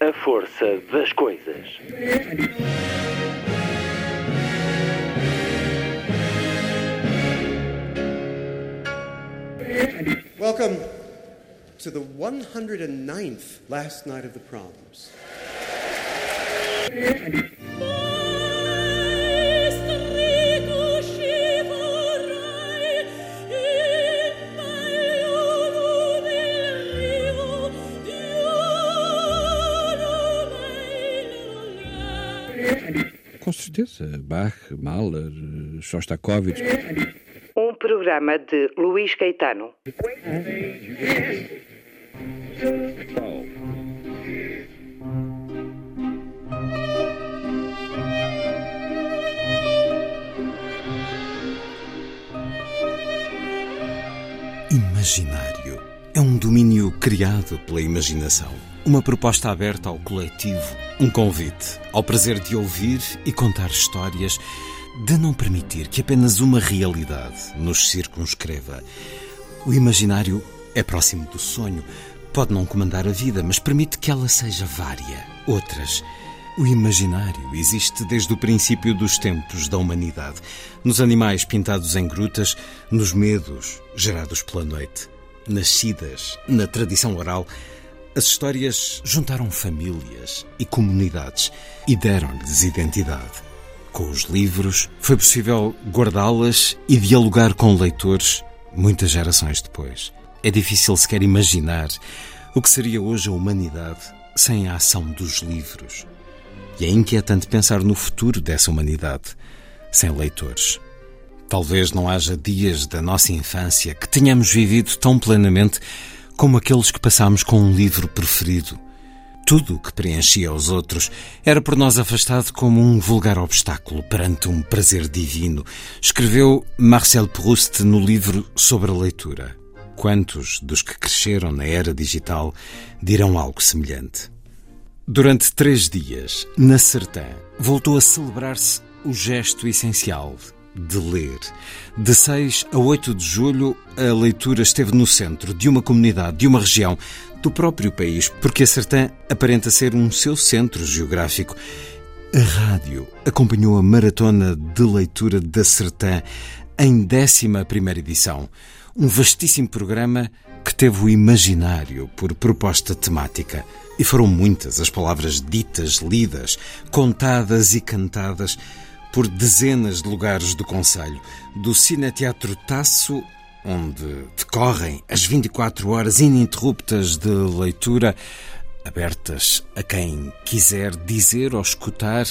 A força das coisas. Welcome to the 109th last night of the proms. Com certeza, Bach, Mahler, Shostakovich. Um programa de Luís Caetano. Imaginário é um domínio criado pela imaginação. Uma proposta aberta ao coletivo. Um convite ao prazer de ouvir e contar histórias, de não permitir que apenas uma realidade nos circunscreva. O imaginário é próximo do sonho. Pode não comandar a vida, mas permite que ela seja vária. Outras. O imaginário existe desde o princípio dos tempos da humanidade. Nos animais pintados em grutas, nos medos gerados pela noite, nas cidas, na tradição oral. As histórias juntaram famílias e comunidades e deram-lhes identidade. Com os livros, foi possível guardá-las e dialogar com leitores muitas gerações depois. É difícil sequer imaginar o que seria hoje a humanidade sem a ação dos livros. E é inquietante pensar no futuro dessa humanidade sem leitores. Talvez não haja dias da nossa infância que tenhamos vivido tão plenamente como aqueles que passámos com um livro preferido. Tudo o que preenchia os outros era por nós afastado como um vulgar obstáculo perante um prazer divino, escreveu Marcel Proust no livro Sobre a Leitura. Quantos dos que cresceram na era digital dirão algo semelhante? Durante 3 dias, na Sertã, voltou a celebrar-se o gesto essencial de ler. De 6 a 8 de julho, a leitura esteve no centro de uma comunidade, de uma região, do próprio país, porque a Sertã aparenta ser um seu centro geográfico. A rádio acompanhou a maratona de leitura da Sertã em 11ª edição. Um vastíssimo programa que teve o imaginário por proposta temática. E foram muitas as palavras ditas, lidas, contadas e cantadas por dezenas de lugares do concelho, do Cineteatro Tasso, onde decorrem as 24 horas ininterruptas de leitura, abertas a quem quiser dizer ou escutar,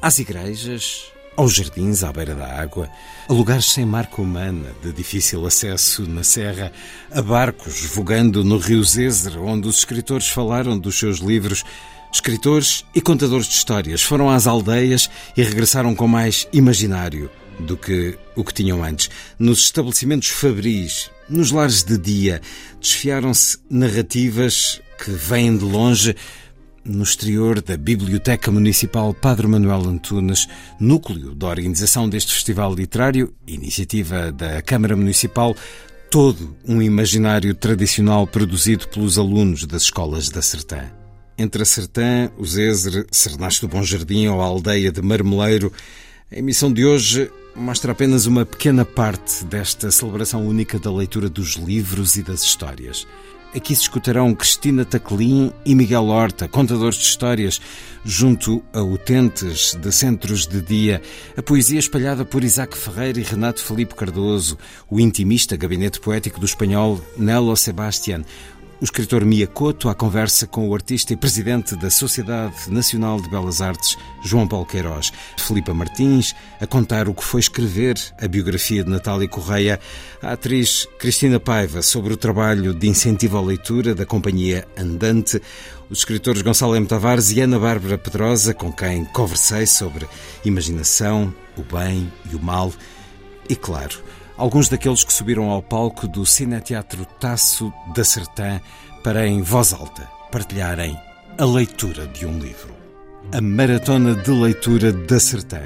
às igrejas, aos jardins à beira da água, a lugares sem marca humana, de difícil acesso na serra, a barcos vogando no rio Zêzer, onde os escritores falaram dos seus livros. Escritores e contadores de histórias foram às aldeias e regressaram com mais imaginário do que o que tinham antes. Nos estabelecimentos fabris, nos lares de dia, desfiaram-se narrativas que vêm de longe. No exterior da Biblioteca Municipal Padre Manuel Antunes, núcleo da organização deste festival literário, iniciativa da Câmara Municipal, todo um imaginário tradicional produzido pelos alunos das escolas da Sertã. Entre a Sertã, o Zêzer, Cernache do Bom Jardim ou a aldeia de Marmeleiro, a emissão de hoje mostra apenas uma pequena parte desta celebração única da leitura dos livros e das histórias. Aqui se escutarão Cristina Taquelim e Miguel Horta, contadores de histórias, junto a utentes de centros de dia, a poesia espalhada por Isaque Ferreira e Renato Filipe Cardoso, o intimista gabinete poético do espanhol Nelo Sebastian, o escritor Mia Couto, à conversa com o artista e presidente da Sociedade Nacional de Belas Artes, João Paulo Queiroz, Filipa Martins, a contar o que foi escrever a biografia de Natália Correia, a atriz Cristina Paiva sobre o trabalho de incentivo à leitura da companhia Andante, os escritores Gonçalo M. Tavares e Ana Bárbara Pedrosa, com quem conversei sobre imaginação, o bem e o mal, e, claro, alguns daqueles que subiram ao palco do Cineteatro Tasso da Sertã para, em voz alta, partilharem a leitura de um livro. A Maratona de Leitura da Sertã,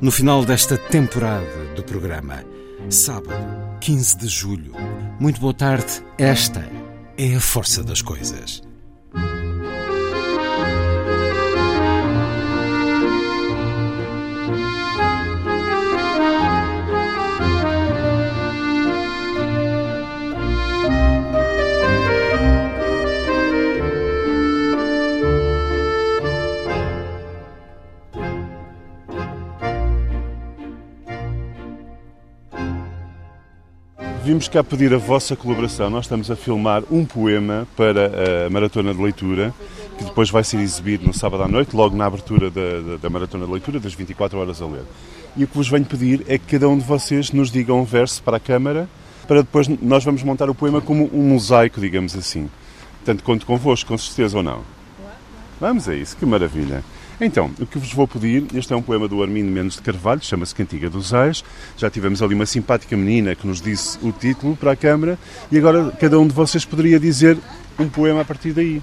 no final desta temporada do programa, sábado, 15 de julho. Muito boa tarde. Esta é a força das coisas. Vimos cá pedir a vossa colaboração. Nós estamos a filmar um poema para a Maratona de Leitura, que depois vai ser exibido no sábado à noite, logo na abertura da Maratona de Leitura, das 24 horas a ler. E o que vos venho pedir é que cada um de vocês nos diga um verso para a Câmara, para depois nós vamos montar o poema como um mosaico, digamos assim. Portanto, conto convosco, com certeza ou não? Vamos a isso, que maravilha! Então, o que vos vou pedir, este é um poema do Armindo Mendes de Carvalho, chama-se Cantiga dos Ais. Já tivemos ali uma simpática menina que nos disse o título para a Câmara e agora cada um de vocês poderia dizer um poema a partir daí.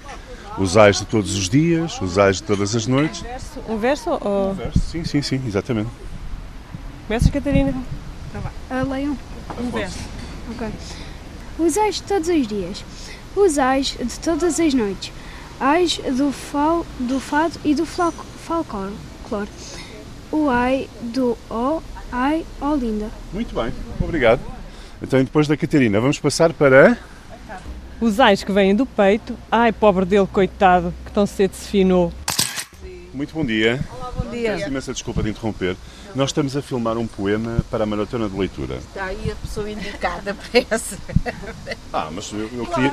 Os ais de todos os dias, os ais de todas as noites. Um verso ou... Um verso, sim, exatamente. Começas, Catarina? Leiam. Um verso. Ok. Os ais de todos os dias, os ais de todas as noites. Ais do fado e do falcor, o ai do ai Olinda. Muito bem, obrigado. Então, depois da Catarina, vamos passar para... Os ais que vêm do peito, ai pobre dele, coitado, que tão cedo se finou. Muito bom dia. Olá, bom dia. Peço imensa desculpa de interromper. Nós estamos a filmar um poema para a Maratona de Leitura. Está aí a pessoa indicada para essa. Mas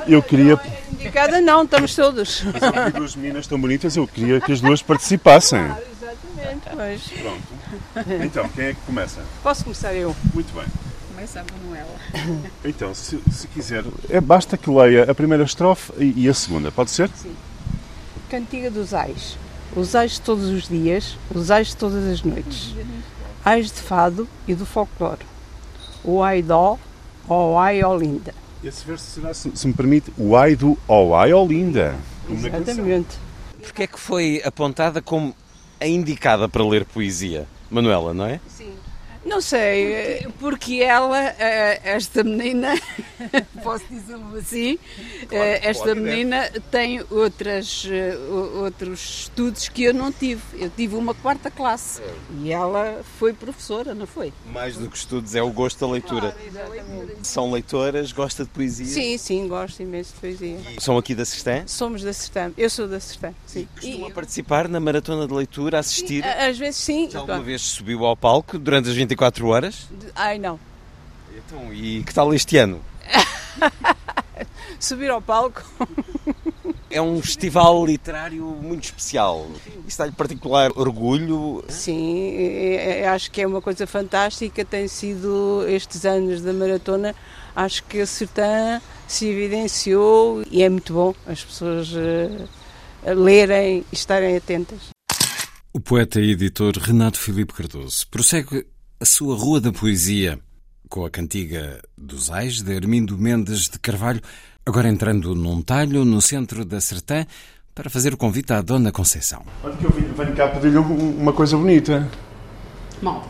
eu queria... Não é indicada não, estamos todos. Mas eu vi duas meninas tão bonitas, eu queria que as duas participassem. Claro, exatamente, pois. Pronto. Então, quem é que começa? Posso começar eu? Muito bem. Começa a Manuela. Então, se quiser, basta que leia a primeira estrofe e a segunda, pode ser? Sim. Cantiga dos Ais. Os ais de todos os dias, os ais de todas as noites, ais de fado e do folclore, o ai dó, o ai Olinda. Esse verso será, se me permite, o ai do o ai Olinda. Exatamente. Porque é que foi apontada como a indicada para ler poesia, Manuela, não é? Sim. Não sei, porque ela, esta menina, posso dizê-lo assim, claro, esta menina tem outros estudos que eu não tive. Eu tive uma quarta classe e ela foi professora, não foi? Mais do que estudos, é o gosto da leitura. Claro, são leitoras, gosta de poesia? Sim, gosto imenso de poesia. E são aqui da Sertã? Somos da Sertã, eu sou da Sertã, sim. Costuma participar na Maratona de Leitura, assistir? Sim, às vezes sim. Já alguma vez subiu ao palco durante as 24 horas? Ai, não. Então, e que tal este ano? Subir ao palco. É um festival literário muito especial. Isso dá-lhe particular orgulho? Sim, acho que é uma coisa fantástica. Tem sido estes anos da maratona. Acho que a Sertã se evidenciou e é muito bom as pessoas lerem e estarem atentas. O poeta e editor Renato Filipe Cardoso prossegue a sua Rua da Poesia, com a Cantiga dos Ais, de Armindo Mendes de Carvalho, agora entrando num talho no centro da Sertã, para fazer o convite à Dona Conceição. Olha que eu venho cá pedir-lhe uma coisa bonita. Mal.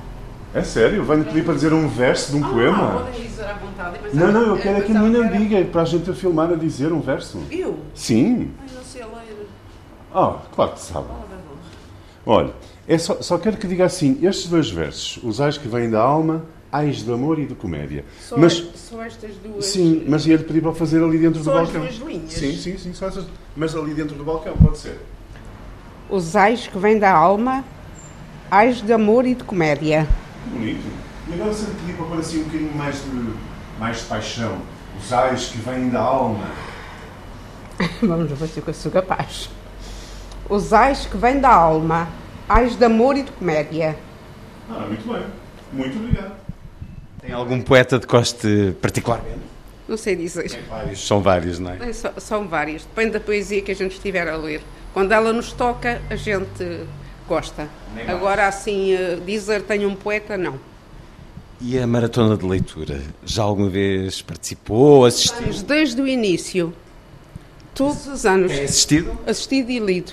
É sério? Venho pedir para dizer um verso de um poema? À vontade, não, eu quero é que a menina diga, para a gente filmar a dizer um verso. Eu? Sim. Ai, não sei ler. Claro que sabe. Olha, só quero que diga assim, estes dois versos, os ais que vêm da alma, ais de amor e de comédia. Só estas duas? Sim, mas ia-lhe pedir para fazer ali dentro do balcão. Só as duas linhas? Sim, só essas, mas ali dentro do balcão, pode ser. Os ais que vêm da alma, ais de amor e de comédia. Bonito. E agora se lhe pedir para pôr assim um bocadinho mais de paixão, os ais que vêm da alma. Vamos ver se eu sou capaz. Os ais que vêm da alma, ais de amor e de comédia. Muito bem. Muito obrigado. Tem algum poeta de goste particularmente? Não sei dizer. São vários, não é? São vários. Depende da poesia que a gente estiver a ler. Quando ela nos toca, a gente gosta. Agora, assim, dizer tenho um poeta, não. E a Maratona de Leitura? Já alguma vez participou, assistiu? Estamos desde o início. Todos os anos. É assistido? Assistido e lido.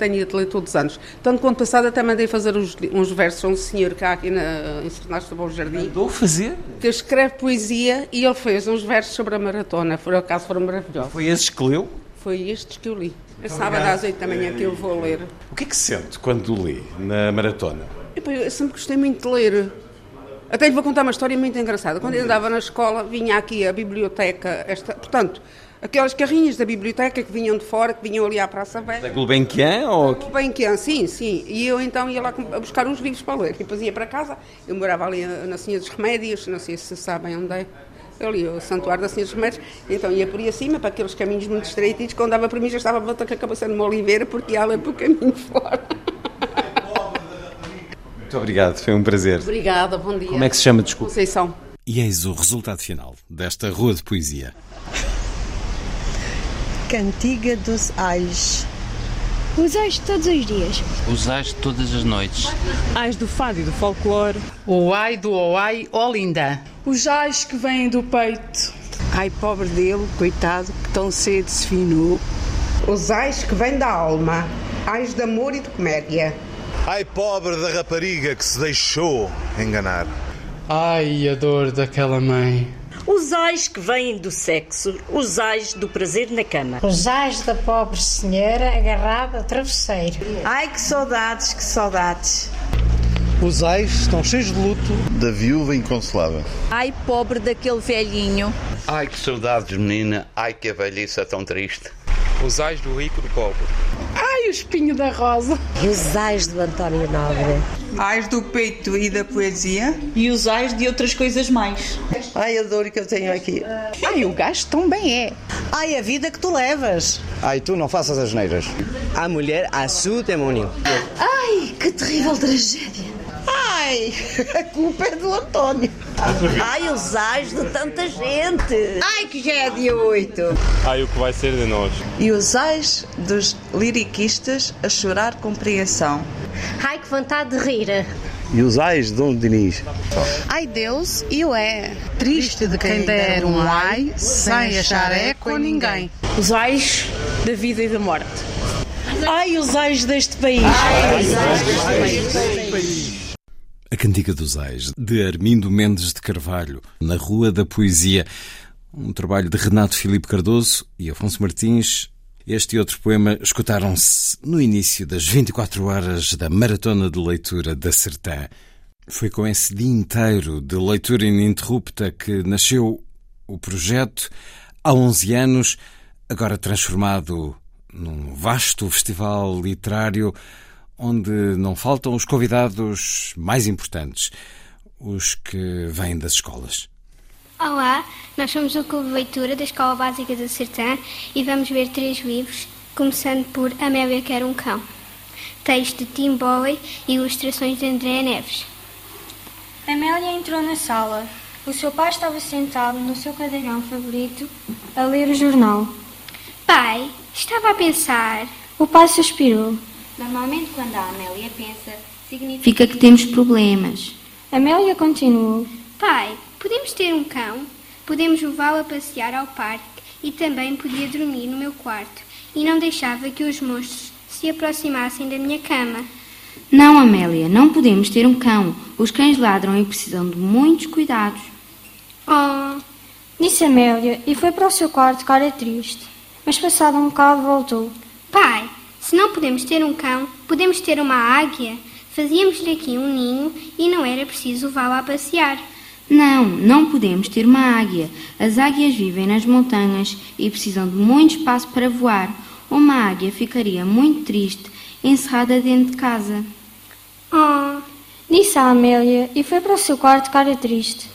tenho ido ler todos os anos. Tanto quanto passado até mandei fazer uns versos a um senhor cá aqui em Cernache do Bom Jardim. Mandou fazer? Que escreve poesia e ele fez uns versos sobre a maratona. Por acaso foram maravilhosos. Foi esses que leu? Foi estes que eu li. É sábado às 8 da manhã que eu vou ler. O que é que sente quando lê na maratona? Eu sempre gostei muito de ler. Até lhe vou contar uma história muito engraçada. Quando eu andava na escola, vinha aqui a biblioteca, portanto, aquelas carrinhas da biblioteca que vinham de fora, que vinham ali à Praça Velha. Da Gulbenkian? Ou... Gulbenkian, sim, sim. E eu então ia lá buscar uns livros para ler. E depois ia para casa, eu morava ali na Senhora dos Remédios, não sei se sabem onde é. Ali, o Santuário da Senhora dos Remédios, então ia por aí acima, para aqueles caminhos muito estreitinhos, quando dava para mim já estava a volta que acabou sendo uma oliveira, porque ia lá para o caminho fora. Muito obrigado, foi um prazer. Obrigada, bom dia. Como é que se chama, desculpa? Conceição. E eis o resultado final desta Rua de Poesia. Cantiga dos Ais. Os ais de todos os dias. Os ais de todas as noites. Ais do fado e do folclore. O ai do oai, ó linda. Os ais que vêm do peito. Ai pobre dele, coitado, que tão cedo se finou. Os ais que vêm da alma. Ais de amor e de comédia. Ai pobre da rapariga que se deixou enganar. Ai a dor daquela mãe. Os ais que vêm do sexo, os ais do prazer na cama. Os ais da pobre senhora agarrada ao travesseiro. Ai, que saudades, que saudades. Os ais estão cheios de luto. Da viúva inconsolável. Ai, pobre daquele velhinho. Ai, que saudades, menina. Ai, que a velhice é tão triste. Os ais do rico e do pobre. Ai, o espinho da rosa. E os ais do António Nobre. Ais do peito e da poesia. E os ais de outras coisas mais. Ai, a dor que eu tenho aqui. Ai, o gajo também é. Ai, a vida que tu levas. Ai, tu não faças as neiras. A mulher, a seu demônio. Ai, que terrível tragédia. Ai, a culpa é do António. Ai, os ais de tanta gente. Ai, que já é dia 8. Ai, o que vai ser de nós. E os ais dos liriquistas a chorar compreensão. Ai, que vontade de rir. E os ais de Dom Diniz. Ai, Deus, eu é. Triste de quem der um ai, sem achar eco a ninguém. Os ais da vida e da morte. Ai, os ais deste país. Ai, os ais deste país. A Cantiga dos Ais, de Armindo Mendes de Carvalho, na Rua da Poesia. Um trabalho de Renato Filipe Cardoso e Afonso Martins. Este e outro poema escutaram-se no início das 24 horas da Maratona de Leitura da Sertã. Foi com esse dia inteiro de leitura ininterrupta que nasceu o projeto, há 11 anos, agora transformado num vasto festival literário, onde não faltam os convidados mais importantes, os que vêm das escolas. Olá, nós somos o Clube de Leitura da Escola Básica da Sertã e vamos ver 3 livros, começando por Amélia Quer um Cão, texto de Tim Bolley e ilustrações de Andréa Neves. Amélia entrou na sala. O seu pai estava sentado no seu cadeirão favorito a ler o jornal. Pai, estava a pensar. O pai suspirou. Normalmente, quando a Amélia pensa, significa que temos problemas. Amélia continuou. Pai, podemos ter um cão? Podemos levá-lo a passear ao parque e também podia dormir no meu quarto e não deixava que os monstros se aproximassem da minha cama. Não, Amélia, não podemos ter um cão. Os cães ladram e precisam de muitos cuidados. Oh, disse Amélia e foi para o seu quarto, cara triste. Mas passado um bocado voltou. Pai, se não podemos ter um cão, podemos ter uma águia. Fazíamos-lhe aqui um ninho e não era preciso levá-la a passear. Não, não podemos ter uma águia. As águias vivem nas montanhas e precisam de muito espaço para voar. Uma águia ficaria muito triste, encerrada dentro de casa. Oh, disse a Amélia e foi para o seu quarto, cara triste.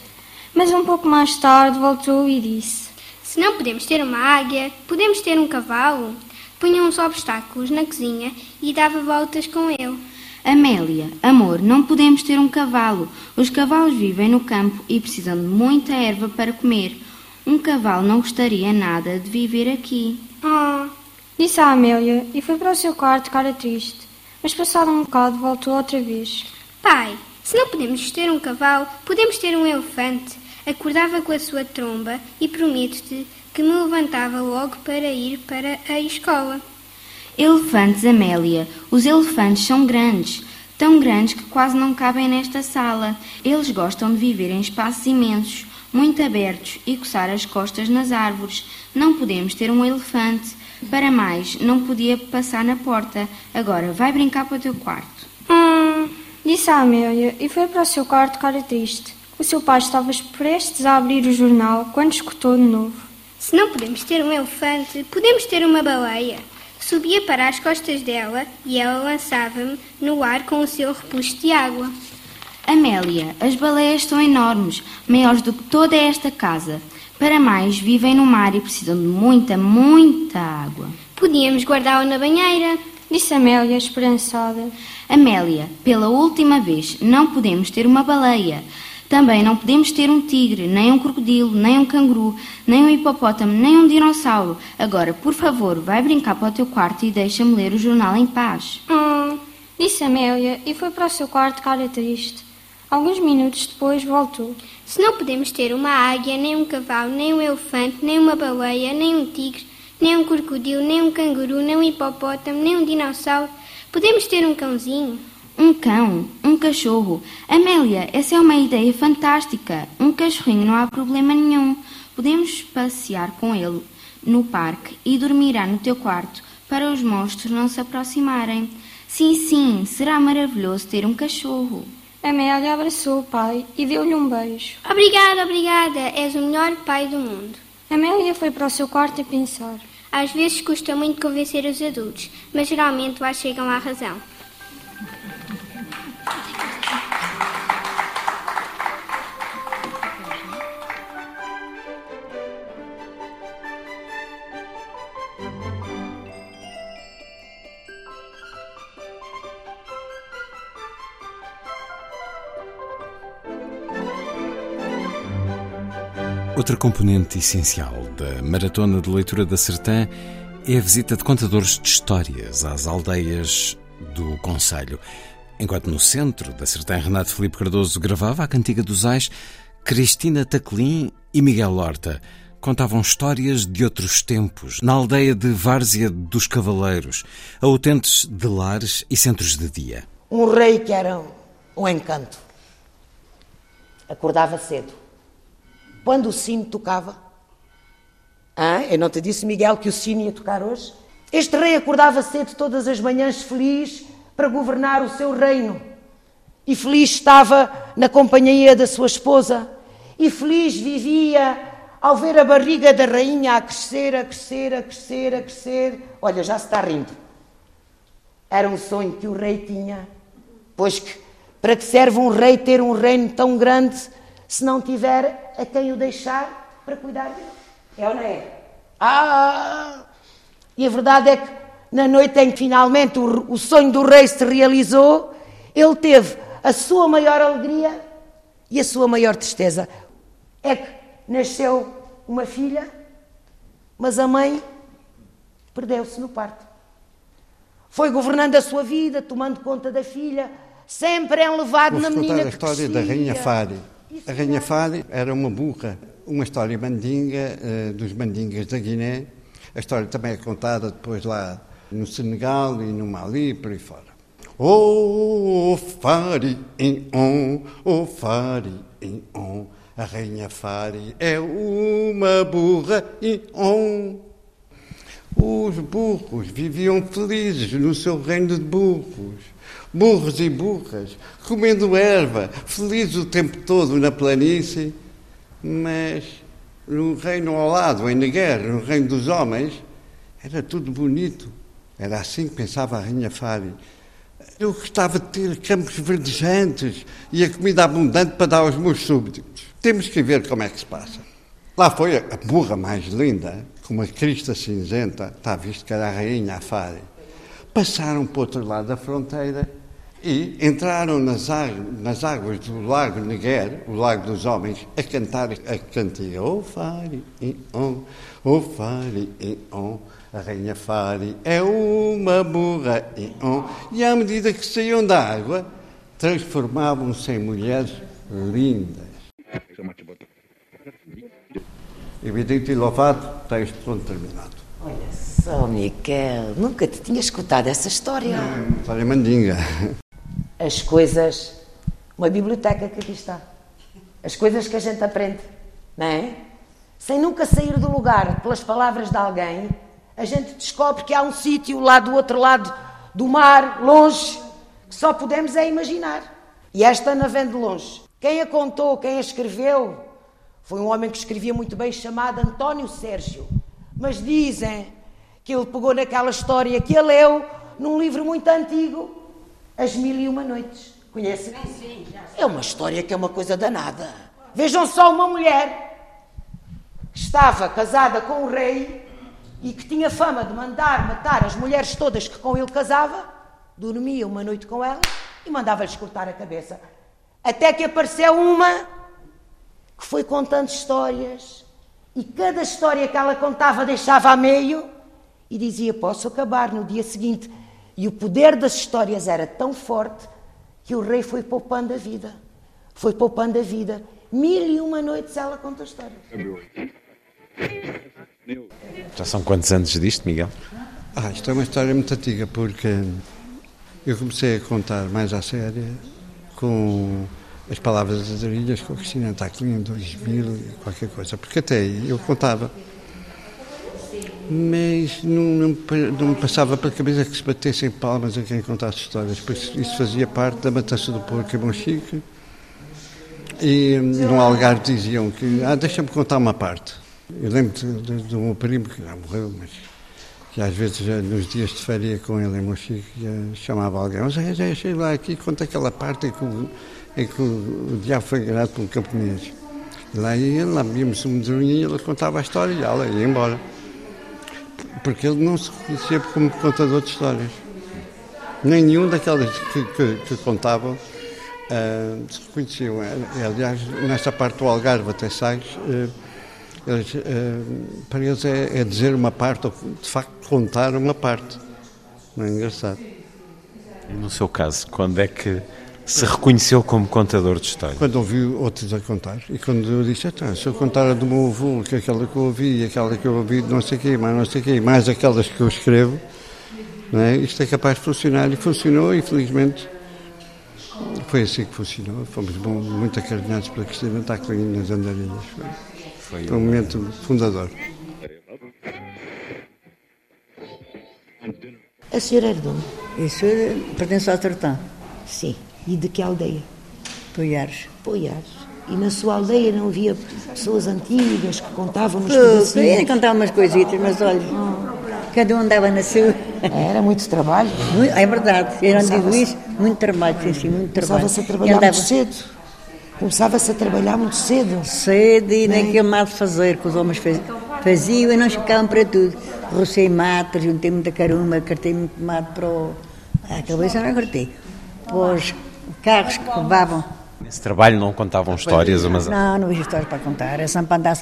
Mas um pouco mais tarde voltou e disse: se não podemos ter uma águia, podemos ter um cavalo. Punha uns obstáculos na cozinha e dava voltas com ele. Amélia, amor, não podemos ter um cavalo. Os cavalos vivem no campo e precisam de muita erva para comer. Um cavalo não gostaria nada de viver aqui. Oh, disse a Amélia e foi para o seu quarto, cara triste. Mas passado um bocado voltou outra vez. Pai, se não podemos ter um cavalo, podemos ter um elefante. Acordava com a sua tromba e prometo-te que me levantava logo para ir para a escola. Elefantes, Amélia. Os elefantes são grandes. Tão grandes que quase não cabem nesta sala. Eles gostam de viver em espaços imensos, muito abertos, e coçar as costas nas árvores. Não podemos ter um elefante. Para mais, não podia passar na porta. Agora vai brincar para o teu quarto. Disse a Amélia e foi para o seu quarto cara triste. O seu pai estava prestes a abrir o jornal quando escutou de novo. Se não podemos ter um elefante, podemos ter uma baleia. Subia para as costas dela e ela lançava-me no ar com o seu repuxo de água. Amélia, as baleias são enormes, maiores do que toda esta casa. Para mais, vivem no mar e precisam de muita, muita água. Podíamos guardá-la na banheira, disse Amélia esperançosa. Amélia, pela última vez, não podemos ter uma baleia. Também não podemos ter um tigre, nem um crocodilo, nem um canguru, nem um hipopótamo, nem um dinossauro. Agora, por favor, vai brincar para o teu quarto e deixa-me ler o jornal em paz. Disse Amélia e foi para o seu quarto cara triste. Alguns minutos depois voltou. Se não podemos ter uma águia, nem um cavalo, nem um elefante, nem uma baleia, nem um tigre, nem um crocodilo, nem um canguru, nem um hipopótamo, nem um dinossauro, podemos ter um cãozinho? Um cão, um cachorro. Amélia, essa é uma ideia fantástica. Um cachorrinho não há problema nenhum. Podemos passear com ele no parque e dormirá no teu quarto para os monstros não se aproximarem. Sim, sim, será maravilhoso ter um cachorro. Amélia abraçou o pai e deu-lhe um beijo. Obrigada, obrigada. És o melhor pai do mundo. Amélia foi para o seu quarto a pensar. Às vezes custa muito convencer os adultos, mas geralmente lá chegam à razão. Outra componente essencial da Maratona de Leitura da Sertã é a visita de contadores de histórias às aldeias do concelho. Enquanto no centro da Sertã, Renato Filipe Cardoso gravava a Cantiga dos Ais, Cristina Taquelim e Miguel Horta contavam histórias de outros tempos, na aldeia de Várzea dos Cavaleiros, a utentes de lares e centros de dia. Um rei que era um encanto. Acordava cedo. Quando o sino tocava, eu não te disse, Miguel, que o sino ia tocar hoje? Este rei acordava cedo todas as manhãs feliz para governar o seu reino. E feliz estava na companhia da sua esposa. E feliz vivia ao ver a barriga da rainha a crescer, a crescer, a crescer, a crescer. Olha, já se está rindo. Era um sonho que o rei tinha. Pois que, para que serve um rei ter um reino tão grande se não tiver a quem o deixar para cuidar dele? É ou não é? E a verdade é que, na noite em que finalmente o sonho do rei se realizou, ele teve a sua maior alegria e a sua maior tristeza. É que nasceu uma filha, mas a mãe perdeu-se no parto. Foi governando a sua vida, tomando conta da filha, sempre enlevado na menina que crescia. A história da Rainha Fari. A Rainha Fari era uma burra, uma história mandinga, dos mandingas da Guiné. A história também é contada depois lá no Senegal e no Mali, por aí fora. Oh, Fari em on, oh, Fari em on, a Rainha Fari é uma burra em on. Os burros viviam felizes no seu reino de burros. Burros e burras, comendo erva, felizes o tempo todo na planície, mas no reino ao lado, em Neguer, no reino dos homens, era tudo bonito. Era assim que pensava a Rainha Fari. Eu gostava de ter campos verdejantes e a comida abundante para dar aos meus súbditos. Temos que ver como é que se passa. Lá foi a burra mais linda, com uma crista cinzenta, está visto que era a Rainha Fari. Passaram para o outro lado da fronteira e entraram nas águas do lago Neguer, o lago dos homens, a cantar a cantiga. Oh, Fari, oh, oh, Fari, oh, a Rainha Fari é uma burra, oh. E à medida que saíam da água, transformavam-se em mulheres lindas. Evidente e louvado, texto todo terminado. Olha-se. Mas, oh, Miquel, nunca te tinha escutado essa história. Não, história mandinga. As coisas... Uma biblioteca que aqui está. As coisas que a gente aprende, não é? Sem nunca sair do lugar, pelas palavras de alguém, a gente descobre que há um sítio lá do outro lado do mar, longe, que só podemos é imaginar. E esta Ana vem de longe. Quem a contou, quem a escreveu, foi um homem que escrevia muito bem, chamado António Sérgio. Mas dizem que ele pegou naquela história que ele leu num livro muito antigo, As Mil e Uma Noites. Conhece? Sim, já sei. É uma história que é uma coisa danada. Vejam só, uma mulher que estava casada com o rei e que tinha fama de mandar matar as mulheres todas que com ele casava, dormia uma noite com ela e mandava-lhes cortar a cabeça. Até que apareceu uma que foi contando histórias e cada história que ela contava deixava a meio e dizia, posso acabar no dia seguinte. E o poder das histórias era tão forte que o rei foi poupando a vida. Foi poupando a vida. 1001 noites ela conta histórias. Já são quantos anos disto, Miguel? Isto é uma história muito antiga, porque eu comecei a contar mais à séria com as palavras das orilhas com a Cristina Taquelim em 2000 e qualquer coisa, porque até aí eu contava. Mas não me passava pela cabeça que se batessem palmas a quem contasse histórias, pois isso fazia parte da matança do porco em Monchique. E no Algarve diziam que, deixa-me contar uma parte. Eu lembro de um primo que já morreu, mas que às vezes nos dias de férias com ele em Monchique chamava alguém, mas achei lá aqui, conta aquela parte em que o diabo foi ganhado pelo camponês. E lá ia ele, lá víamos um medronhinho e ele contava a história e ela ia embora. Porque ele não se reconhecia como contador de histórias. Nenhum daquelas que contavam se reconheciam. Aliás, nesta parte do Algarve até Sagres, para eles é dizer uma parte, ou de facto contar uma parte. Não é engraçado? E no seu caso, quando é que se reconheceu como contador de histórias? Quando ouvi outros a contar. E quando eu disse, se eu contar a do meu avô, que aquela que eu ouvi, e aquela que eu ouvi, não sei o quê, mas não sei o quê, mais aquelas que eu escrevo, né, isto é capaz de funcionar. E funcionou, infelizmente. Foi assim que funcionou. Fomos muito acarinhados pela Cristina Taquelim nas andarilhas. Foi um momento fundador. A senhora era de onde? A senhora pertence ao Sertã. Sim. E de que aldeia? Poiares. Poiares. E na sua aldeia não havia pessoas antigas que contavam nos pedacinhos? Eu contava umas coisitas, mas olha, cada um andava na sua. Era muito trabalho. É verdade. Eu não digo isso, muito trabalho, sim, muito trabalho. Começava-se a trabalhar muito cedo. Cedo e nem que amava fazer, que os homens faziam e não ficavam para tudo. Rocei mato, juntei muita caruma, cartei muito mato para o... A cabeça não cortei. Pois... carros que levavam. Nesse trabalho não contavam histórias? Mas... Não havia histórias para contar. Era sampandar.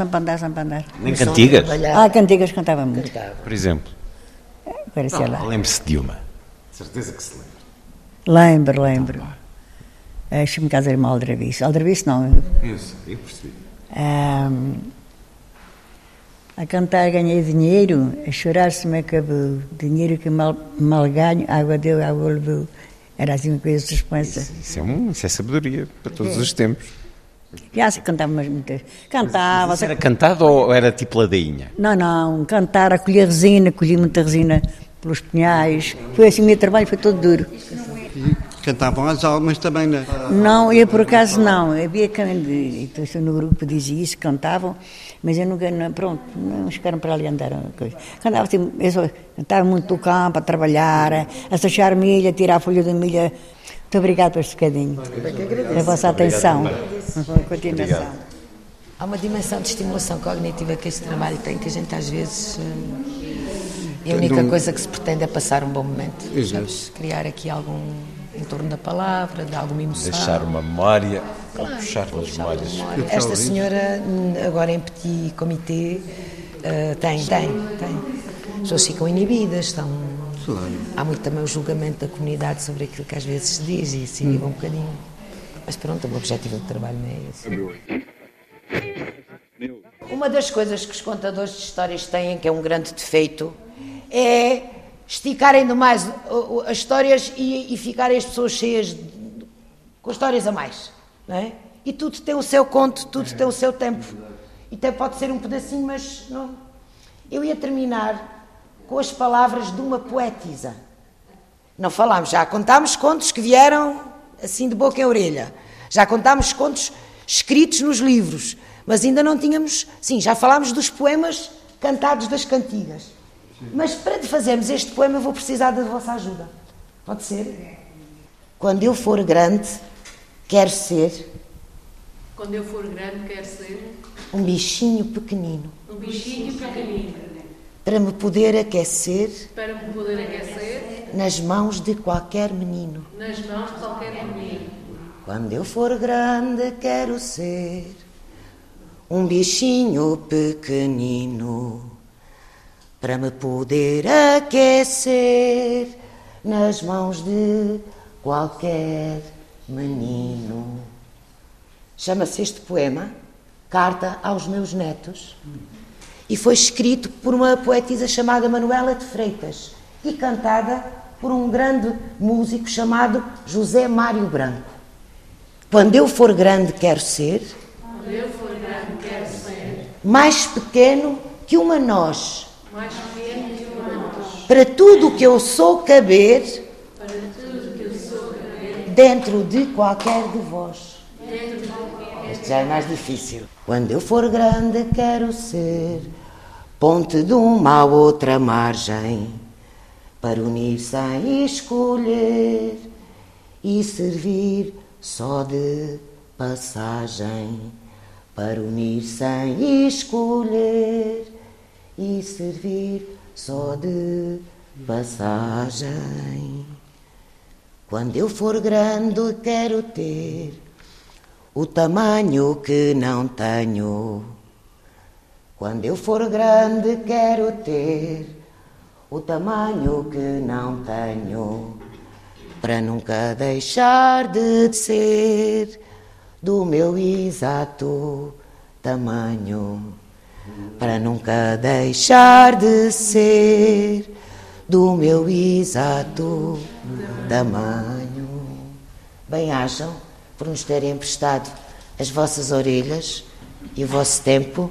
Nem cantigas? Cantigas cantava muito. Por exemplo? Parecia lá. Lembre-se de uma. Certeza que se lembra. Lembro. Deixa-me cá dizer uma aldrabice. Aldrabice não. Isso, eu percebi. A cantar ganhei dinheiro, a chorar se me acabou. Dinheiro que mal ganho, água deu, água levou. Era assim uma coisa suspensa. Isso é sabedoria para todos os tempos. Já se cantava muitas. Cantava. Era cantado ou era tipo ladainha? Não. Cantar, a colher resina, colhi muita resina pelos pinhais. Foi assim, o meu trabalho foi todo duro. E cantavam as almas também, não é? Não, eu por acaso não. Havia quem, no grupo dizia isso, cantavam, mas eu nunca, pronto, não chegaram para ali andar. Cantava assim, eu estava muito no campo a trabalhar, a sachar milha, a tirar a folha da milha. Muito obrigada por este bocadinho, pela vossa atenção, pela continuação. Obrigado. Há uma dimensão de estimulação cognitiva que este trabalho tem, que a gente às vezes... E a única coisa que se pretende é passar um bom momento. Sabes, criar aqui algum entorno da palavra, de alguma emoção. Deixar uma memória, puxar pelas memórias. Esta senhora, agora em petit comité, tem. As pessoas ficam inibidas, estão... Há muito também o julgamento da comunidade sobre aquilo que às vezes se diz e se liga um bocadinho. Mas pronto, o objetivo do trabalho não é esse. Uma das coisas que os contadores de histórias têm, que é um grande defeito, é esticarem demais as histórias e ficarem as pessoas cheias com histórias a mais, não é? E tudo tem o seu conto, tudo tem o seu tempo. E até pode ser um pedacinho, mas não. Eu ia terminar com as palavras de uma poetisa. Não falámos, já contámos contos que vieram assim de boca em orelha. Já contámos contos escritos nos livros, mas ainda não tínhamos... Sim, já falámos dos poemas cantados das cantigas. Sim. Mas para fazermos este poema eu vou precisar da vossa ajuda. Pode ser? Quando eu for grande, quero ser... Quando eu for grande, quero ser... Um bichinho pequenino. Um bichinho pequenino. Para me poder aquecer... Para me poder aquecer... Nas mãos de qualquer menino. Nas mãos de qualquer menino. Quando eu for grande, quero ser... Um bichinho pequenino. Para me poder aquecer... Nas mãos de qualquer menino. Chama-se este poema... Carta aos meus netos, e foi escrito por uma poetisa chamada Manuela de Freitas e cantada por um grande músico chamado José Mário Branco. Quando eu for grande quero ser, quando eu for grande quero ser mais pequeno que uma noz, mais pequeno que uma noz, para tudo o que eu sou caber, para tudo que eu sou caber, dentro de qualquer de vós. Já é mais difícil. Quando eu for grande quero ser ponte de uma a outra margem, para unir sem escolher e servir só de passagem. Para unir sem escolher e servir só de passagem. Quando eu for grande quero ter o tamanho que não tenho. Quando eu for grande quero ter o tamanho que não tenho, para nunca deixar de ser do meu exato tamanho. Para nunca deixar de ser do meu exato tamanho. Bem-ajam por nos terem emprestado as vossas orelhas e o vosso tempo,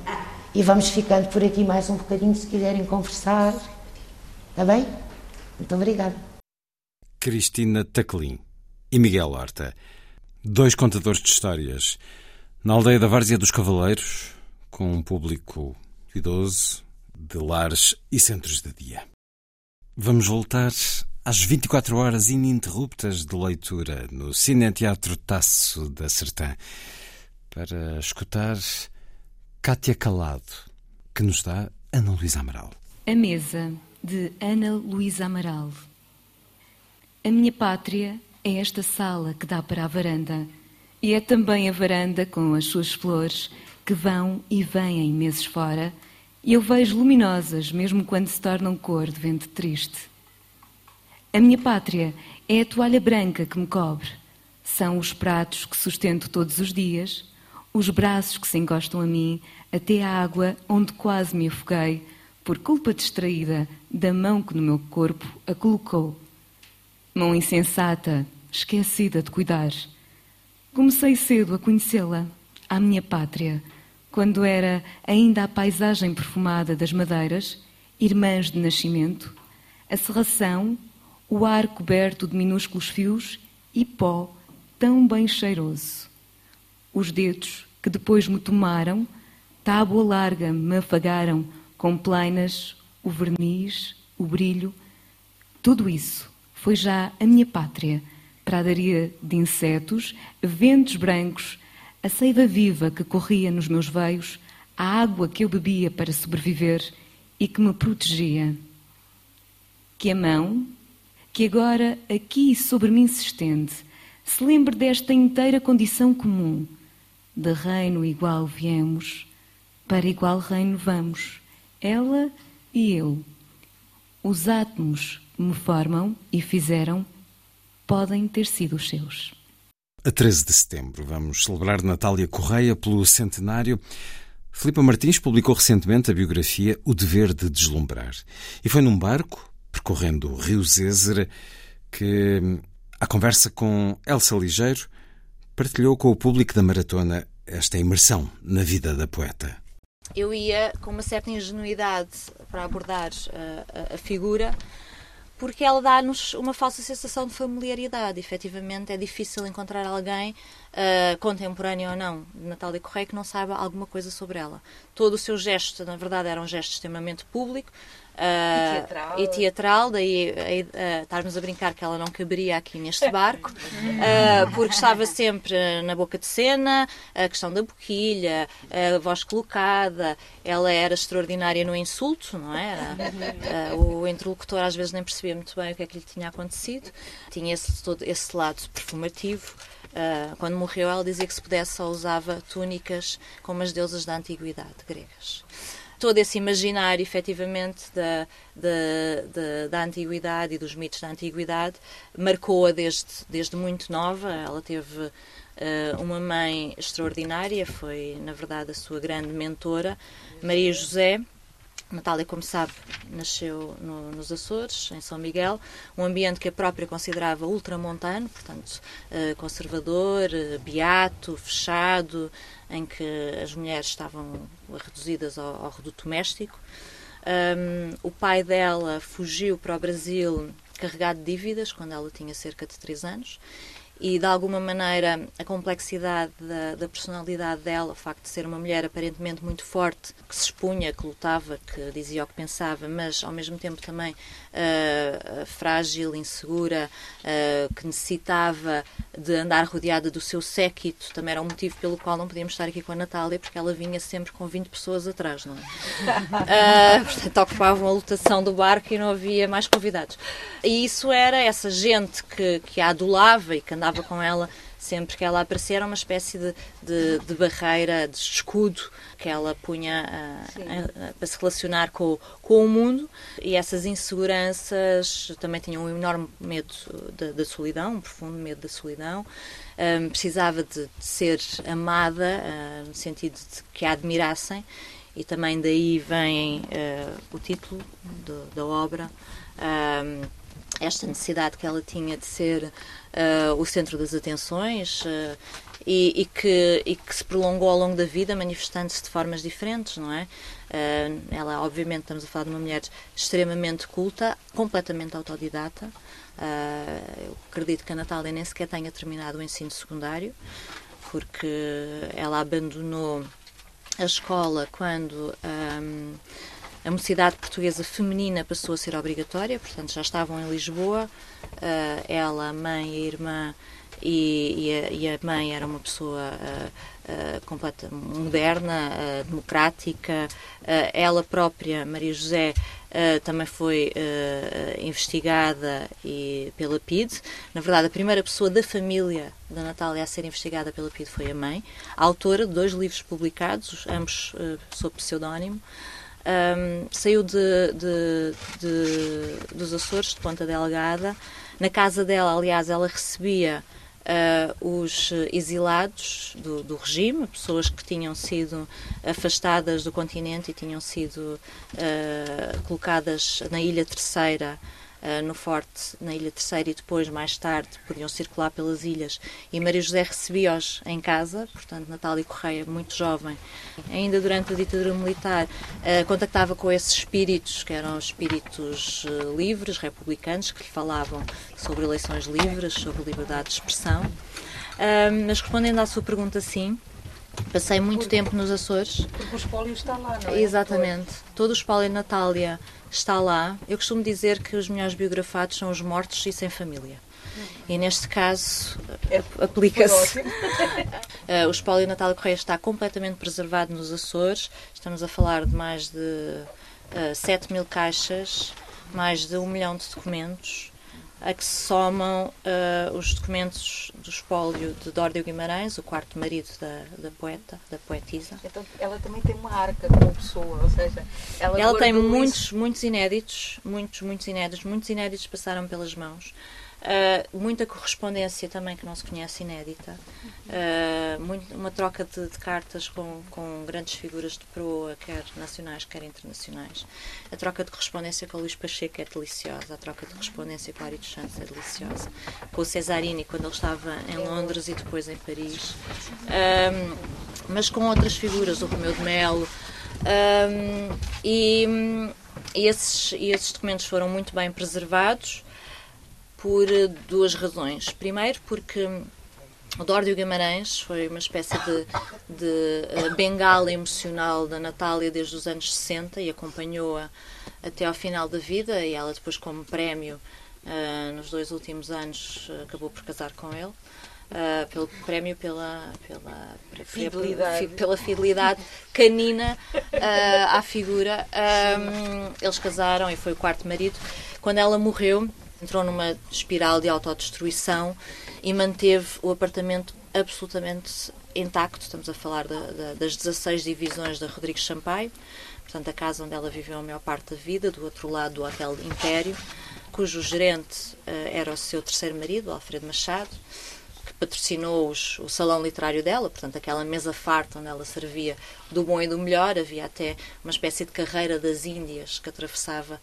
e vamos ficando por aqui mais um bocadinho se quiserem conversar, está bem? Muito obrigada. Cristina Taquelim e Miguel Horta, dois contadores de histórias na aldeia da Várzea dos Cavaleiros, com um público idoso de lares e centros de dia. Vamos voltar às 24 horas ininterruptas de leitura no Cineteatro Tasso da Sertã, para escutar Cátia Calado, que nos dá Ana Luísa Amaral. A mesa, de Ana Luísa Amaral. A minha pátria é esta sala que dá para a varanda, e é também a varanda com as suas flores que vão e vêm meses fora, e eu vejo luminosas mesmo quando se tornam cor de vento triste. A minha pátria é a toalha branca que me cobre. São os pratos que sustento todos os dias, os braços que se encostam a mim, até a água onde quase me afoguei, por culpa distraída da mão que no meu corpo a colocou. Mão insensata, esquecida de cuidar. Comecei cedo a conhecê-la, a minha pátria, quando era ainda a paisagem perfumada das madeiras, irmãs de nascimento, a serração, o ar coberto de minúsculos fios e pó tão bem cheiroso. Os dedos que depois me tomaram, tábua larga me afagaram com plainas, o verniz, o brilho. Tudo isso foi já a minha pátria, pradaria de insetos, ventos brancos, a seiva viva que corria nos meus veios, a água que eu bebia para sobreviver e que me protegia. Que a mão... que agora aqui sobre mim se estende, se lembre desta inteira condição comum. De reino igual viemos, para igual reino vamos, ela e eu. Os átomos me formam e fizeram, podem ter sido os seus. A 13 de setembro vamos celebrar Natália Correia pelo centenário Filipa Martins publicou recentemente a biografia O Dever de Deslumbrar. E foi num barco, percorrendo o rio Zêzera, que, à conversa com Elsa Ligeiro, partilhou com o público da Maratona esta imersão na vida da poeta. Eu ia com uma certa ingenuidade para abordar a figura, porque ela dá-nos uma falsa sensação de familiaridade. Efetivamente é difícil encontrar alguém, contemporâneo ou não, de Natália Correia, que não saiba alguma coisa sobre ela. Todo o seu gesto, na verdade, era um gesto extremamente público, e teatral, daí estarmos a brincar que ela não caberia aqui neste barco, porque estava sempre na boca de cena, a questão da boquilha, a voz colocada. Ela era extraordinária no insulto, não era? O interlocutor às vezes nem percebia muito bem o que é que lhe tinha acontecido. Tinha todo esse lado perfumativo. Quando morreu, ela dizia que, se pudesse, só usava túnicas como as deusas da antiguidade gregas. Todo esse imaginário, efetivamente, da antiguidade e dos mitos da antiguidade marcou-a desde muito nova. Ela teve uma mãe extraordinária, foi, na verdade, a sua grande mentora, Maria José. Natália, como sabe, nasceu nos Açores, em São Miguel, um ambiente que a própria considerava ultramontano, portanto, conservador, beato, fechado, em que as mulheres estavam reduzidas ao reduto doméstico. O pai dela fugiu para o Brasil carregado de dívidas, quando ela tinha cerca de 3 anos, e, de alguma maneira, a complexidade da personalidade dela, o facto de ser uma mulher aparentemente muito forte, que se expunha, que lutava, que dizia o que pensava, mas, ao mesmo tempo, também frágil, insegura, que necessitava de andar rodeada do seu séquito, também era um motivo pelo qual não podíamos estar aqui com a Natália, porque ela vinha sempre com 20 pessoas atrás, não é? Portanto, ocupavam a lotação do barco e não havia mais convidados. E isso era essa gente que a adulava e que andava com ela sempre que ela aparecia, era uma espécie de barreira, de escudo que ela punha para se relacionar com o mundo, e essas inseguranças também tinham um enorme medo da solidão, um profundo medo da solidão. Precisava de ser amada, no sentido de que a admirassem, e também daí vem o título da obra, esta necessidade que ela tinha de ser o centro das atenções, e que se prolongou ao longo da vida, manifestando-se de formas diferentes, não é? Ela, obviamente, estamos a falar de uma mulher extremamente culta, completamente autodidata. Eu acredito que a Natália nem sequer tenha terminado o ensino secundário, porque ela abandonou a escola quando a mocidade portuguesa feminina passou a ser obrigatória, portanto já estavam em Lisboa. Ela, a mãe e a irmã, e a mãe era uma pessoa completa, moderna, democrática. Ela própria, Maria José, também foi investigada pela PIDE. Na verdade, a primeira pessoa da família da Natália a ser investigada pela PIDE foi a mãe, a autora de 2 livros publicados, ambos sob pseudónimo. Saiu dos Açores, de Ponta Delgada. Na casa dela, aliás, ela recebia os exilados do regime, pessoas que tinham sido afastadas do continente e tinham sido colocadas na Ilha Terceira, no Forte, na Ilha Terceira, e depois, mais tarde, podiam circular pelas ilhas. E Maria José recebia-os em casa, portanto, Natália Correia, muito jovem, ainda durante a ditadura militar, contactava com esses espíritos, que eram espíritos livres, republicanos, que lhe falavam sobre eleições livres, sobre liberdade de expressão. Mas, respondendo à sua pergunta, sim, passei muito tempo nos Açores. Porque o espólio está lá, não é? Exatamente. Todo o espólio de Natália está lá. Eu costumo dizer que os melhores biografados são os mortos e sem família. E neste caso aplica-se. O espólio de Natália Correia está completamente preservado nos Açores. Estamos a falar de mais de 7.000 caixas, mais de 1 milhão de documentos, a que se somam os documentos do espólio de Dórdio Guimarães, o quarto marido da poetisa. Então, ela também tem uma arca com a pessoa, ou seja... Ela tem muitos inéditos, muitos inéditos passaram pelas mãos. muita correspondência também que não se conhece, inédita, uma troca de cartas com grandes figuras de proa, quer nacionais, quer internacionais. A troca de correspondência com o Luís Pacheco é deliciosa, a troca de correspondência com o Ari dos Santos é deliciosa, com o Cesarini quando ele estava em Londres e depois em Paris, mas com outras figuras, o Romeu de Melo, esses documentos foram muito bem preservados por duas razões. Primeiro, porque o Dórdio Guimarães foi uma espécie de bengala emocional da Natália desde os anos 60 e acompanhou-a até ao final da vida, e ela depois, como prémio, nos dois últimos anos acabou por casar com ele. Pelo prémio pela fidelidade canina à figura. Eles casaram e foi o quarto marido. Quando ela morreu, entrou numa espiral de autodestruição e manteve o apartamento absolutamente intacto. Estamos a falar das 16 divisões da Rodrigues Sampaio, portanto a casa onde ela viveu a maior parte da vida, do outro lado do Hotel Império, cujo gerente era o seu terceiro marido, Alfredo Machado, que patrocinou o salão literário dela, portanto aquela mesa farta onde ela servia do bom e do melhor. Havia até uma espécie de carreira das Índias que atravessava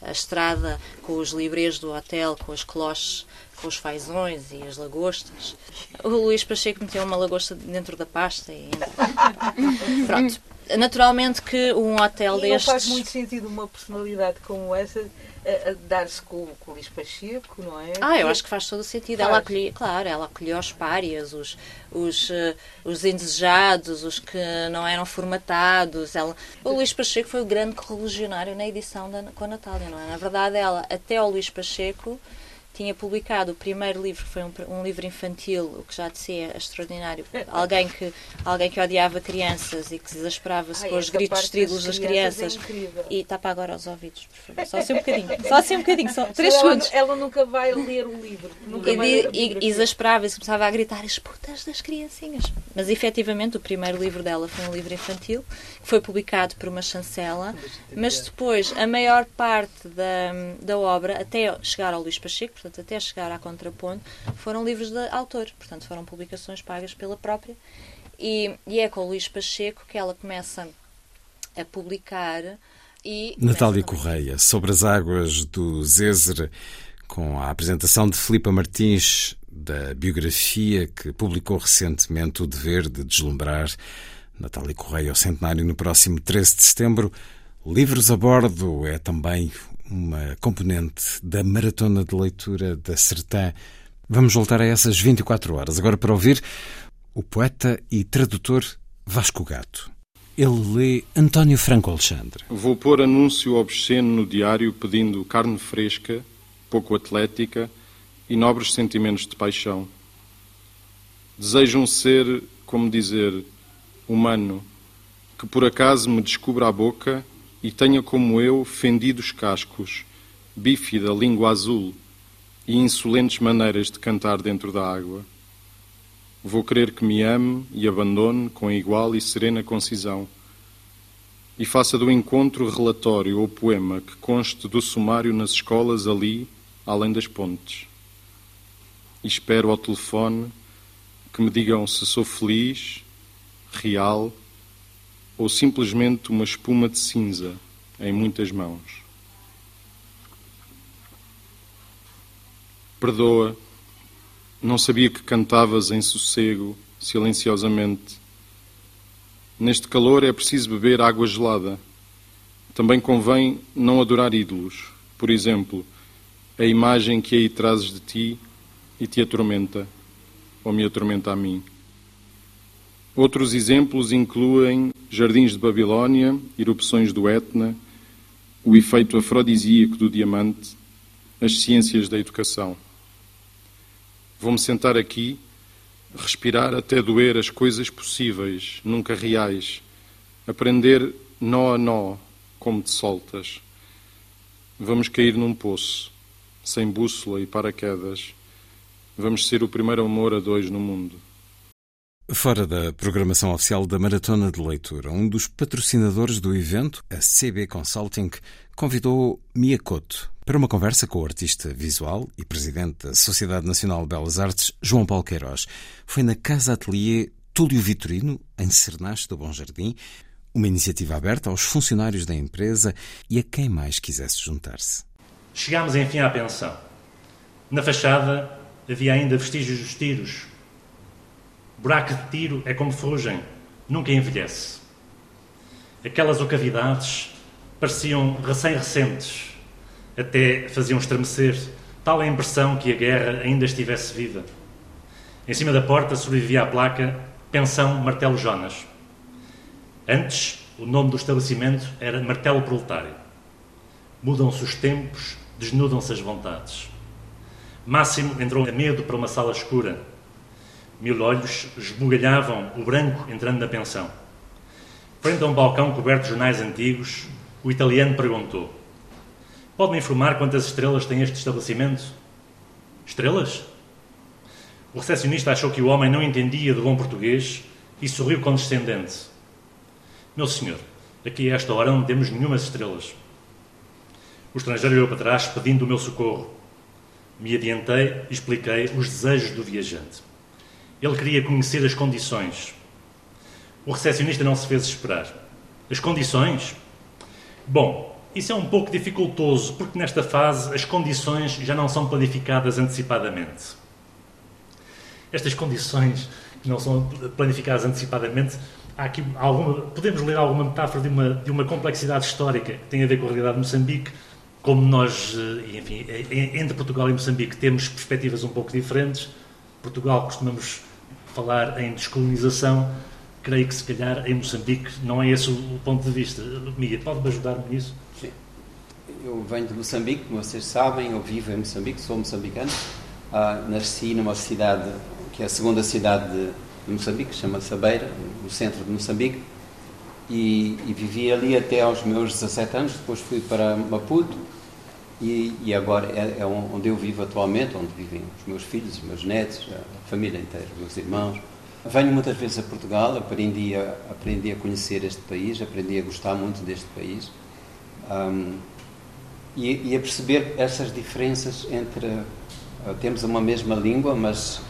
a estrada com os librês do hotel, com as cloches, com os faisões e as lagostas. O Luís Pacheco meteu uma lagosta dentro da pasta e... Pronto, naturalmente que um hotel destes... Não faz muito sentido uma personalidade como essa dar-se com o Luís Pacheco, não é? Eu acho que faz todo o sentido. Claro. Ela acolheu os párias, os indesejados, os que não eram formatados. O Luís Pacheco foi o grande correligionário na edição com a Natália, não é? Na verdade, ela, até o Luís Pacheco, tinha publicado o primeiro livro, que foi um livro infantil, o que já de si é extraordinário. Alguém que odiava crianças e que se exasperava-se com os gritos estrídulos das crianças. É, e tapa agora os ouvidos, por favor. Só assim um bocadinho. Só 3 segundos. Ela nunca vai ler o livro. E exasperava-se, começava a gritar as putas das criancinhas. Mas efetivamente o primeiro livro dela foi um livro infantil, que foi publicado por uma chancela, mas depois a maior parte da obra, até chegar ao Luís Pacheco, portanto, até chegar à Contraponto, foram livros de autor, portanto, foram publicações pagas pela própria. E é com o Luís Pacheco que ela começa a publicar. E Natália Correia, sobre as águas do Zézer, com a apresentação de Filipa Martins, da biografia que publicou recentemente, O Dever de Deslumbrar. Natália Correia, ao centenário, no próximo 13 de setembro. Livros a Bordo é também uma componente da Maratona de Leitura da Sertã. Vamos voltar a essas 24 horas, agora para ouvir o poeta e tradutor Vasco Gato. Ele lê António Franco Alexandre. Vou pôr anúncio obsceno no diário pedindo carne fresca, pouco atlética e nobres sentimentos de paixão. Desejo um ser, como dizer, humano, que por acaso me descubra a boca e tenha como eu fendidos cascos, bífida língua azul e insolentes maneiras de cantar dentro da água. Vou querer que me ame e abandone com igual e serena concisão e faça do encontro relatório ou poema que conste do sumário nas escolas ali, além das pontes. E espero ao telefone que me digam se sou feliz, real, ou simplesmente uma espuma de cinza em muitas mãos. Perdoa, não sabia que cantavas em sossego, silenciosamente. Neste calor é preciso beber água gelada. Também convém não adorar ídolos. Por exemplo, a imagem que aí trazes de ti e te atormenta, ou me atormenta a mim. Outros exemplos incluem jardins de Babilónia, erupções do Etna, o efeito afrodisíaco do diamante, as ciências da educação. Vou-me sentar aqui, respirar até doer as coisas possíveis, nunca reais, aprender nó a nó, como te soltas. Vamos cair num poço, sem bússola e paraquedas. Vamos ser o primeiro amor a dois no mundo. Fora da programação oficial da Maratona de Leitura, um dos patrocinadores do evento, a CB Consulting, convidou Mia Couto Para uma conversa com o artista visual e presidente da Sociedade Nacional de Belas Artes, João Paulo Queiroz. Foi na Casa Atelier Túlio Vitorino, em Cernache do Bom Jardim, uma iniciativa aberta aos funcionários da empresa e a quem mais quisesse juntar-se. Chegámos enfim à pensão. Na fachada havia ainda vestígios dos tiros. Buraco de tiro é como ferrugem, nunca envelhece. Aquelas ocavidades pareciam recém-recentes. Até faziam estremecer, tal a impressão que a guerra ainda estivesse viva. Em cima da porta sobrevivia a placa Pensão Martelo Jonas. Antes, o nome do estabelecimento era Martelo Proletário. Mudam-se os tempos, desnudam-se as vontades. Máximo entrou a medo para uma sala escura. Mil olhos esbugalhavam o branco entrando na pensão. Frente a um balcão coberto de jornais antigos, o italiano perguntou: "Pode-me informar quantas estrelas tem este estabelecimento?" "Estrelas?" O recepcionista achou que o homem não entendia de bom português e sorriu condescendente. "Meu senhor, aqui a esta hora não temos nenhumas estrelas." O estrangeiro olhou para trás pedindo o meu socorro. Me adiantei e expliquei os desejos do viajante. Ele queria conhecer as condições. O recepcionista não se fez esperar. "As condições? Bom, isso é um pouco dificultoso, porque nesta fase as condições já não são planificadas antecipadamente." Estas condições que não são planificadas antecipadamente, há aqui podemos ler alguma metáfora de uma complexidade histórica que tem a ver com a realidade de Moçambique, como nós, enfim, entre Portugal e Moçambique temos perspectivas um pouco diferentes. Portugal costumamos falar em descolonização. Creio que, se calhar, em Moçambique não é esse o ponto de vista. Mia, pode-me ajudar-me nisso? Sim. Eu venho de Moçambique, como vocês sabem, eu vivo em Moçambique, sou moçambicano. Nasci numa cidade, que é a segunda cidade de Moçambique, que chama-se Beira, no centro de Moçambique, e vivi ali até aos meus 17 anos, depois fui para Maputo, e agora é onde eu vivo atualmente, onde vivem os meus filhos, os meus netos, a família inteira, os meus irmãos. Venho muitas vezes a Portugal, aprendi a conhecer este país, aprendi a gostar muito deste país e a perceber essas diferenças entre... temos uma mesma língua, mas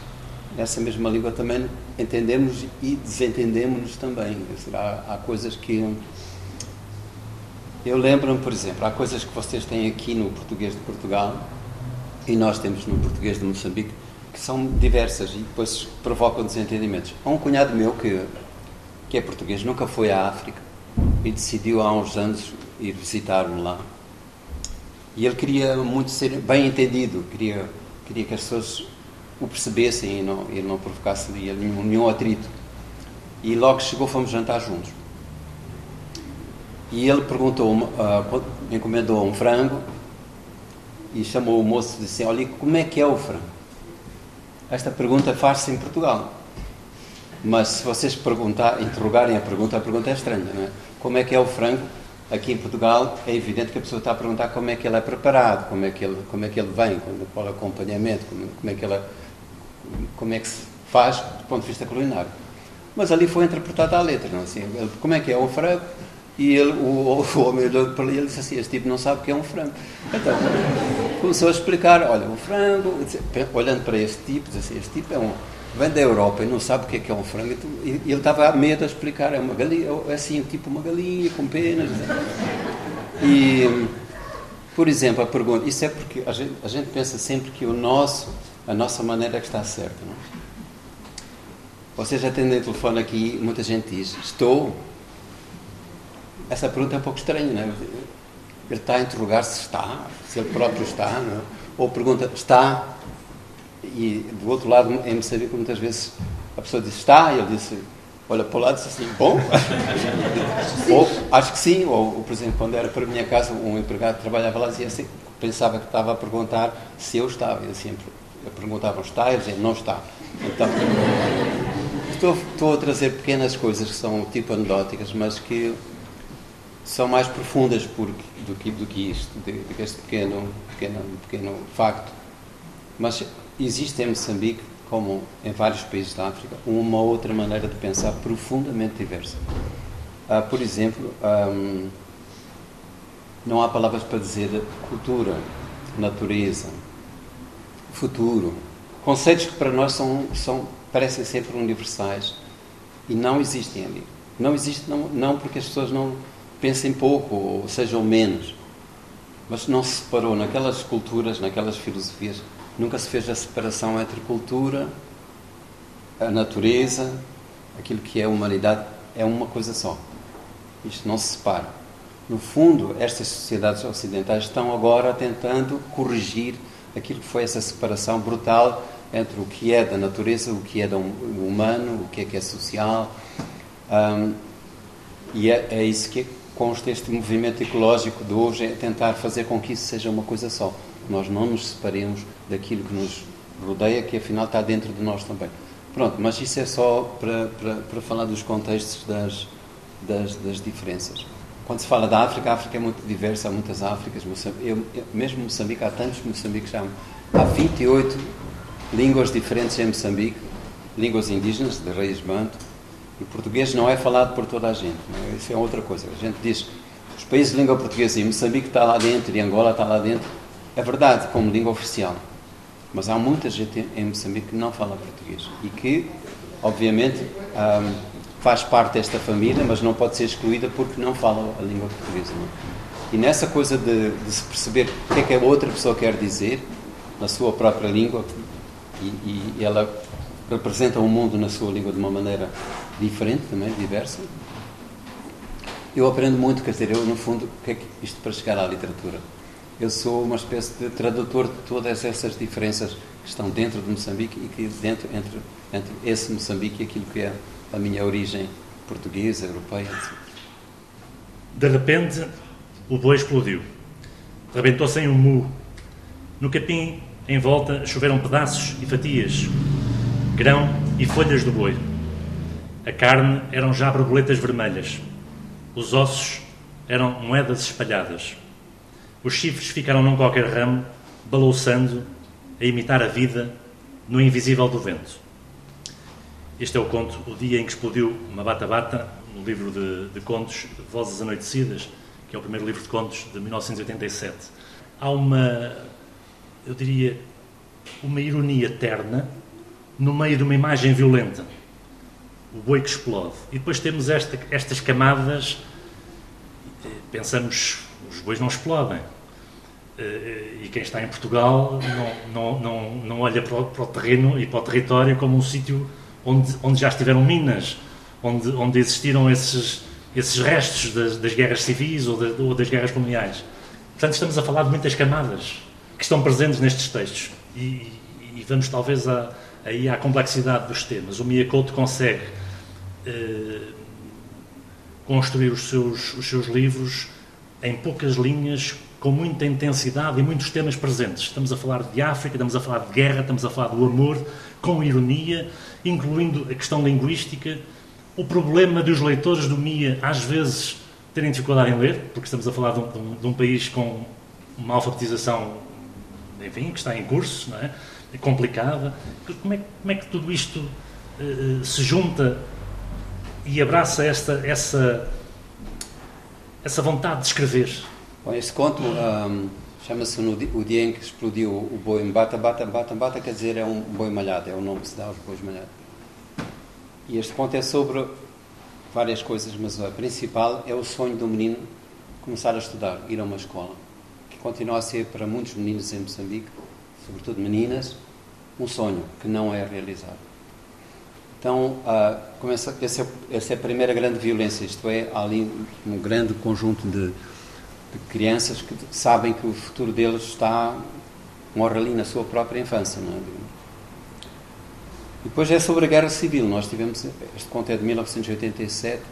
nessa mesma língua também entendemos e desentendemos-nos também. Há coisas que... Eu lembro-me, por exemplo, há coisas que vocês têm aqui no português de Portugal e nós temos no português de Moçambique, que são diversas e depois provocam desentendimentos. Há um cunhado meu que é português, nunca foi à África e decidiu há uns anos ir visitar-me lá. E ele queria muito ser bem entendido, queria que as pessoas o percebessem e não provocasse nenhum atrito. E logo chegou, fomos jantar juntos. E ele perguntou-me, encomendou um frango e chamou o moço e disse: "Olha, como é que é o frango?" Esta pergunta faz-se em Portugal, mas se vocês interrogarem a pergunta é estranha, não é? Como é que é o frango? Aqui em Portugal é evidente que a pessoa está a perguntar como é que ele é preparado, como é que ele vem, qual é o acompanhamento, como é que se faz do ponto de vista culinário. Mas ali foi interpretada à letra, não é? Assim, como é que é o frango? E ele, o homem olhou para ele e disse assim: "Este tipo não sabe o que é um frango." Então, começou a explicar: "Olha, um frango", olhando para este tipo, disse assim: "Este tipo vem da Europa e não sabe o que é um frango." E ele estava a medo a explicar: "É uma galinha, assim, tipo uma galinha com penas." E, por exemplo, a pergunta... Isso é porque a gente pensa sempre que a nossa maneira é que está certa, não é? Vocês atendem o telefone aqui, muita gente diz: "Estou..." Essa pergunta é um pouco estranha, não é? Ele está a interrogar se está, se ele próprio está, não é? Ou pergunta: "Está?" E do outro lado, é necessário que muitas vezes a pessoa diz: "Está?" E ele disse, olha para o lado e diz assim: "Bom, ou acho que sim." Ou, por exemplo, quando era para a minha casa, um empregado que trabalhava lá dizia assim, pensava que estava a perguntar se eu estava. Ele sempre perguntava: "Está?" E ele dizia: "Não está." Então, estou a trazer pequenas coisas que são tipo anedóticas, mas que são mais profundas do que isto, do que este pequeno facto. Mas existe em Moçambique, como em vários países da África, uma outra maneira de pensar profundamente diversa. Por exemplo, não há palavras para dizer cultura. natureza, futuro, conceitos que para nós parecem sempre universais e não existem ali. Não existe não porque as pessoas não pensem pouco ou sejam menos, mas não se separou naquelas culturas, naquelas filosofias, nunca se fez a separação entre cultura, a natureza, aquilo que é a humanidade, é uma coisa só. Isto não se separa. No fundo, estas sociedades ocidentais estão agora tentando corrigir aquilo que foi essa separação brutal entre o que é da natureza, o que é do humano, o que é social. E é isso que consta este movimento ecológico de hoje, é tentar fazer com que isso seja uma coisa só. Nós não nos separemos daquilo que nos rodeia, que afinal está dentro de nós também. Pronto, mas isso é só para falar dos contextos das diferenças. Quando se fala da África, a África é muito diversa, há muitas Áfricas. Mesmo Moçambique, há tantos Moçambiques, há 28 línguas diferentes em Moçambique, línguas indígenas, de raiz banto, e português não é falado por toda a gente, não é? Isso é outra coisa. A gente diz, os países de língua portuguesa, e Moçambique está lá dentro, e Angola está lá dentro, é verdade, como língua oficial. Mas há muita gente em Moçambique que não fala português e que, obviamente, faz parte desta família, mas não pode ser excluída porque não fala a língua portuguesa. E nessa coisa de se perceber o que é que a outra pessoa quer dizer na sua própria língua, e ela representa o mundo na sua língua de uma maneira diferente também, diversa, eu aprendo muito, quer dizer, eu no fundo, o que é que isto para chegar à literatura? Eu sou uma espécie de tradutor de todas essas diferenças que estão dentro de Moçambique e que entre esse Moçambique e aquilo que é a minha origem portuguesa, europeia, etc. De repente, o boi explodiu. Rebentou-se em um mu. No capim, em volta, choveram pedaços e fatias, grão e folhas do boi. A carne eram já borboletas vermelhas. Os ossos eram moedas espalhadas. Os chifres ficaram num qualquer ramo, balouçando, a imitar a vida, no invisível do vento. Este é o conto O Dia em que Explodiu uma Bata-Bata, um livro de contos, Vozes Anoitecidas, que é o primeiro livro de contos de 1987. Há uma, eu diria, uma ironia terna no meio de uma imagem violenta. O boi que explode. E depois temos estas camadas, pensamos... Os bois não explodem. E quem está em Portugal não olha para o terreno e para o território como um sítio onde já estiveram minas, onde existiram esses restos das guerras civis ou das guerras coloniais. Portanto, estamos a falar de muitas camadas que estão presentes nestes textos. E vamos, talvez, aí à complexidade dos temas. O Mia Couto consegue construir os seus livros em poucas linhas, com muita intensidade e muitos temas presentes. Estamos a falar de África, estamos a falar de guerra, estamos a falar do amor, com ironia, incluindo a questão linguística, o problema dos leitores do Mia, às vezes, terem dificuldade em ler, porque estamos a falar de um país com uma alfabetização, enfim, que está em curso, não é? É complicada. Como é que tudo isto se junta e abraça essa vontade de escrever? Bom, este conto chama-se O Dia em que Explodiu o Boi Bata, Bata, Bata, Bata, quer dizer, é um boi malhado, é o nome que se dá aos bois malhados. E este conto é sobre várias coisas, mas a principal é o sonho do menino começar a estudar, ir a uma escola, que continua a ser para muitos meninos em Moçambique, sobretudo meninas, um sonho que não é realizado. Então, essa é a primeira grande violência, isto é, há ali um grande conjunto de crianças que sabem que o futuro deles morre ali na sua própria infância, não é? Depois é sobre a guerra civil. Nós tivemos, este conto é de 1987,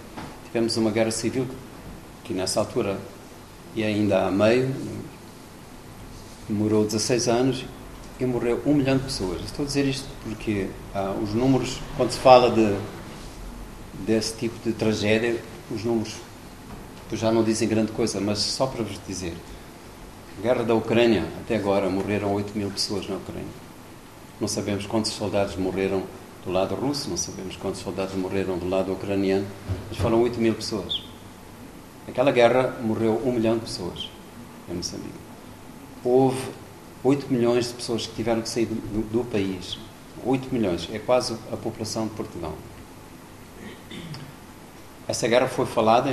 tivemos uma guerra civil que nessa altura, e ainda há meio, demorou 16 anos, e morreu 1 milhão de pessoas. Estou a dizer isto porque os números, quando se fala desse tipo de tragédia, os números já não dizem grande coisa, mas só para vos dizer, a guerra da Ucrânia, até agora morreram 8 mil pessoas na Ucrânia. Não sabemos quantos soldados morreram do lado russo, não sabemos quantos soldados morreram do lado ucraniano, mas foram 8 mil pessoas. Naquela guerra morreu 1 milhão de pessoas em Moçambique. Houve 8 milhões de pessoas que tiveram que sair do país. 8 milhões, é quase a população de Portugal. Essa guerra foi falada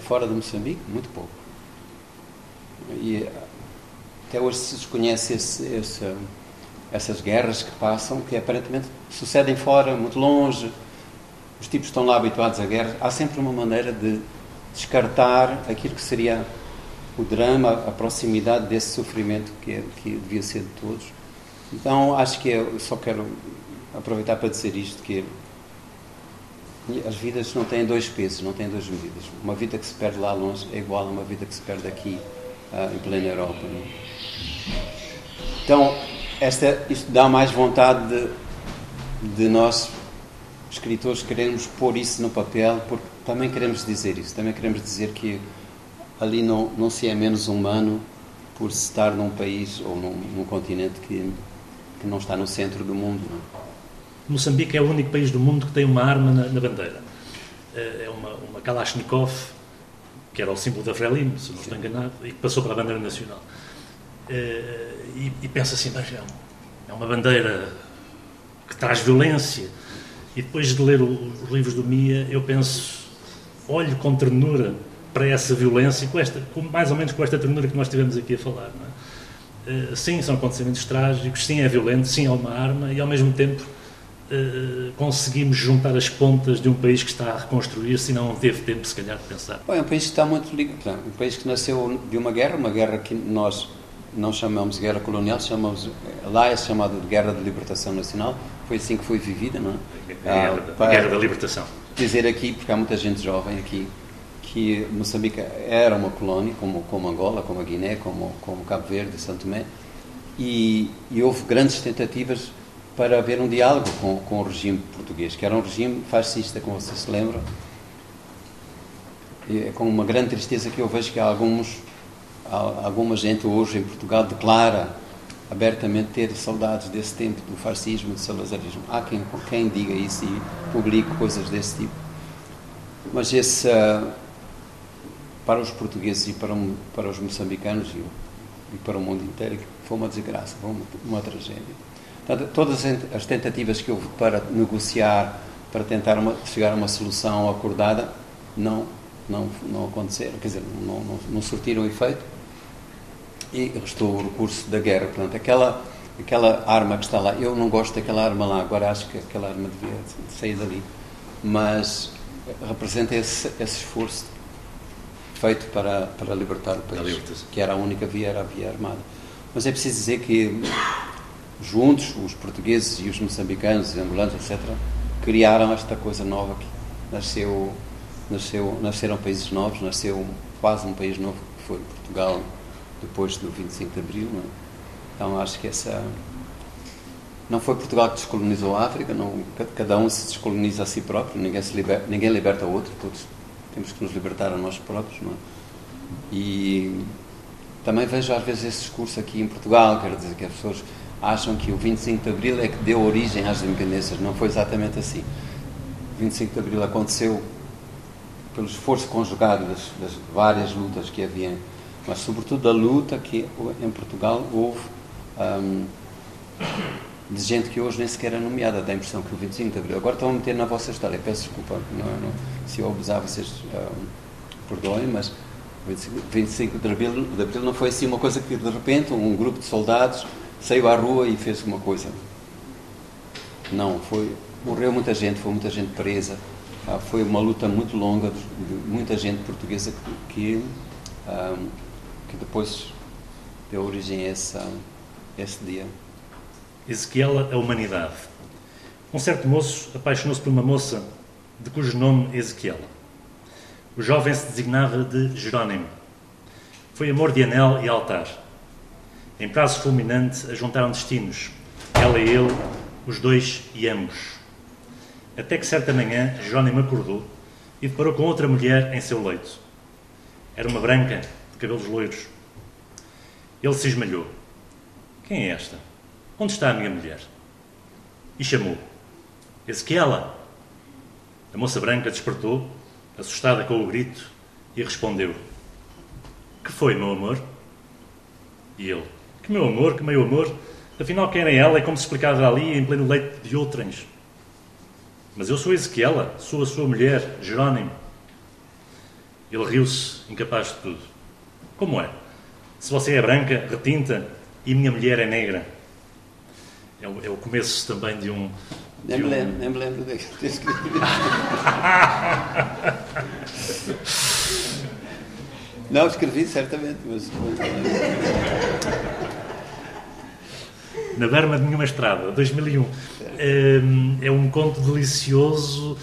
fora de Moçambique, muito pouco. E até hoje se desconhece essas guerras que passam, que aparentemente sucedem fora, muito longe. Os tipos estão lá habituados a guerras. Há sempre uma maneira de descartar aquilo que seria o drama, a proximidade desse sofrimento que devia ser de todos. Então, acho que eu só quero aproveitar para dizer isto, que as vidas não têm dois pesos, não têm duas medidas. Uma vida que se perde lá longe é igual a uma vida que se perde aqui, em plena Europa. Não? Então, isto dá mais vontade de nós, escritores, queremos pôr isso no papel, porque também queremos dizer isso, também queremos dizer que ali não se é menos humano por se estar num país ou num continente que não está no centro do mundo. Não? Moçambique é o único país do mundo que tem uma arma na bandeira. É uma Kalashnikov, que era o símbolo da Frelimo, se não estou enganado, e que passou para a bandeira nacional. E pensa assim, mas é uma bandeira que traz violência. E depois de ler os livros do Mia, eu penso, olho com ternura para essa violência, mais ou menos com esta ternura que nós estivemos aqui a falar. Não é? Sim, são acontecimentos trágicos, sim, é violento, sim, é uma arma, e ao mesmo tempo conseguimos juntar as pontas de um país que está a reconstruir-se e não teve tempo, se calhar, de pensar. Bom, é um país que está muito ligado, um país que nasceu de uma guerra que nós não chamamos de guerra colonial, chamamos, lá é chamada de guerra de libertação nacional, foi assim que foi vivida, não é? Guerra da libertação. Dizer aqui, porque há muita gente jovem aqui, que Moçambique era uma colónia, como Angola, como a Guiné, como Cabo Verde, São Tomé, e houve grandes tentativas para haver um diálogo com o regime português, que era um regime fascista, como vocês se lembram. E é com uma grande tristeza que eu vejo que alguma gente hoje em Portugal declara abertamente ter saudades desse tempo do fascismo, do salazarismo. Há quem diga isso e publique coisas desse tipo. Mas para os portugueses e para os moçambicanos e para o mundo inteiro, foi uma desgraça, foi uma tragédia. Todas as tentativas que houve para negociar, para tentar chegar a uma solução acordada, não aconteceram, quer dizer, não surtiram efeito e restou o recurso da guerra. Portanto, aquela arma que está lá, eu não gosto daquela arma lá, agora acho que aquela arma devia sair dali, mas representa esse esforço feito para libertar o país, que era a única via, era a via armada. Mas é preciso dizer que juntos, os portugueses e os moçambicanos, os angolanos, etc., criaram esta coisa nova que nasceram países novos, nasceu quase um país novo, que foi Portugal, depois do 25 de Abril. Não é? Então, acho que não foi Portugal que descolonizou a África, não, cada um se descoloniza a si próprio, ninguém liberta o outro, todos temos que nos libertar a nós próprios. Não é? E também vejo, às vezes, esse discurso aqui em Portugal, quero dizer que as pessoas acham que o 25 de Abril é que deu origem às independências. Não foi exatamente assim. O 25 de Abril aconteceu pelo esforço conjugado das várias lutas que havia, mas sobretudo da luta que em Portugal houve de gente que hoje nem sequer é nomeada. Dá a impressão que o 25 de Abril... Agora estão a meter na vossa história. Peço desculpa se eu abusar, vocês perdoem, mas o 25 de Abril não foi assim uma coisa que, de repente, um grupo de soldados saiu à rua e fez uma coisa. Não, morreu muita gente, foi muita gente presa. Foi uma luta muito longa de muita gente portuguesa que depois deu origem a esse dia. Ezequiel, a humanidade. Um certo moço apaixonou-se por uma moça de cujo nome Ezequiel. O jovem se designava de Jerónimo. Foi amor de anel e altar. Em prazo fulminante, ajuntaram destinos, ela e ele, os dois e ambos. Até que certa manhã, Jerónimo acordou e deparou com outra mulher em seu leito. Era uma branca, de cabelos loiros. Ele se esmalhou. Quem é esta? Onde está a minha mulher? E chamou. Ezequiela! A moça branca despertou, assustada com o grito, e respondeu. Que foi, meu amor? E ele. Que meu amor, que meio amor. Afinal, quem era ela é como se explicava ali em pleno leito de outrens. Mas eu sou Ezequiela, sou a sua mulher, Jerónimo. Ele riu-se, incapaz de tudo. Como é? Se você é branca, retinta, e minha mulher é negra. É o começo também de um... Nem me lembro de ter escrito. Não, escrevi certamente, mas... Na Berma de Nenhuma Estrada, 2001. É um conto delicioso.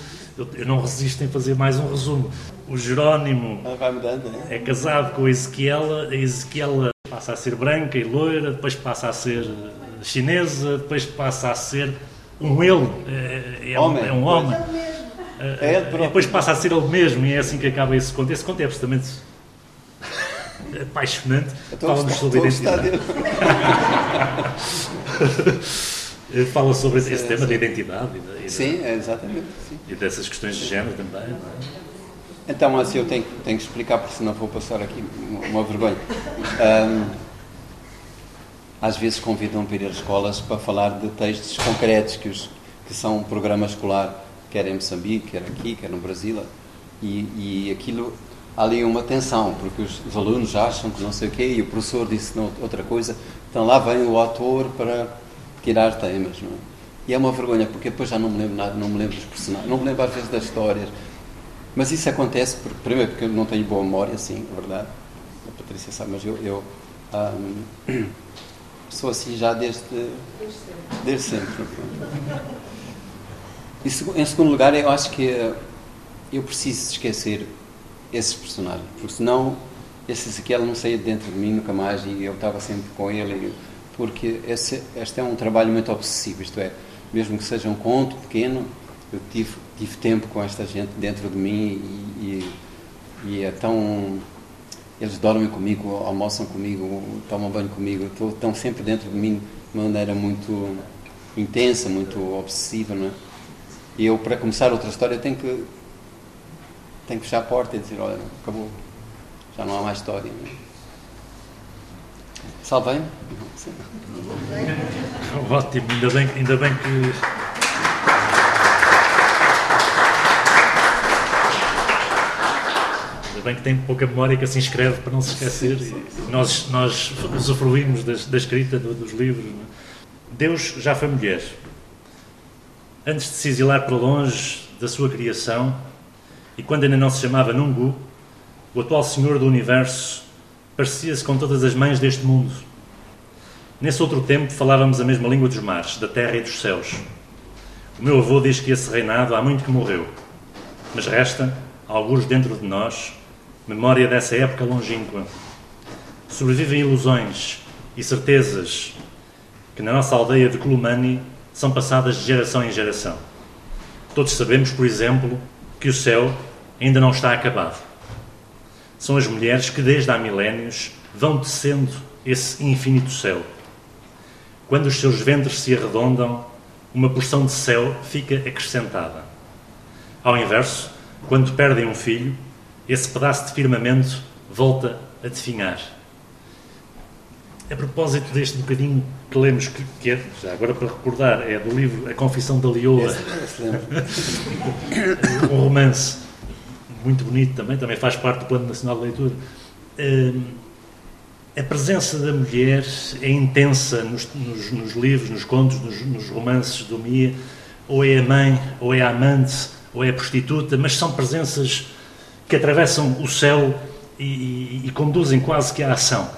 Eu não resisto em fazer mais um resumo. O Jerónimo é casado com a Ezequiela. A Ezequiela passa a ser branca e loira, depois passa a ser chinesa, depois passa a ser um ele. É um homem. É ele depois passa a ser ele mesmo. E é assim que acaba esse conto. Esse conto é absolutamente apaixonante. Fala-nos sobre identidade. Fala sobre esse tema da identidade sim, exatamente, sim. E dessas questões de género também, não é? Então assim eu tenho que explicar, porque senão vou passar aqui uma vergonha. Às vezes convidam-me a ir às escolas para falar de textos concretos que são um programa escolar, quer em Moçambique, quer aqui, quer no Brasil, e aquilo... Há ali uma tensão, porque os alunos acham que não sei o quê, e o professor disse outra coisa, então lá vem o autor para tirar temas, não é? E é uma vergonha, porque depois já não me lembro nada, não me lembro dos personagens, não me lembro às vezes das histórias. Mas isso acontece, primeiro porque eu não tenho boa memória, sim, é verdade, a Patrícia sabe, mas eu sou assim já desde sempre. E, em segundo lugar, eu acho que eu preciso esquecer esses personagens, porque senão esse Ezequiel não saía de dentro de mim nunca mais, e eu estava sempre com ele, porque este é um trabalho muito obsessivo, isto é, mesmo que seja um conto pequeno, eu tive tempo com esta gente dentro de mim, e é tão... Eles dormem comigo, almoçam comigo, tomam banho comigo, estão sempre dentro de mim de uma maneira muito intensa, muito obsessiva, não é? E eu, para começar outra história, eu tenho que fechar a porta e dizer, olha, acabou, já não há mais história. Salvei-me? Ótimo, ainda bem que... Ainda bem que tem pouca memória, que assim escreve para não se esquecer. Sim. Nós usufruímos da escrita, dos livros. Não é? Deus já foi mulher. Antes de se exilar para longe da sua criação, e quando ainda não se chamava Nungu, o atual Senhor do Universo parecia-se com todas as mães deste mundo. Nesse outro tempo falávamos a mesma língua dos mares, da terra e dos céus. O meu avô diz que esse reinado há muito que morreu, mas resta, alguns dentro de nós, memória dessa época longínqua. Sobrevivem ilusões e certezas que na nossa aldeia de Columani são passadas de geração em geração. Todos sabemos, por exemplo, que o céu ainda não está acabado. São as mulheres que, desde há milénios, vão tecendo esse infinito céu. Quando os seus ventres se arredondam, uma porção de céu fica acrescentada. Ao inverso, quando perdem um filho, esse pedaço de firmamento volta a definhar. A propósito deste bocadinho que lemos, que é, já agora para recordar, é do livro A Confissão da Lioa, um romance muito bonito também faz parte do Plano Nacional de Leitura. A presença da mulher é intensa nos livros, nos contos, nos romances do Mia, ou é a mãe, ou é a amante, ou é a prostituta, mas são presenças que atravessam o céu e conduzem quase que à ação.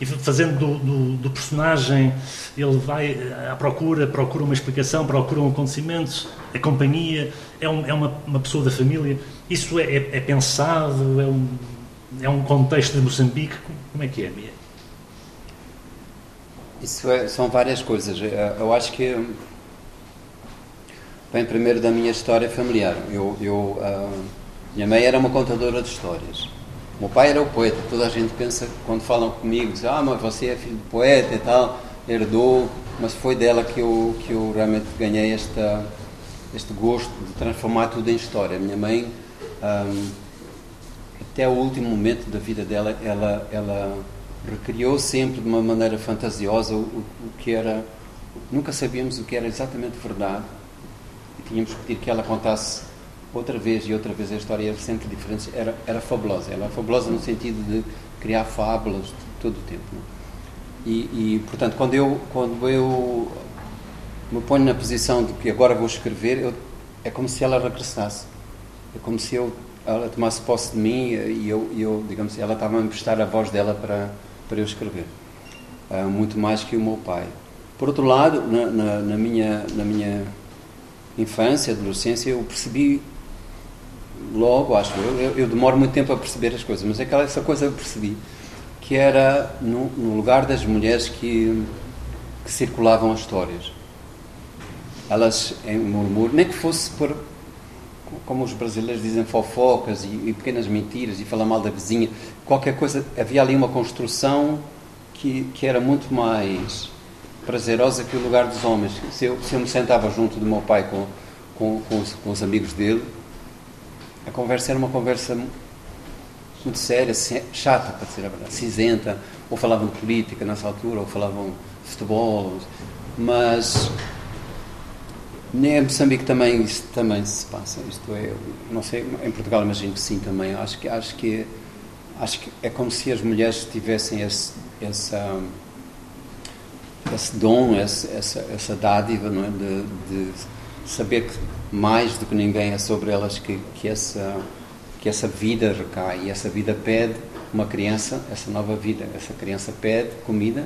E fazendo do personagem, ele vai à procura uma explicação, procura um acontecimento, a companhia, é uma pessoa da família. Isso é pensado, é um contexto de Moçambique. Como é que é, Mia? Isso são várias coisas. Eu acho que, bem, primeiro da minha história familiar. Minha mãe era uma contadora de histórias. O meu pai era o poeta. Toda a gente pensa, quando falam comigo, diz, mas você é filho de poeta e tal, herdou, mas foi dela que eu realmente ganhei este gosto de transformar tudo em história. A minha mãe, até o último momento da vida dela, ela recriou sempre de uma maneira fantasiosa o que era... Nunca sabíamos o que era exatamente verdade e tínhamos que pedir que ela contasse outra vez a história. Era sempre diferente, era fabulosa. Ela era fabulosa no sentido de criar fábulas de todo o tempo. E portanto, quando eu me ponho na posição de que agora vou escrever, é como se ela regressasse. É como se ela tomasse posse de mim e eu digamos, ela estava a emprestar a voz dela para eu escrever. Muito mais que o meu pai. Por outro lado, na minha infância, adolescência, eu percebi logo, acho eu demoro muito tempo a perceber as coisas, mas essa coisa eu percebi, que era no lugar das mulheres que circulavam as histórias. Elas, em murmúrio, nem que fosse por, como os brasileiros dizem, fofocas e pequenas mentiras e falar mal da vizinha, qualquer coisa, havia ali uma construção que era muito mais prazerosa que o lugar dos homens. Se eu me sentava junto do meu pai com os amigos dele, a conversa era uma conversa muito séria, chata, para dizer a verdade, cinzenta, ou falavam de política nessa altura, ou falavam de futebol, mas... Nem em Moçambique também se passa. Isto é, não sei, em Portugal imagino que sim também. Acho que é como se as mulheres tivessem esse dom, essa dádiva, não é? de saber que mais do que ninguém é sobre elas que essa vida recai, e essa vida pede uma criança, essa nova vida, essa criança pede comida,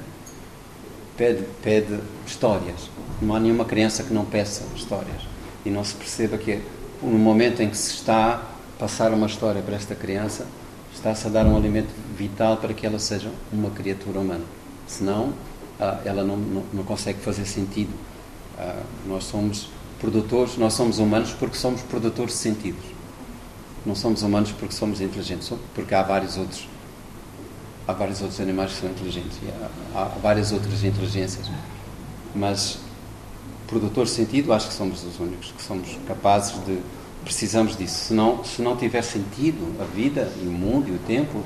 pede histórias. Não há nenhuma criança que não peça histórias e não se perceba que no momento em que se está a passar uma história para esta criança, está-se a dar um alimento vital para que ela seja uma criatura humana. Senão, ela não consegue fazer sentido. Nós somos produtores, nós somos humanos porque somos produtores de sentidos. Não somos humanos porque somos inteligentes, porque há vários outros animais que são inteligentes, e há várias outras inteligências, mas produtores de sentido, acho que somos os únicos que somos capazes de... Precisamos disso. Se não tiver sentido a vida, e o mundo, e o tempo,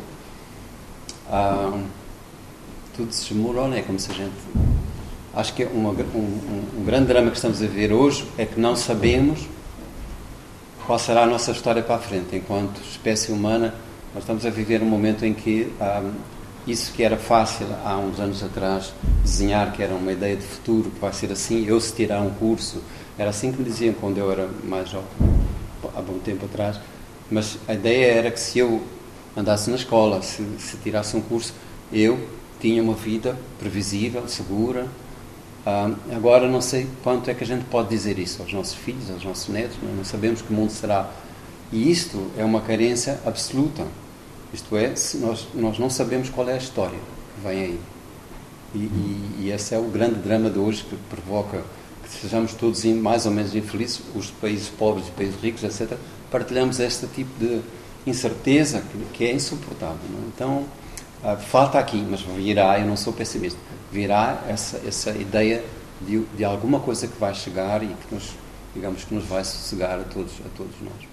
tudo se desmorona. É como se a gente... Acho que é um grande drama que estamos a viver hoje é que não sabemos qual será a nossa história para a frente. Enquanto espécie humana, nós estamos a viver um momento em que isso que era fácil há uns anos atrás, desenhar, que era uma ideia de futuro, que vai ser assim, eu se tirar um curso, era assim que me diziam quando eu era mais jovem, há bom tempo atrás, mas a ideia era que se eu andasse na escola, se tirasse um curso, eu tinha uma vida previsível, segura. Agora não sei quanto é que a gente pode dizer isso aos nossos filhos, aos nossos netos, não sabemos que mundo será. E isto é uma carência absoluta. Isto é, nós não sabemos qual é a história que vem aí. E esse é o grande drama de hoje, que provoca que sejamos todos mais ou menos infelizes, os países pobres e países ricos, etc. Partilhamos este tipo de incerteza que é insuportável. Não é? Então, falta aqui, mas virá, eu não sou pessimista, virá essa ideia de alguma coisa que vai chegar e que nos, digamos, que nos vai sossegar a todos nós.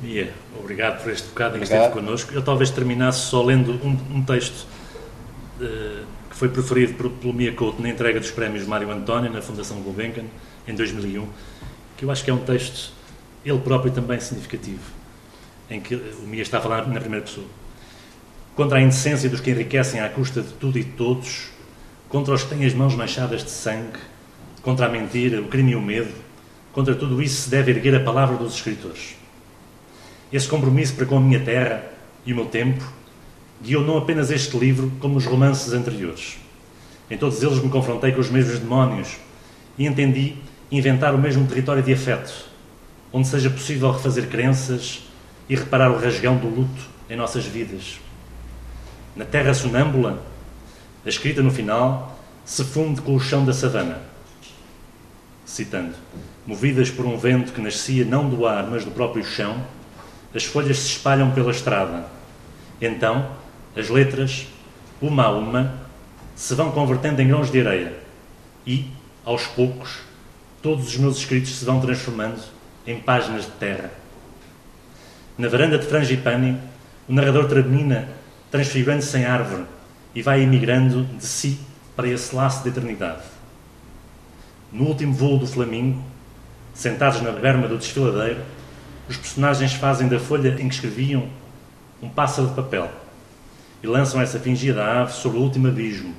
Mia, obrigado por este bocado em que esteve connosco. Eu talvez terminasse só lendo um texto que foi preferido pelo Mia Couto na entrega dos prémios Mário António na Fundação Gulbenkian, em 2001, que eu acho que é um texto, ele próprio também significativo, em que o Mia está a falar na primeira pessoa. Contra a indecência dos que enriquecem à custa de tudo e de todos, contra os que têm as mãos manchadas de sangue, contra a mentira, o crime e o medo, contra tudo isso se deve erguer a palavra dos escritores. Esse compromisso para com a minha terra e o meu tempo guiou não apenas este livro, como os romances anteriores. Em todos eles me confrontei com os mesmos demónios e entendi inventar o mesmo território de afeto, onde seja possível refazer crenças e reparar o rasgão do luto em nossas vidas. Na terra sonâmbula, a escrita no final se funde com o chão da savana. Citando, movidas por um vento que nascia não do ar, mas do próprio chão, as folhas se espalham pela estrada. Então, as letras, uma a uma, se vão convertendo em grãos de areia. E, aos poucos, todos os meus escritos se vão transformando em páginas de terra. Na varanda de Frangipani, o narrador termina transfigurando-se em árvore e vai emigrando de si para esse laço de eternidade. No último voo do Flamingo, sentados na berma do desfiladeiro, os personagens fazem da folha em que escreviam um pássaro de papel e lançam essa fingida ave sobre o último abismo,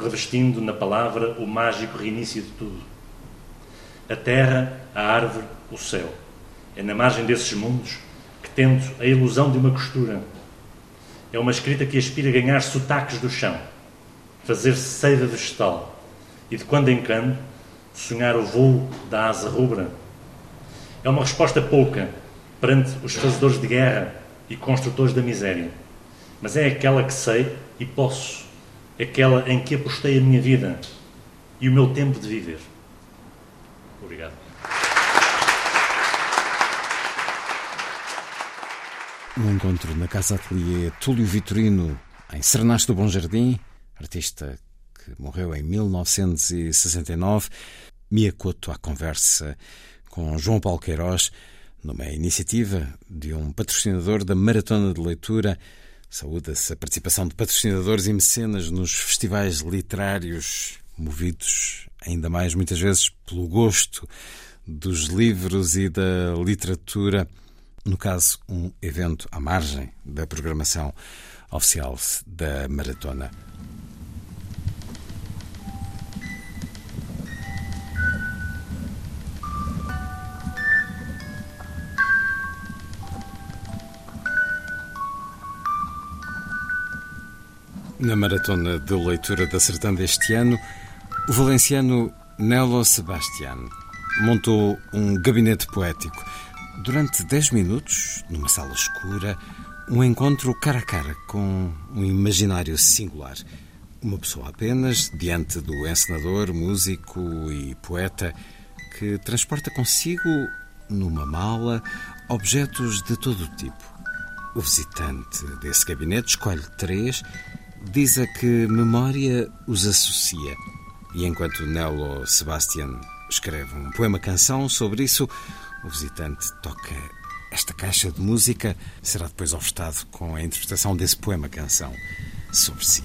revestindo na palavra o mágico reinício de tudo. A terra, a árvore, o céu. É na margem desses mundos que tento a ilusão de uma costura. É uma escrita que aspira a ganhar sotaques do chão, fazer-se seiva vegetal e, de quando em quando, sonhar o voo da asa rubra. É uma resposta pouca perante os fazedores de guerra e construtores da miséria, mas é aquela que sei e posso, aquela em que apostei a minha vida e o meu tempo de viver. Obrigado. No encontro na Casa Atelier Túlio Vitorino, em Cernache do Bom Jardim, artista que morreu em 1969, Mia Couto à conversa com João Paulo Queiroz, numa iniciativa de um patrocinador da Maratona de Leitura. Saúda-se a participação de patrocinadores e mecenas nos festivais literários, movidos ainda mais, muitas vezes, pelo gosto dos livros e da literatura. No caso, um evento à margem da programação oficial da Maratona. Na Maratona de Leitura da Sertã deste ano, o valenciano Nelo Sebastian montou um gabinete poético. Durante 10 minutos, numa sala escura, um encontro cara a cara com um imaginário singular. Uma pessoa apenas, diante do encenador, músico e poeta, que transporta consigo, numa mala, objetos de todo o tipo. O visitante desse gabinete escolhe 3, diz a que memória os associa. E enquanto Nelo Sebastian escreve um poema-canção sobre isso, o visitante toca esta caixa de música, será depois ofertado com a interpretação desse poema-canção sobre si.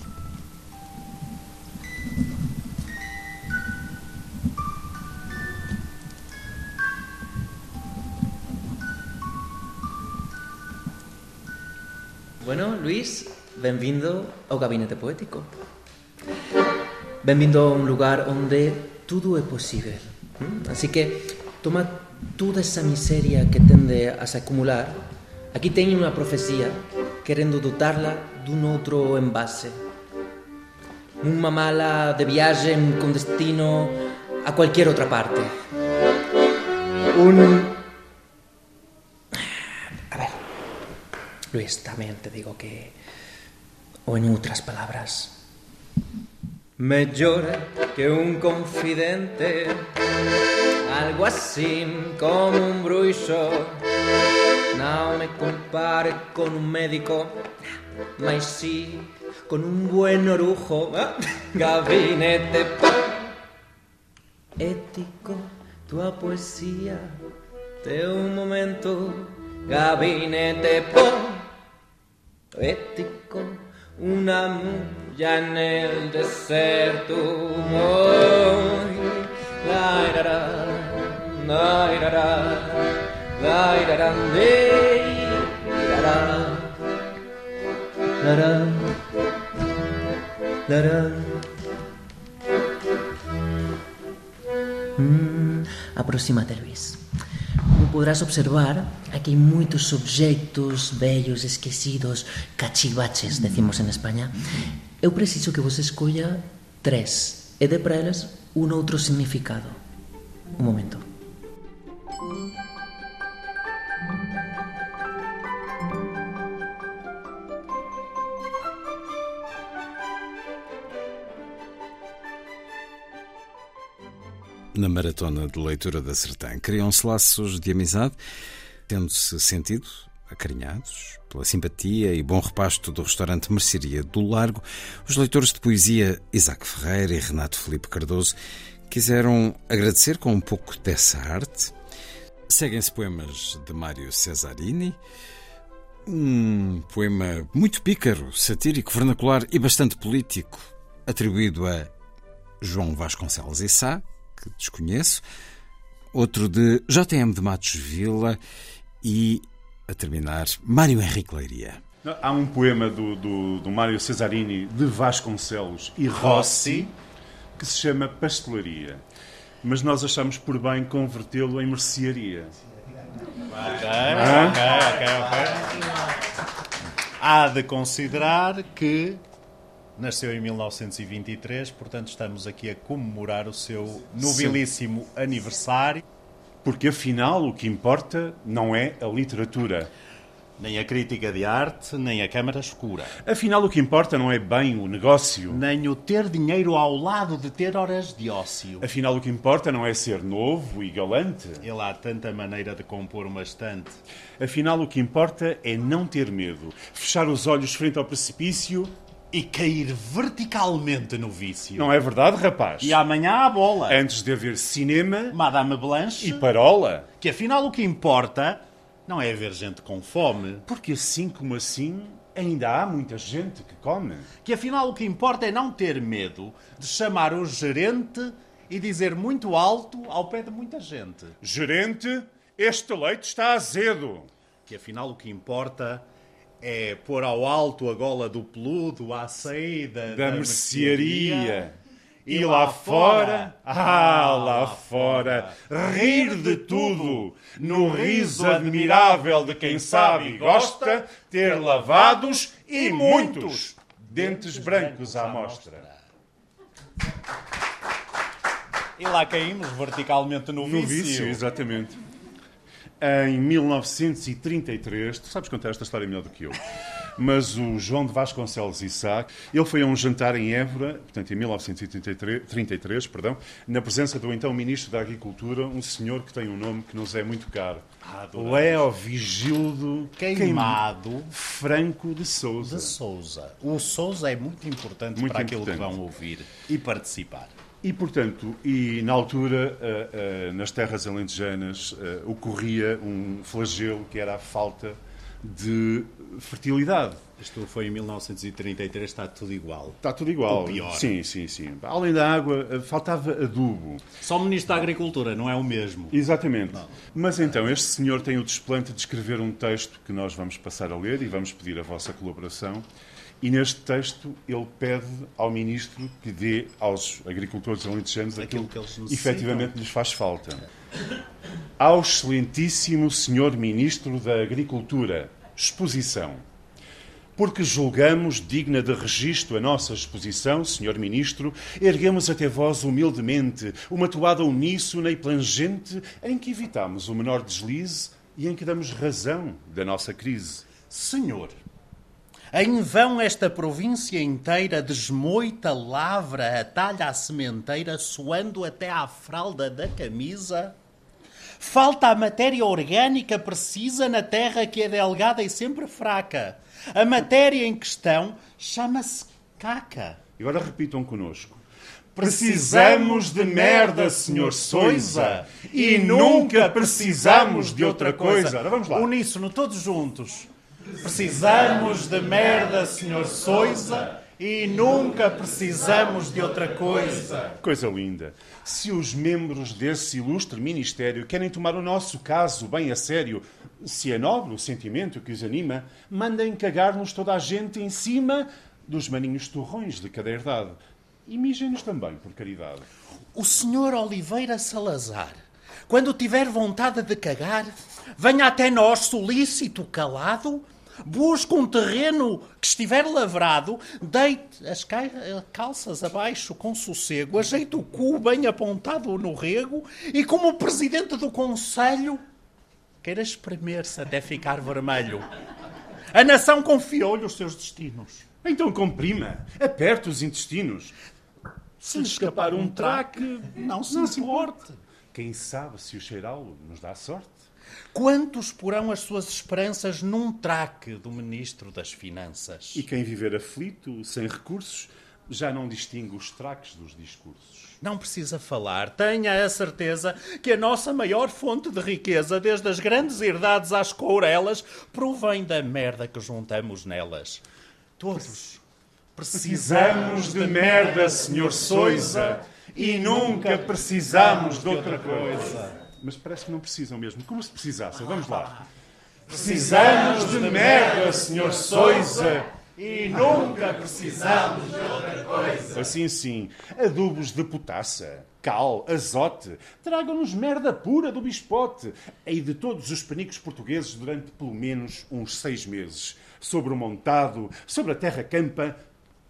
Bueno, Luís, bem-vindo ao Gabinete Poético. Bem-vindo a um lugar onde tudo é possível. Assim que toma toda essa miséria que tende a se acumular, aqui tem uma profecia querendo dotá-la de um outro envase. Uma mala de viagem com destino a qualquer outra parte. A ver, Luis, também te digo que, ou em outras palavras, me llora que um confidente, algo así como un bruiso. No me compare con un médico, mas sí con un buen orujo. Gabinete ético, tu poesía de un momento. Gabinete ético, una mulla en el desierto. Muy Aproximate, Luís. Como podrás observar, aquí hai moitos obxectos vellos, esquecidos, cachivaches, decimos en España. Eu preciso que vos escolla 3 e dé para elas un outro significado. Un momento. Na Maratona de Leitura da Sertã criam-se laços de amizade, tendo-se sentido acarinhados pela simpatia e bom repasto do restaurante Mercearia do Largo. Os leitores de poesia Isaque Ferreira e Renato Filipe Cardoso quiseram agradecer com um pouco dessa arte. Seguem-se poemas de Mário Cesariny, Um poema muito pícaro, satírico, vernacular e bastante político, atribuído a João Vasconcelos e Sá, que desconheço, outro de J.M. de Matos Vila e, a terminar, Mário Henrique Leiria. Há um poema do Mário Cesariny, de Vasconcelos e Rossi, que se chama Pastelaria, mas nós achamos por bem convertê-lo em mercearia. Ok. Há de considerar que nasceu em 1923, portanto estamos aqui a comemorar o seu nobilíssimo aniversário. Porque afinal o que importa não é a literatura. Nem a crítica de arte, nem a câmara escura. Afinal, o que importa não é bem o negócio. Nem o ter dinheiro ao lado de ter horas de ócio. Afinal, o que importa não é ser novo e galante. Ele há tanta maneira de compor uma estante. Afinal, o que importa é não ter medo. Fechar os olhos frente ao precipício e cair verticalmente no vício. Não é verdade, rapaz? E amanhã à bola. Antes de haver cinema, Madame Blanche e Parola. Que afinal, o que importa não é haver gente com fome. Porque assim como assim, ainda há muita gente que come. Que afinal o que importa é não ter medo de chamar o gerente e dizer muito alto ao pé de muita gente. Gerente, este leite está azedo. Que afinal o que importa é pôr ao alto a gola do peludo à saída da mercearia. E lá fora, lá fora, rir de tudo, no riso admirável de quem sabe e gosta, ter lavados e muitos dentes brancos à mostra. E lá caímos verticalmente no vício, exatamente. Em 1933, tu sabes contar esta história melhor do que eu, mas o João de Vasconcelos e Sá, ele foi a um jantar em Évora, portanto em 1933, na presença do então Ministro da Agricultura, um senhor que tem um nome que nos é muito caro. Léo Vigildo Queimado Franco de Sousa. O Sousa é muito importante muito para aquilo que vão ouvir e participar. E, portanto, na altura, nas terras alentejanas, ocorria um flagelo que era a falta de fertilidade. Isto foi em 1933, está tudo igual. Está tudo igual. O pior. Sim. Além da água, faltava adubo. Só o Ministro da Agricultura, não é o mesmo. Exatamente. Não. Mas então, este senhor tem o desplante de escrever um texto que nós vamos passar a ler e vamos pedir a vossa colaboração. E neste texto ele pede ao Ministro que dê aos agricultores alentejanos aquilo que eles efetivamente lhes faz falta. Ao Excelentíssimo Senhor Ministro da Agricultura, exposição. Porque julgamos digna de registro a nossa exposição, Senhor Ministro, erguemos até vós humildemente uma toada uníssona e plangente em que evitamos o menor deslize e em que damos razão da nossa crise. Senhor, em vão esta província inteira desmoita, lavra, atalha a sementeira, suando até à fralda da camisa. Falta a matéria orgânica precisa na terra que é delgada e sempre fraca. A matéria em questão chama-se caca. E agora repitam connosco. Precisamos de merda, Sr. Sousa, e nunca precisamos de outra coisa. Agora vamos lá. Uníssono, todos juntos. Precisamos de merda, Sr. Sousa, e nunca precisamos de outra coisa. Coisa linda. Se os membros desse ilustre ministério querem tomar o nosso caso bem a sério, se é nobre o sentimento que os anima, mandem cagar-nos toda a gente em cima dos maninhos turrões de cada herdade. E mijem-nos também, por caridade. O Sr. Oliveira Salazar, quando tiver vontade de cagar, venha até nós solícito, calado. Busca um terreno que estiver lavrado, deite as calças abaixo com sossego, ajeita o cu bem apontado no rego e, como presidente do conselho, queira espremer-se até ficar vermelho. A nação confiou-lhe os seus destinos. Então comprima, aperte os intestinos. Se escapar um traque, não se importe. Quem sabe se o cheirá-lo nos dá sorte? Quantos porão as suas esperanças num traque do Ministro das Finanças? E quem viver aflito, sem recursos, Já não distingo os traques dos discursos. Não precisa falar. Tenha a certeza que a nossa maior fonte de riqueza, desde as grandes herdades às courelas, provém da merda que juntamos nelas. Todos precisamos de merda, Sr. Sousa, e nunca precisamos de outra coisa. Mas parece que não precisam mesmo. Como se precisassem. Vamos lá. Precisamos de merda, Sr. Sousa, e nunca precisamos de outra coisa. Assim sim, adubos de potassa, cal, azote, tragam-nos merda pura do bispote e de todos os panicos portugueses durante pelo menos uns 6 meses. Sobre o montado, sobre a terra campa,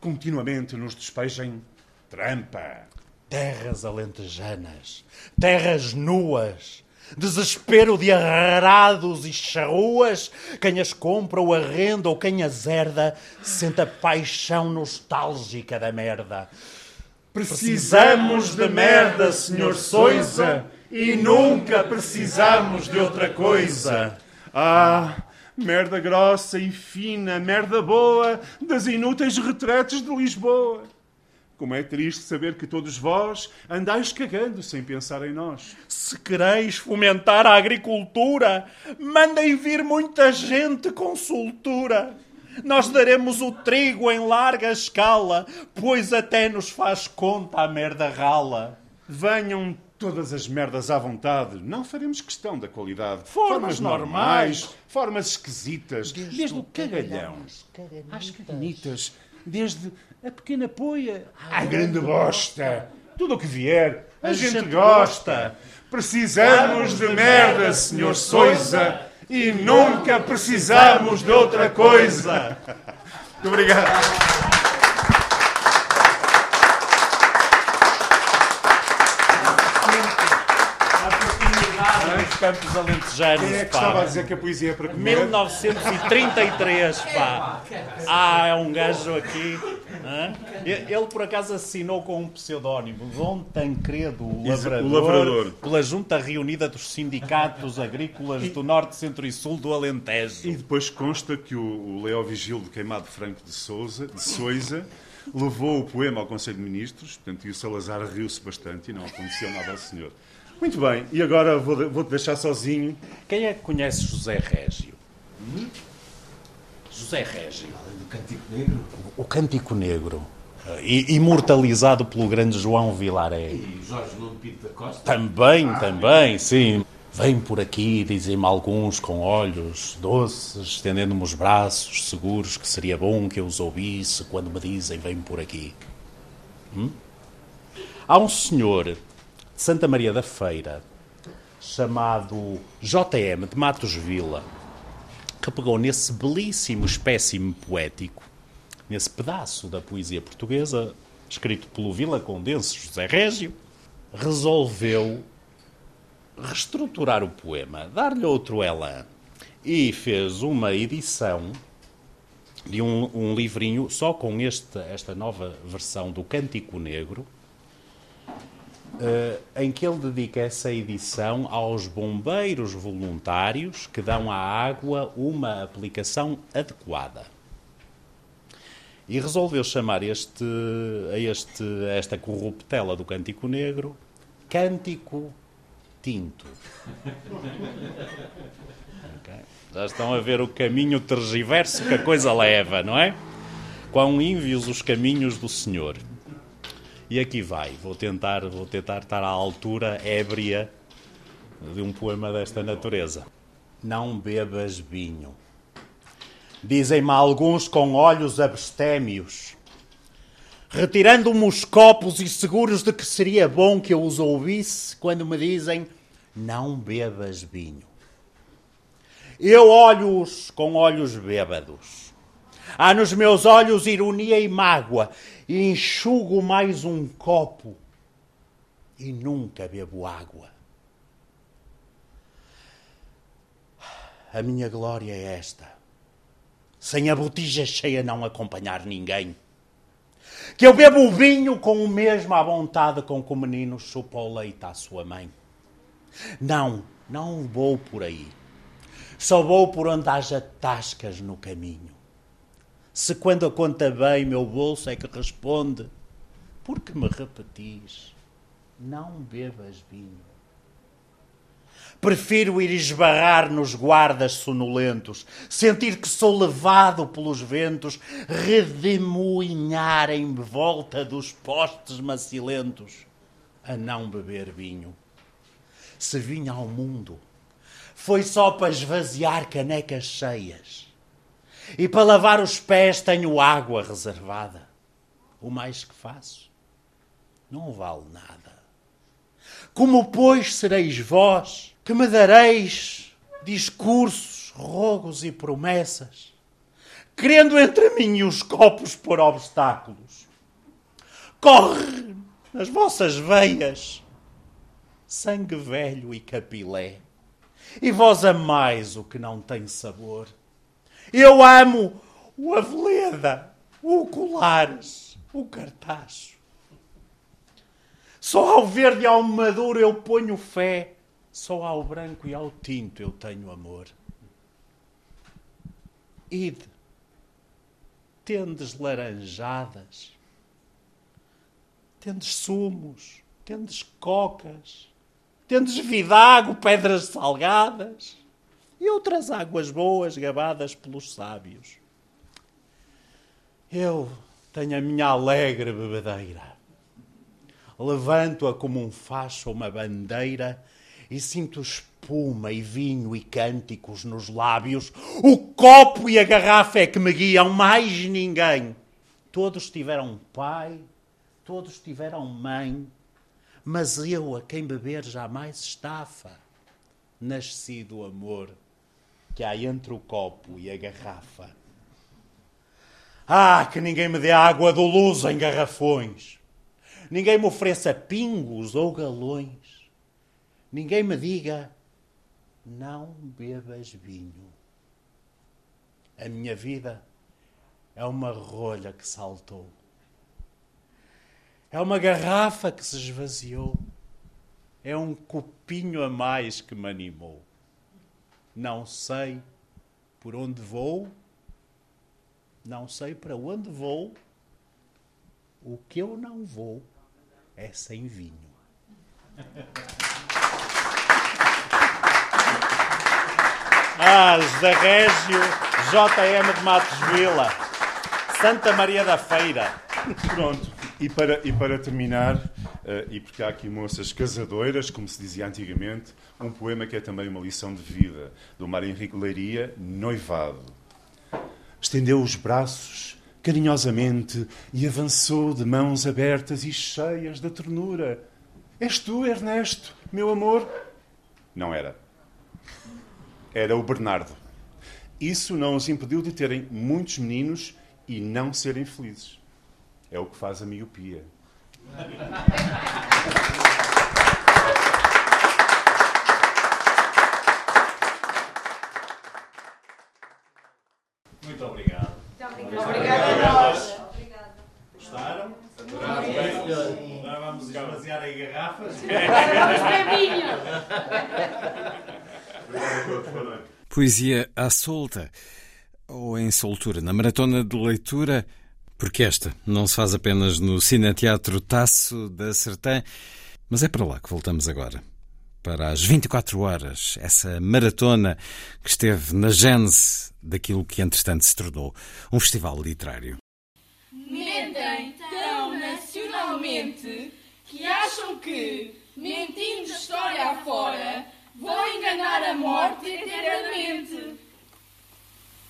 continuamente nos despejem trampa. Terras alentejanas, terras nuas, desespero de arrados e charruas, quem as compra ou arrenda ou quem as herda sente a paixão nostálgica da merda. Precisamos de merda, Sr. Sousa, e nunca precisamos de outra coisa. Ah, merda grossa e fina, merda boa das inúteis retretes de Lisboa. Como é triste saber que todos vós andais cagando sem pensar em nós. Se quereis fomentar a agricultura, mandem vir muita gente com soltura. Nós daremos o trigo em larga escala, pois até nos faz conta a merda rala. Venham todas as merdas à vontade, não faremos questão da qualidade. Formas normais, formas esquisitas, desde o cagalhão às carnitas, desde a pequena poia à grande bosta. Tudo o que vier, a gente gosta. Precisamos de merda, Sr. Sousa, e nunca precisamos de outra coisa. Muito obrigado. Campos alentejanos, pá. Quem é que estava a dizer que a poesia é para comer? 1933, pá. É um gajo aqui. Hã? Ele, por acaso, assinou com um pseudónimo, Dom Tancredo, o Lavrador, pela Junta Reunida dos Sindicatos Agrícolas do Norte, Centro e Sul do Alentejo. E depois consta que o Leó Vigildo Queimado Franco de Sousa levou o poema ao Conselho de Ministros, portanto, e o Salazar riu-se bastante e não aconteceu nada ao senhor. Muito bem, e agora vou-te deixar sozinho. Quem é que conhece José Régio? José Régio. Do Cântico Negro? O Cântico Negro. Imortalizado pelo grande João Vilaré. E Jorge Nuno Pinto da Costa? Também, sim. Vem por aqui, dizem-me alguns, com olhos doces, estendendo-me os braços, seguros que seria bom que eu os ouvisse quando me dizem, vem por aqui. Há um senhor de Santa Maria da Feira, chamado JM de Matos Vila, que pegou nesse belíssimo espécime poético, nesse pedaço da poesia portuguesa, escrito pelo vilacondense José Régio, resolveu reestruturar o poema, dar-lhe outro elan, e fez uma edição de um livrinho só com esta nova versão do Cântico Negro, em que ele dedica essa edição aos bombeiros voluntários que dão à água uma aplicação adequada. E resolveu chamar esta corruptela do Cântico Negro Cântico Tinto. Okay. Já estão a ver o caminho tergiverso que a coisa leva, não é? Quão ínvios os caminhos do Senhor. E aqui vai, vou tentar estar à altura ébria de um poema desta natureza. Não bebas vinho. Dizem-me alguns com olhos abstémios, retirando-me os copos e seguros de que seria bom que eu os ouvisse quando me dizem, não bebas vinho. Eu olho-os com olhos bêbados. Há nos meus olhos ironia e mágoa, e enxugo mais um copo e nunca bebo água. A minha glória é esta, sem a botija cheia não acompanhar ninguém, que eu bebo o vinho com o mesmo à vontade com que o menino chupa o leite à sua mãe. Não vou por aí, só vou por onde haja tascas no caminho. se quando a conta bem meu bolso é que responde, porque me repetis, não bebas vinho. Prefiro ir esbarrar nos guardas sonolentos, sentir que sou levado pelos ventos, redemoinhar em volta dos postes macilentos, a não beber vinho. Se vinha ao mundo, foi só para esvaziar canecas cheias. E para lavar os pés tenho água reservada. O mais que faço não vale nada. Como, pois, sereis vós que me dareis discursos, rogos e promessas, querendo entre mim e os copos pôr obstáculos? Corre nas vossas veias sangue velho e capilé, e vós amais o que não tem sabor. Eu amo o Aveleda, o Colares, o Cartacho. Só ao verde e ao maduro eu ponho fé, só ao branco e ao tinto eu tenho amor. Ide, tendes laranjadas, tendes sumos, tendes cocas, tendes vidago, pedras salgadas e outras águas boas gabadas pelos sábios. Eu tenho a minha alegre bebedeira. Levanto-a como um facho ou uma bandeira e sinto espuma e vinho e cânticos nos lábios. O copo e a garrafa é que me guiam, mais ninguém. Todos tiveram pai, todos tiveram mãe, mas eu a quem beber jamais estafa. Nasci do amor que há entre o copo e a garrafa. Ah, que ninguém me dê água do Luz em garrafões. Ninguém me ofereça pingos ou galões. Ninguém me diga, não bebas vinho. A minha vida é uma rolha que saltou. É uma garrafa que se esvaziou. É um copinho a mais que me animou. Não sei por onde vou. Não sei para onde vou. O que eu não vou é sem vinho. José Régio, J.M. de Matos Vila, Santa Maria da Feira. Pronto, e para terminar, e porque há aqui moças casadoiras, como se dizia antigamente, um poema que é também uma lição de vida, do Mário Henrique Leiria, Noivado. Estendeu os braços carinhosamente e avançou de mãos abertas e cheias da ternura. És tu, Ernesto, meu amor? Não era. Era o Bernardo. Isso não os impediu de terem muitos meninos e não serem felizes. É o que faz a miopia. Muito obrigado. Muito obrigado. Agora vamos esvaziar em garrafas. Poesia à solta, ou em soltura, na maratona de leitura, porque esta não se faz apenas no Cineteatro Tasso da Sertã, mas é para lá que voltamos agora. Para as 24 horas, essa maratona que esteve na gênese daquilo que, entretanto, se tornou um festival literário. Mentem tão nacionalmente que acham que, mentindo história afora, vão enganar a morte eternamente.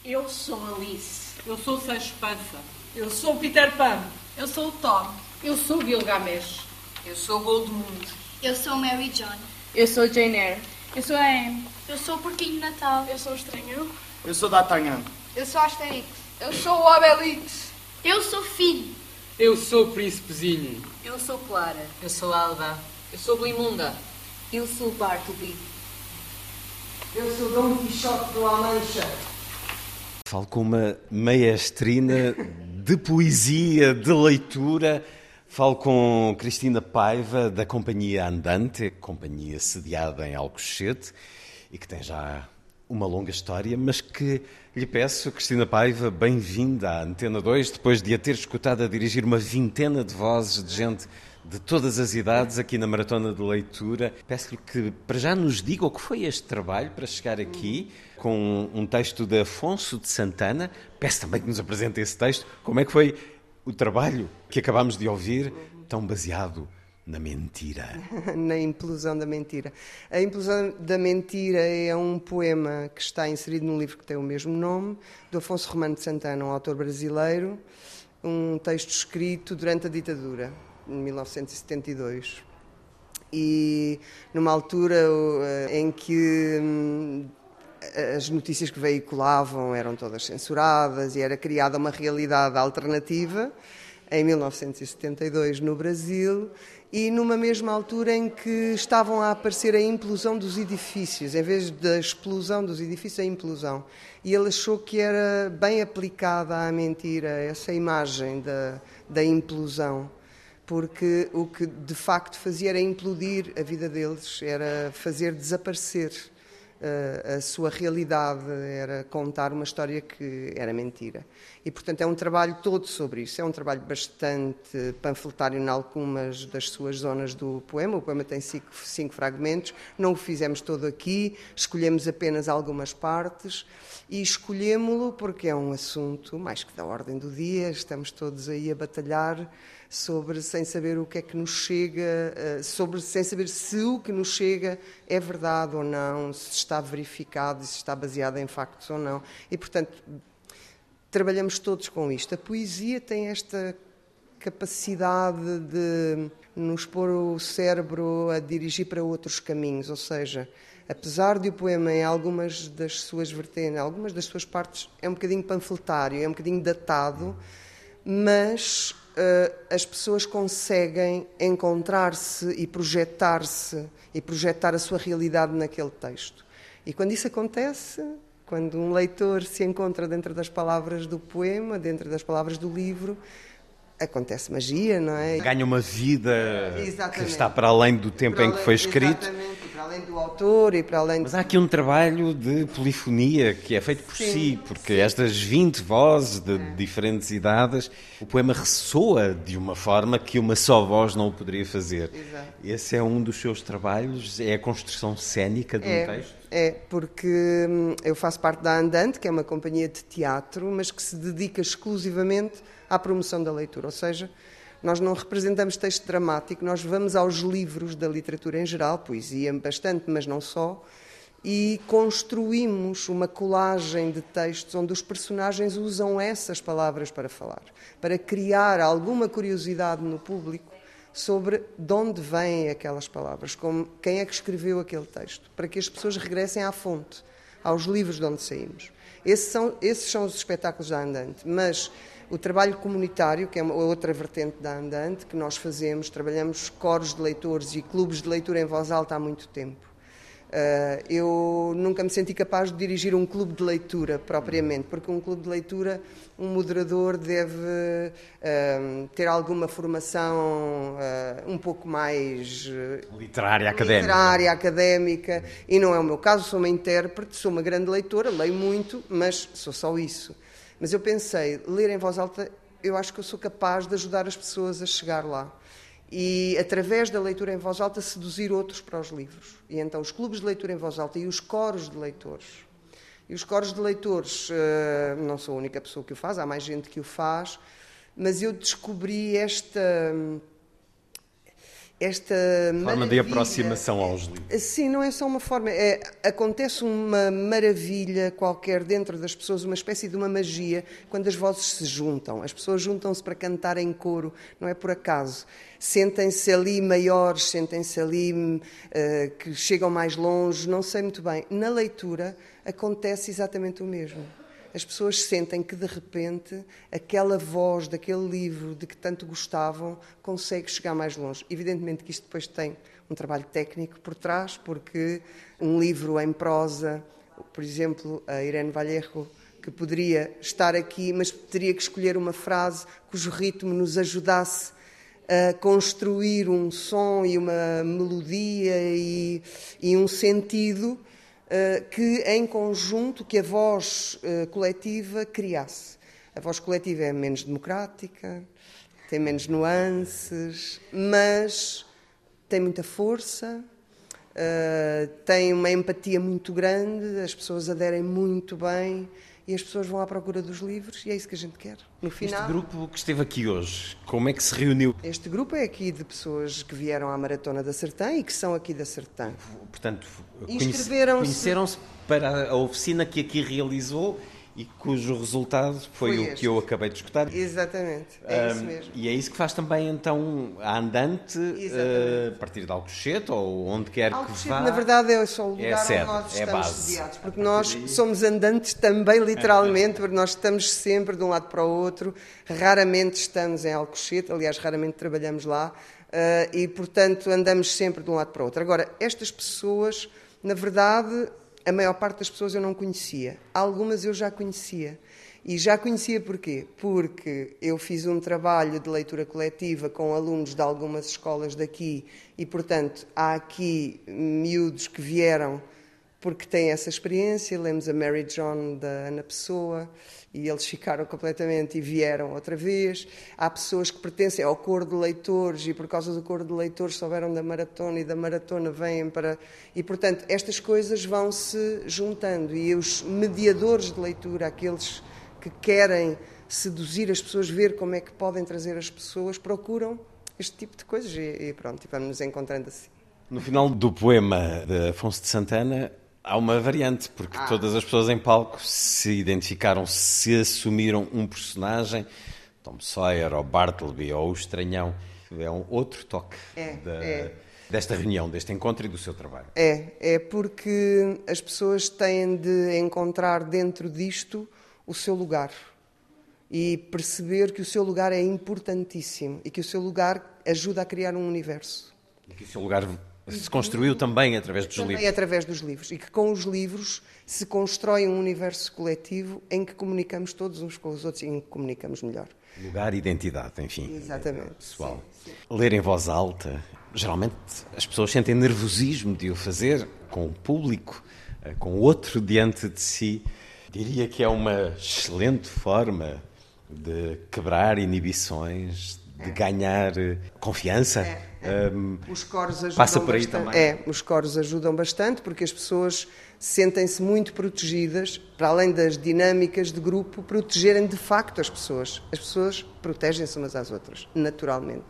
Eu sou Alice. Eu sou Sancho Panza. Eu sou Peter Pan. Eu sou o Tom. Eu sou Gilgamesh. Eu sou Goldmund. Eu sou Mary John. Eu sou Jane Eyre. Eu sou a Anne. Eu sou o Porquinho Natal. Eu sou o Estranho. Eu sou D'Artagnan. Eu sou Asterix. Eu sou o Obelix. Eu sou Finn. Eu sou o Príncipezinho. Eu sou Clara. Eu sou Alba. Eu sou Blimunda. Eu sou Bartleby. Eu sou Dom Quixote do La Mancha. Falo com uma maestrina de poesia, de leitura. Falo com Cristina Paiva, da companhia Andante, companhia sediada em Alcochete, e que tem já uma longa história, mas que lhe peço, Cristina Paiva, bem-vinda à Antena 2, depois de a ter escutado a dirigir uma vintena de vozes de gente de todas as idades aqui na Maratona de Leitura. Peço-lhe que para já nos diga o que foi este trabalho para chegar aqui com um texto de Afonso de Sant'Anna. Peço também que nos apresente esse texto. Como é que foi o trabalho que acabámos de ouvir, tão baseado na mentira? Na implosão da mentira. A implosão da mentira é um poema que está inserido num livro que tem o mesmo nome, do Afonso Romano de Sant'Anna, um autor brasileiro, um texto escrito durante a ditadura, em 1972. E numa altura em que as notícias que veiculavam eram todas censuradas e era criada uma realidade alternativa, em 1972 no Brasil, e numa mesma altura em que estavam a aparecer a implosão dos edifícios, em vez da explosão dos edifícios, a implosão. E ele achou que era bem aplicada à mentira essa imagem da implosão, porque o que de facto fazia era implodir a vida deles, era fazer desaparecer a sua realidade, era contar uma história que era mentira. E, portanto, é um trabalho todo sobre isso. É um trabalho bastante panfletário em algumas das suas zonas do poema. O poema tem cinco fragmentos. Não o fizemos todo aqui. Escolhemos apenas algumas partes. E escolhemos-lo porque é um assunto mais que da ordem do dia. Estamos todos aí a batalhar sobre, sem saber o que é que nos chega, sobre, sem saber se o que nos chega é verdade ou não, se está verificado, se está baseado em factos ou não. E, portanto, trabalhamos todos com isto. A poesia tem esta capacidade de nos pôr o cérebro a dirigir para outros caminhos, ou seja, apesar de o poema em algumas das suas vertentes, algumas das suas partes, é um bocadinho panfletário, é um bocadinho datado, mas as pessoas conseguem encontrar-se e projetar-se e projetar a sua realidade naquele texto. E quando isso acontece, quando um leitor se encontra dentro das palavras do poema, dentro das palavras do livro, acontece magia, não é? Ganha uma vida, exatamente, que está para além do tempo em que foi escrito. Exatamente, e para além do autor e para além... Mas há aqui um trabalho de polifonia que é feito por si, porque estas 20 vozes de diferentes idades, o poema ressoa de uma forma que uma só voz não o poderia fazer. Exato. Esse é um dos seus trabalhos, é a construção cénica de um texto? É, porque eu faço parte da Andante, que é uma companhia de teatro, mas que se dedica exclusivamente à promoção da leitura, ou seja, nós não representamos texto dramático, nós vamos aos livros da literatura em geral, poesia bastante, mas não só, e construímos uma colagem de textos onde os personagens usam essas palavras para falar, para criar alguma curiosidade no público sobre de onde vêm aquelas palavras, como quem é que escreveu aquele texto, para que as pessoas regressem à fonte, aos livros de onde saímos. Esses são os espetáculos da Andante, mas o trabalho comunitário, que é uma outra vertente da Andante, que nós fazemos, trabalhamos coros de leitores e clubes de leitura em voz alta há muito tempo. Eu nunca me senti capaz de dirigir um clube de leitura propriamente, porque um clube de leitura, um moderador deve ter alguma formação um pouco mais literária, académica, e não é o meu caso. Sou uma intérprete, sou uma grande leitora, leio muito, mas sou só isso. Mas eu pensei, ler em voz alta, eu acho que eu sou capaz de ajudar as pessoas a chegar lá e, através da leitura em voz alta, seduzir outros para os livros. E então os clubes de leitura em voz alta e os coros de leitores. E os coros de leitores, não sou a única pessoa que o faz, há mais gente que o faz, mas eu descobri esta forma de aproximação aos livros. Sim, não é só uma forma. Acontece uma maravilha qualquer dentro das pessoas, uma espécie de uma magia, quando as vozes se juntam. As pessoas juntam-se para cantar em coro, não é por acaso. Sentem-se ali maiores, sentem-se ali que chegam mais longe, não sei muito bem. Na leitura acontece exatamente o mesmo. As pessoas sentem que, de repente, aquela voz daquele livro de que tanto gostavam consegue chegar mais longe. Evidentemente que isto depois tem um trabalho técnico por trás, porque um livro em prosa, por exemplo, a Irene Vallejo, que poderia estar aqui, mas teria que escolher uma frase cujo ritmo nos ajudasse a construir um som e uma melodia e um sentido que em conjunto, que a voz coletiva criasse. A voz coletiva é menos democrática, tem menos nuances, mas tem muita força, tem uma empatia muito grande, as pessoas aderem muito bem e as pessoas vão à procura dos livros e é isso que a gente quer. No final, este grupo que esteve aqui hoje, como é que se reuniu? Este grupo é aqui de pessoas que vieram à Maratona da Sertã e que são aqui da Sertã. Portanto, conheceram-se para a oficina que aqui realizou e cujo resultado foi o que eu acabei de escutar. Exatamente, é isso mesmo. E é isso que faz também, então, a Andante, a partir de Alcochete, ou onde quer Alcochete, que vá. Na verdade, é só o lugar onde nós estamos sediados, porque nós somos andantes também, literalmente, porque nós estamos sempre de um lado para o outro, raramente estamos em Alcochete, aliás, raramente trabalhamos lá, e, portanto, andamos sempre de um lado para o outro. Agora, estas pessoas, na verdade... A maior parte das pessoas eu não conhecia. Algumas eu já conhecia. E já conhecia porquê? Porque eu fiz um trabalho de leitura coletiva com alunos de algumas escolas daqui e, portanto, há aqui miúdos que vieram porque têm essa experiência. Lemos a Mary John da Ana Pessoa e eles ficaram completamente e vieram outra vez. Há pessoas que pertencem ao coro de leitores e por causa do coro de leitores souberam da maratona e da maratona vêm para... E, portanto, estas coisas vão-se juntando e os mediadores de leitura, aqueles que querem seduzir as pessoas, ver como é que podem trazer as pessoas, procuram este tipo de coisas e pronto, e vamos nos encontrando assim. No final do poema de Afonso de Sant'Anna, há uma variante, porque todas as pessoas em palco se identificaram, se assumiram um personagem, Tom Sawyer ou Bartleby ou o Estranhão. É um outro toque desta reunião, deste encontro e do seu trabalho. É porque as pessoas têm de encontrar dentro disto o seu lugar e perceber que o seu lugar é importantíssimo e que o seu lugar ajuda a criar um universo. E que o seu lugar... se construiu também através dos livros. Também através dos livros. E que com os livros se constrói um universo coletivo em que comunicamos todos uns com os outros e em que comunicamos melhor. Lugar e identidade, enfim. Exatamente. Pessoal. Sim. Ler em voz alta, geralmente as pessoas sentem nervosismo de o fazer com o público, com o outro diante de si. Diria que é uma excelente forma de quebrar inibições, de ganhar confiança. Os coros ajudam passa por aí bastante, também. Os coros ajudam bastante porque as pessoas sentem-se muito protegidas, para além das dinâmicas de grupo, protegerem de facto as pessoas. As pessoas protegem-se umas às outras, naturalmente.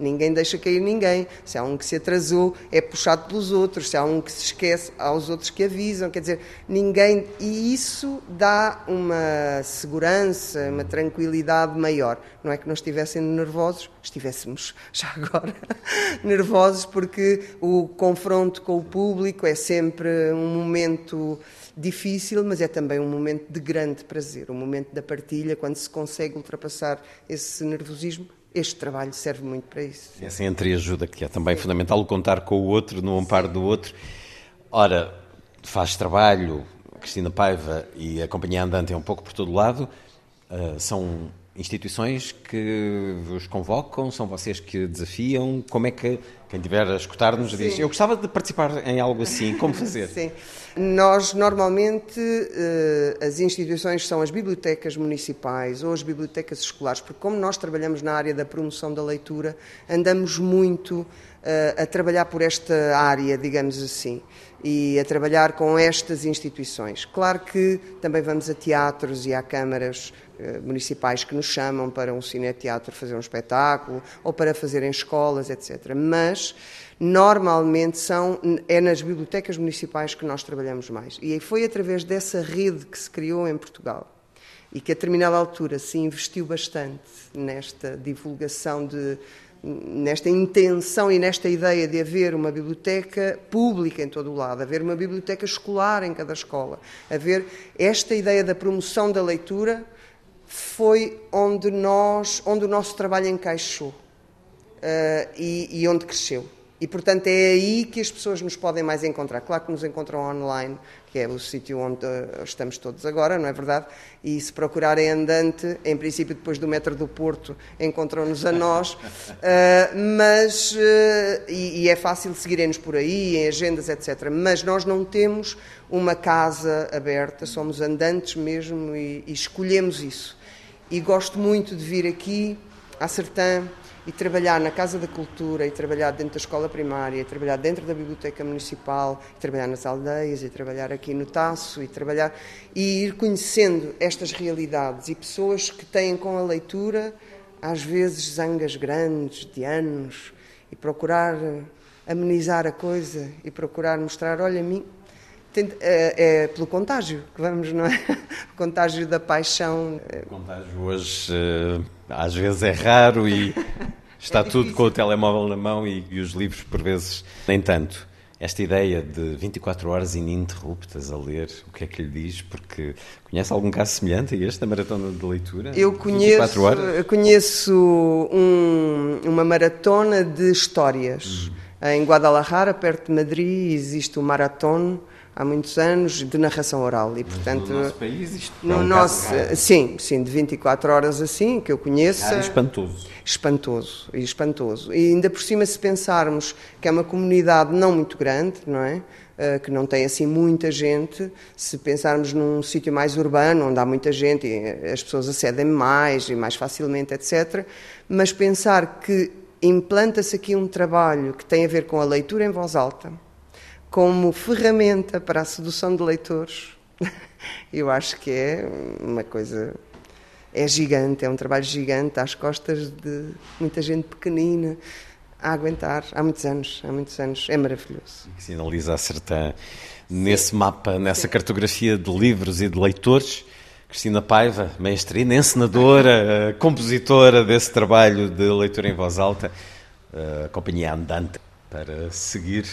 Ninguém deixa cair ninguém. Se há um que se atrasou, é puxado pelos outros. Se há um que se esquece, há os outros que avisam. Quer dizer, ninguém... E isso dá uma segurança, uma tranquilidade maior. Não é que nós estivéssemos nervosos, estivéssemos já agora nervosos, porque o confronto com o público é sempre um momento difícil, mas é também um momento de grande prazer, um momento da partilha, quando se consegue ultrapassar esse nervosismo. Este trabalho serve muito para isso. Essa entreajuda que é também fundamental, contar com o outro, no amparo do outro. Ora, faz trabalho, Cristina Paiva e a Companhia Andante é um pouco por todo lado, são instituições que vos convocam, são vocês que desafiam, como é que quem estiver a escutar-nos diz, eu gostava de participar em algo assim, como fazer? Sim, nós normalmente as instituições são as bibliotecas municipais ou as bibliotecas escolares, porque como nós trabalhamos na área da promoção da leitura, andamos muito a trabalhar por esta área, digamos assim, e a trabalhar com estas instituições. Claro que também vamos a teatros e a câmaras municipais que nos chamam para um cineteatro fazer um espetáculo ou para fazer em escolas, etc. Mas normalmente é nas bibliotecas municipais que nós trabalhamos mais. E foi através dessa rede que se criou em Portugal e que a determinada altura se investiu bastante nesta divulgação, nesta intenção e nesta ideia de haver uma biblioteca pública em todo o lado, haver uma biblioteca escolar em cada escola, haver esta ideia da promoção da leitura, foi onde o nosso trabalho encaixou e onde cresceu. E, portanto, é aí que as pessoas nos podem mais encontrar. Claro que nos encontram online, que é o sítio onde estamos todos agora, não é verdade? E se procurarem Andante, em princípio, depois do metro do Porto, encontram-nos a nós. E é fácil seguirem-nos por aí, em agendas, etc. Mas nós não temos uma casa aberta, somos andantes mesmo e escolhemos isso. E gosto muito de vir aqui, à Sertã, e trabalhar na Casa da Cultura, e trabalhar dentro da escola primária, e trabalhar dentro da Biblioteca Municipal, e trabalhar nas aldeias, e trabalhar aqui no Tasso, e ir conhecendo estas realidades, e pessoas que têm com a leitura, às vezes, zangas grandes, de anos, e procurar amenizar a coisa, e procurar mostrar, olha a mim, é pelo contágio que vamos, não é? O contágio da paixão. O contágio hoje, às vezes, é raro e... Está tudo com o telemóvel na mão e os livros, por vezes, nem tanto. Esta ideia de 24 horas ininterruptas a ler, o que é que lhe diz? Porque conhece algum caso semelhante a este da maratona de leitura? Eu conheço uma maratona de histórias. Em Guadalajara, perto de Madrid, existe o maratona. Há muitos anos, de narração oral. E, portanto, no nosso país isto é um caso raro. Sim, de 24 horas assim, que eu conheço. É espantoso. Espantoso. E ainda por cima, se pensarmos que é uma comunidade não muito grande, não é? Que não tem assim muita gente, se pensarmos num sítio mais urbano, onde há muita gente e as pessoas acedem mais e mais facilmente, etc. Mas pensar que implanta-se aqui um trabalho que tem a ver com a leitura em voz alta, como ferramenta para a sedução de leitores, eu acho que é uma coisa... É gigante, é um trabalho gigante, às costas de muita gente pequenina, a aguentar há muitos anos. É maravilhoso. E que sinaliza a Sertã nesse mapa, nessa cartografia de livros e de leitores. Cristina Paiva, maestrina, encenadora, compositora desse trabalho de leitura em voz alta, a companhia Andante, para seguir...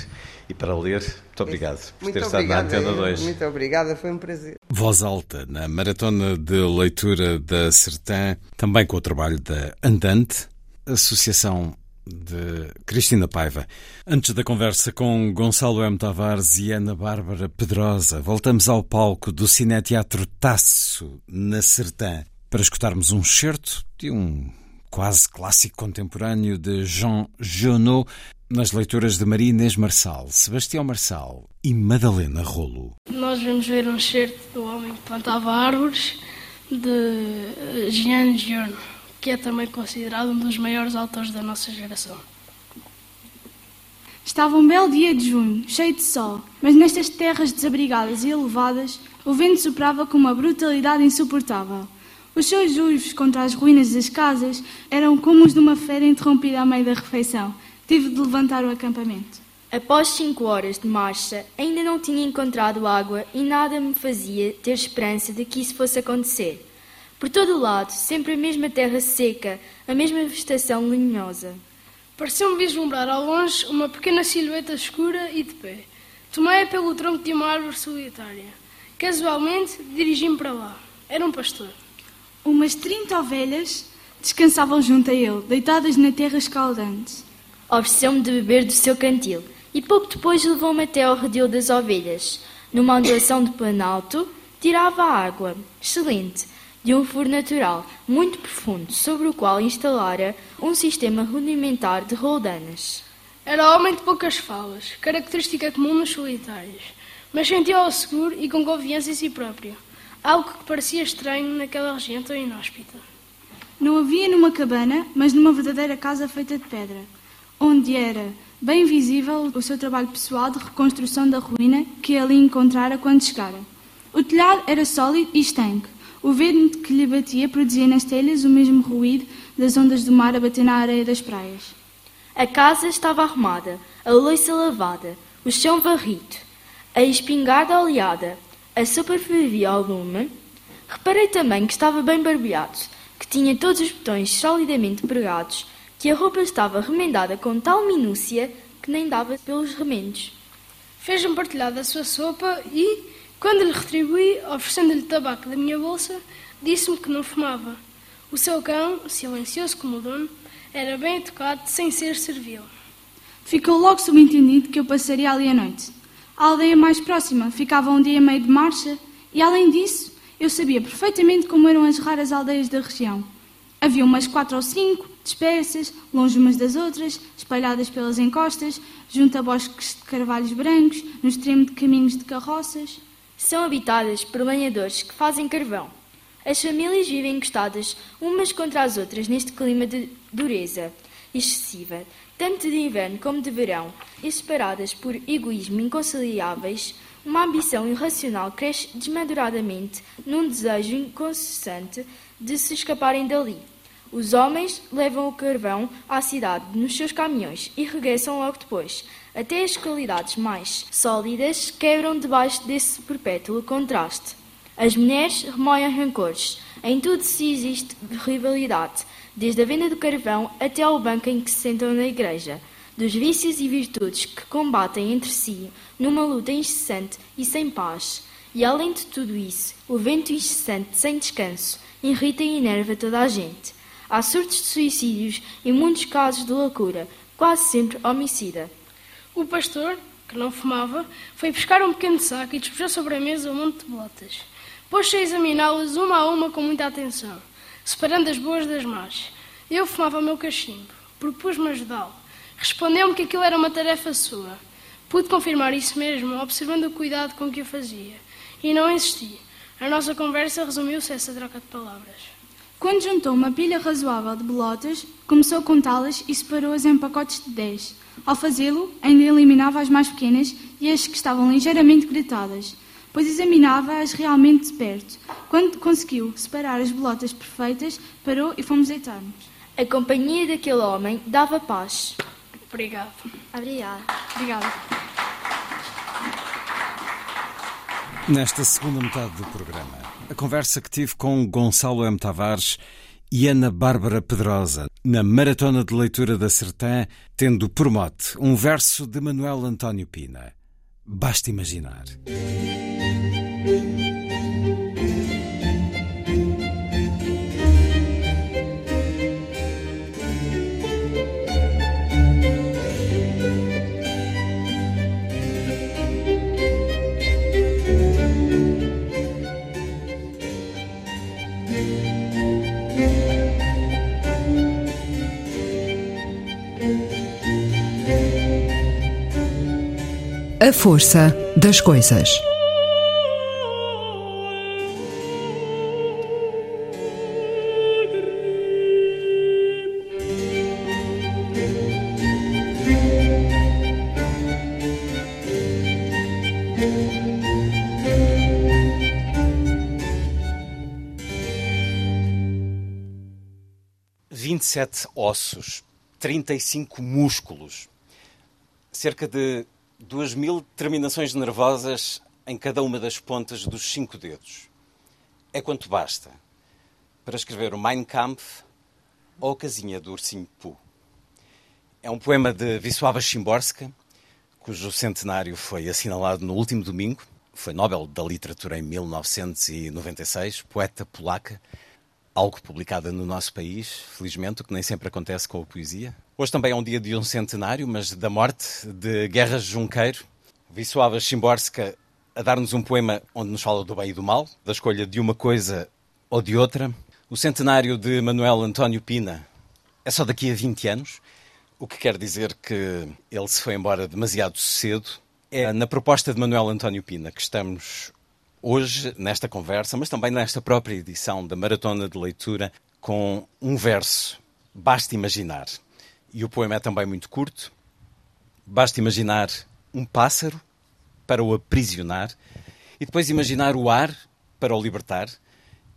E para ler, muito obrigado por ter estado na Antena 2. Muito obrigada, foi um prazer. Voz alta na Maratona de Leitura da Sertã, também com o trabalho da Andante, associação de Cristina Paiva. Antes da conversa com Gonçalo M. Tavares e Ana Bárbara Pedrosa, voltamos ao palco do Cineteatro Tasso, na Sertã, para escutarmos um excerto de um quase clássico contemporâneo de Jean Giono, nas leituras de Maria Inês Marçal, Sebastião Marçal e Madalena Rolo. Nós vamos ver um excerto do Homem que Plantava Árvores, de Jean Giono, que é também considerado um dos maiores autores da nossa geração. Estava um belo dia de junho, cheio de sol, mas nestas terras desabrigadas e elevadas, o vento soprava com uma brutalidade insuportável. Os seus uivos contra as ruínas das casas eram como os de uma fera interrompida a meio da refeição. Tive de levantar o acampamento. Após 5 horas de marcha, ainda não tinha encontrado água e nada me fazia ter esperança de que isso fosse acontecer. Por todo o lado, sempre a mesma terra seca, a mesma vegetação lenhosa. Pareceu-me vislumbrar ao longe uma pequena silhueta escura e de pé. Tomei-a pelo tronco de uma árvore solitária. Casualmente, dirigi-me para lá. Era um pastor. Umas 30 ovelhas descansavam junto a ele, deitadas na terra escaldante. Ofereceu-me de beber do seu cantil e pouco depois levou-me até ao redil das ovelhas. Numa ondulação de planalto, tirava a água, excelente, de um furo natural, muito profundo, sobre o qual instalara um sistema rudimentar de roldanas. Era homem de poucas falas, característica comum nos solitários, mas sentia-o ao seguro e com confiança em si próprio, algo que parecia estranho naquela região tão inóspita. Não havia numa cabana, mas numa verdadeira casa feita de pedra, onde era bem visível o seu trabalho pessoal de reconstrução da ruína que ali encontrara quando chegara. O telhado era sólido e estanque. O vento que lhe batia produzia nas telhas o mesmo ruído das ondas do mar a bater na areia das praias. A casa estava arrumada, a louça lavada, o chão varrido, a espingarda oleada, a sopa fervia ao lume. Reparei também que estava bem barbeado, que tinha todos os botões solidamente pregados, que a roupa estava remendada com tal minúcia que nem dava pelos remendos. Fez-me partilhar da sua sopa e, quando lhe retribuí, oferecendo-lhe tabaco da minha bolsa, disse-me que não fumava. O seu cão, silencioso como o dono, era bem educado, sem ser servil. Ficou logo subentendido que eu passaria ali a noite. A aldeia mais próxima ficava um dia e meio de marcha e, além disso, eu sabia perfeitamente como eram as raras aldeias da região. Havia umas 4 ou 5, dispersas, longe umas das outras, espalhadas pelas encostas, junto a bosques de carvalhos brancos, no extremo de caminhos de carroças. São habitadas por lenhadores que fazem carvão. As famílias vivem encostadas umas contra as outras neste clima de dureza excessiva, tanto de inverno como de verão, e separadas por egoísmo inconciliáveis, uma ambição irracional cresce desmaduradamente num desejo inconsistente de se escaparem dali. Os homens levam o carvão à cidade nos seus caminhões e regressam logo depois. Até as qualidades mais sólidas quebram debaixo desse perpétuo contraste. As mulheres remoem rancores. Em tudo se existe rivalidade, desde a venda do carvão até ao banco em que se sentam na igreja, dos vícios e virtudes que combatem entre si numa luta incessante e sem paz. E além de tudo isso, o vento incessante sem descanso irrita e enerva toda a gente. Há surtos de suicídios e muitos casos de loucura, quase sempre homicida. O pastor, que não fumava, foi buscar um pequeno saco e despejou sobre a mesa um monte de bolotas. Pôs-se a examiná-las uma a uma com muita atenção, separando as boas das más. Eu fumava o meu cachimbo. Propus-me ajudá-lo. Respondeu-me que aquilo era uma tarefa sua. Pude confirmar isso mesmo, observando o cuidado com que o fazia. E não insisti. A nossa conversa resumiu-se a essa troca de palavras. Quando juntou uma pilha razoável de bolotas, começou a contá-las e separou-as em pacotes de 10. Ao fazê-lo, ainda eliminava as mais pequenas e as que estavam ligeiramente gretadas, pois examinava-as realmente de perto. Quando conseguiu separar as bolotas perfeitas, parou e fomos deitar-nos. A companhia daquele homem dava paz. Obrigado. Obrigada. Obrigada. Nesta segunda metade do programa, a conversa que tive com Gonçalo M. Tavares e Ana Bárbara Pedrosa, na Maratona de Leitura da Sertã, tendo por mote um verso de Manuel António Pina. Basta imaginar. A força das coisas. Vinte e 7 ossos, 35 músculos, cerca de 2.000 terminações nervosas em cada uma das pontas dos 5 dedos. É quanto basta para escrever o Mein Kampf ou a Casinha do Ursinho Pooh. É um poema de Wisława Szymborska, cujo centenário foi assinalado no último domingo. Foi Nobel da Literatura em 1996, poeta polaca, algo publicada no nosso país, felizmente, o que nem sempre acontece com a poesia. Hoje também é um dia de um centenário, mas da morte de Guerras de Junqueiro. Wisława Szymborska a dar-nos um poema onde nos fala do bem e do mal, da escolha de uma coisa ou de outra. O centenário de Manuel António Pina é só daqui a 20 anos, o que quer dizer que ele se foi embora demasiado cedo. É na proposta de Manuel António Pina que estamos hoje nesta conversa, mas também nesta própria edição da Maratona de Leitura, com um verso, Basta Imaginar. E o poema é também muito curto. Basta imaginar um pássaro para o aprisionar e depois imaginar o ar para o libertar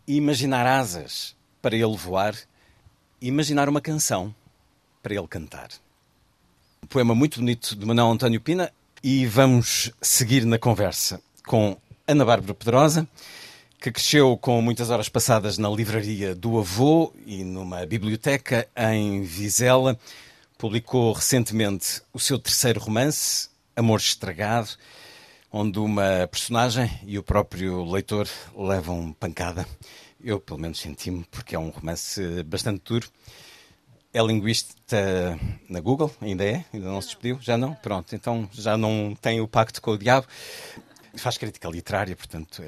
e imaginar asas para ele voar e imaginar uma canção para ele cantar. Um poema muito bonito de Manuel António Pina e vamos seguir na conversa com Ana Bárbara Pedrosa, que cresceu com muitas horas passadas na livraria do avô e numa biblioteca em Vizela. Publicou recentemente o seu terceiro romance, Amor Estragado, onde uma personagem e o próprio leitor levam pancada. Eu, pelo menos, senti-me, porque é um romance bastante duro. É linguista na Google, ainda é? Ainda não se despediu? Já não? Pronto, então já não tem o pacto com o diabo. Faz crítica literária, portanto,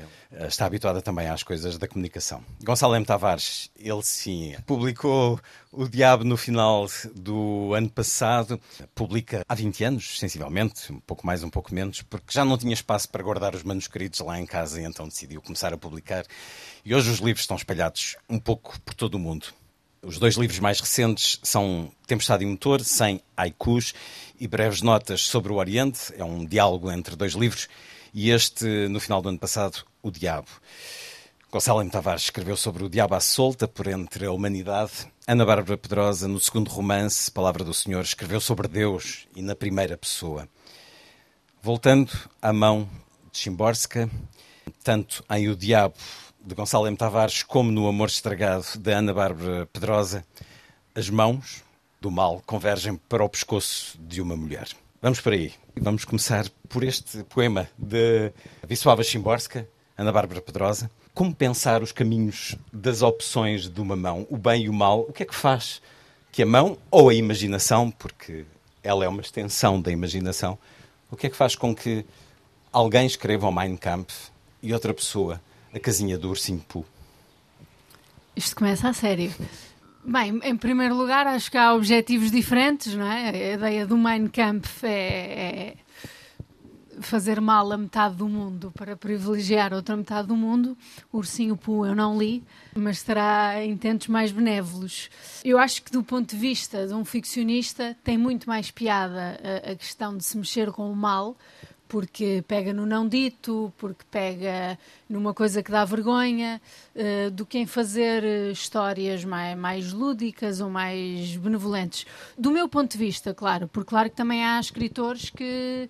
está habituada também às coisas da comunicação. Gonçalo M. Tavares, ele sim, publicou O Diabo no final do ano passado. Publica há 20 anos, sensivelmente, um pouco mais, um pouco menos, porque já não tinha espaço para guardar os manuscritos lá em casa e então decidiu começar a publicar. E hoje os livros estão espalhados um pouco por todo o mundo. Os dois livros mais recentes são Tempestade e Motor, 100 haikus, e Breves Notas sobre o Oriente. É um diálogo entre dois livros. E este, no final do ano passado, O Diabo. Gonçalo M. Tavares escreveu sobre o diabo à solta, por entre a humanidade. Ana Bárbara Pedrosa, no segundo romance, Palavra do Senhor, escreveu sobre Deus e na primeira pessoa. Voltando à mão de Szymborska, tanto em O Diabo, de Gonçalo M. Tavares, como no Amor Estragado, de Ana Bárbara Pedrosa, as mãos do mal convergem para o pescoço de uma mulher. Vamos para aí. Vamos começar por este poema de Wisława Szymborska, Ana Bárbara Pedrosa. Como pensar os caminhos das opções de uma mão, o bem e o mal? O que é que faz que a mão, ou a imaginação, porque ela é uma extensão da imaginação, o que é que faz com que alguém escreva o Mein Kampf e outra pessoa A Casinha do Ursinho Poo? Isto começa a sério. Bem, em primeiro lugar, acho que há objetivos diferentes, não é? A ideia do Mein Kampf é fazer mal a metade do mundo para privilegiar outra metade do mundo. O Ursinho Poo eu não li, mas terá intentos mais benévolos. Eu acho que do ponto de vista de um ficcionista tem muito mais piada a questão de se mexer com o mal, porque pega no não dito, porque pega numa coisa que dá vergonha, do que em fazer histórias mais lúdicas ou mais benevolentes. Do meu ponto de vista, claro, porque claro que também há escritores que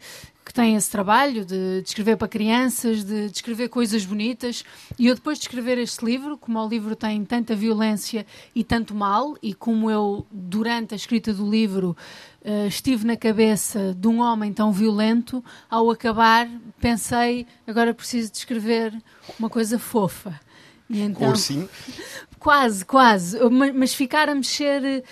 têm esse trabalho de escrever para crianças, de escrever coisas bonitas, e eu depois de escrever este livro, como o livro tem tanta violência e tanto mal, e como eu, durante a escrita do livro, estive na cabeça de um homem tão violento, ao acabar pensei, agora preciso de escrever uma coisa fofa. E então, ursinho? Quase, mas ficar a mexer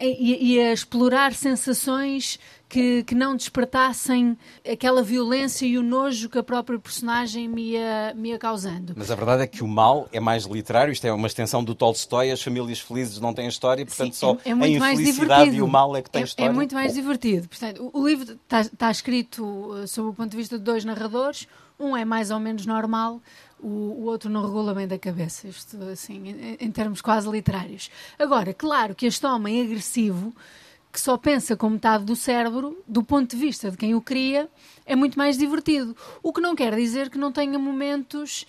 e a explorar sensações que não despertassem aquela violência e o nojo que a própria personagem me ia causando. Mas a verdade é que o mal é mais literário, isto é uma extensão do Tolstói, as famílias felizes não têm história, portanto sim, só a infelicidade e o mal é que tem história. É muito mais divertido. Portanto, o livro está escrito sob o ponto de vista de dois narradores, um é mais ou menos normal, o outro não regula bem da cabeça, isto assim, em termos quase literários. Agora, claro que este homem agressivo, que só pensa com metade do cérebro, do ponto de vista de quem o cria, é muito mais divertido. O que não quer dizer que não tenha momentos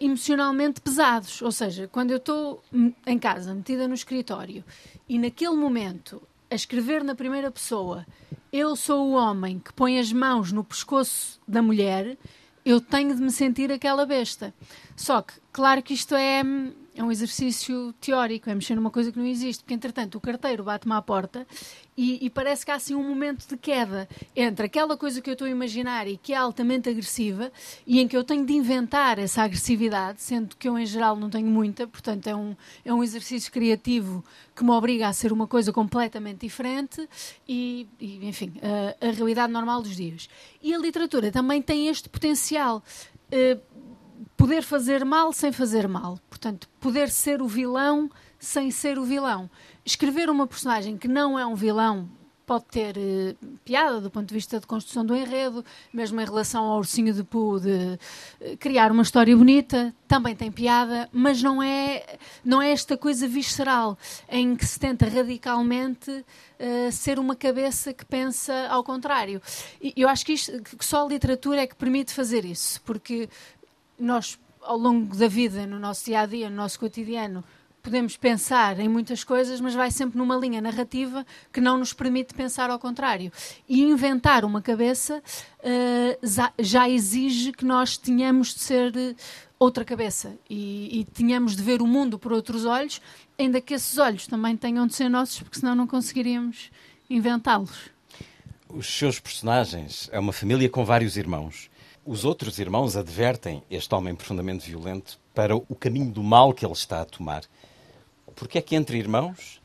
emocionalmente pesados. Ou seja, quando eu estou em casa, metida no escritório, e naquele momento, a escrever na primeira pessoa, eu sou o homem que põe as mãos no pescoço da mulher, eu tenho de me sentir aquela besta. Só que, claro que isto é um exercício teórico, é mexer numa coisa que não existe, porque, entretanto, o carteiro bate-me à porta e parece que há, assim, um momento de queda entre aquela coisa que eu estou a imaginar e que é altamente agressiva e em que eu tenho de inventar essa agressividade, sendo que eu, em geral, não tenho muita, portanto, é um exercício criativo que me obriga a ser uma coisa completamente diferente e enfim, a realidade normal dos dias. E a literatura também tem este potencial, poder fazer mal sem fazer mal, portanto, poder ser o vilão sem ser o vilão. Escrever uma personagem que não é um vilão pode ter piada do ponto de vista de construção do enredo, mesmo em relação ao Ursinho de Poo, de criar uma história bonita, também tem piada, mas não é esta coisa visceral em que se tenta radicalmente ser uma cabeça que pensa ao contrário. E eu acho que só a literatura é que permite fazer isso, porque nós, ao longo da vida, no nosso dia-a-dia, no nosso cotidiano, podemos pensar em muitas coisas, mas vai sempre numa linha narrativa que não nos permite pensar ao contrário. E inventar uma cabeça já exige que nós tenhamos de ser outra cabeça e tenhamos de ver o mundo por outros olhos, ainda que esses olhos também tenham de ser nossos, porque senão não conseguiríamos inventá-los. Os seus personagens é uma família com vários irmãos. Os outros irmãos advertem este homem profundamente violento para o caminho do mal que ele está a tomar. Porque é que entre irmãos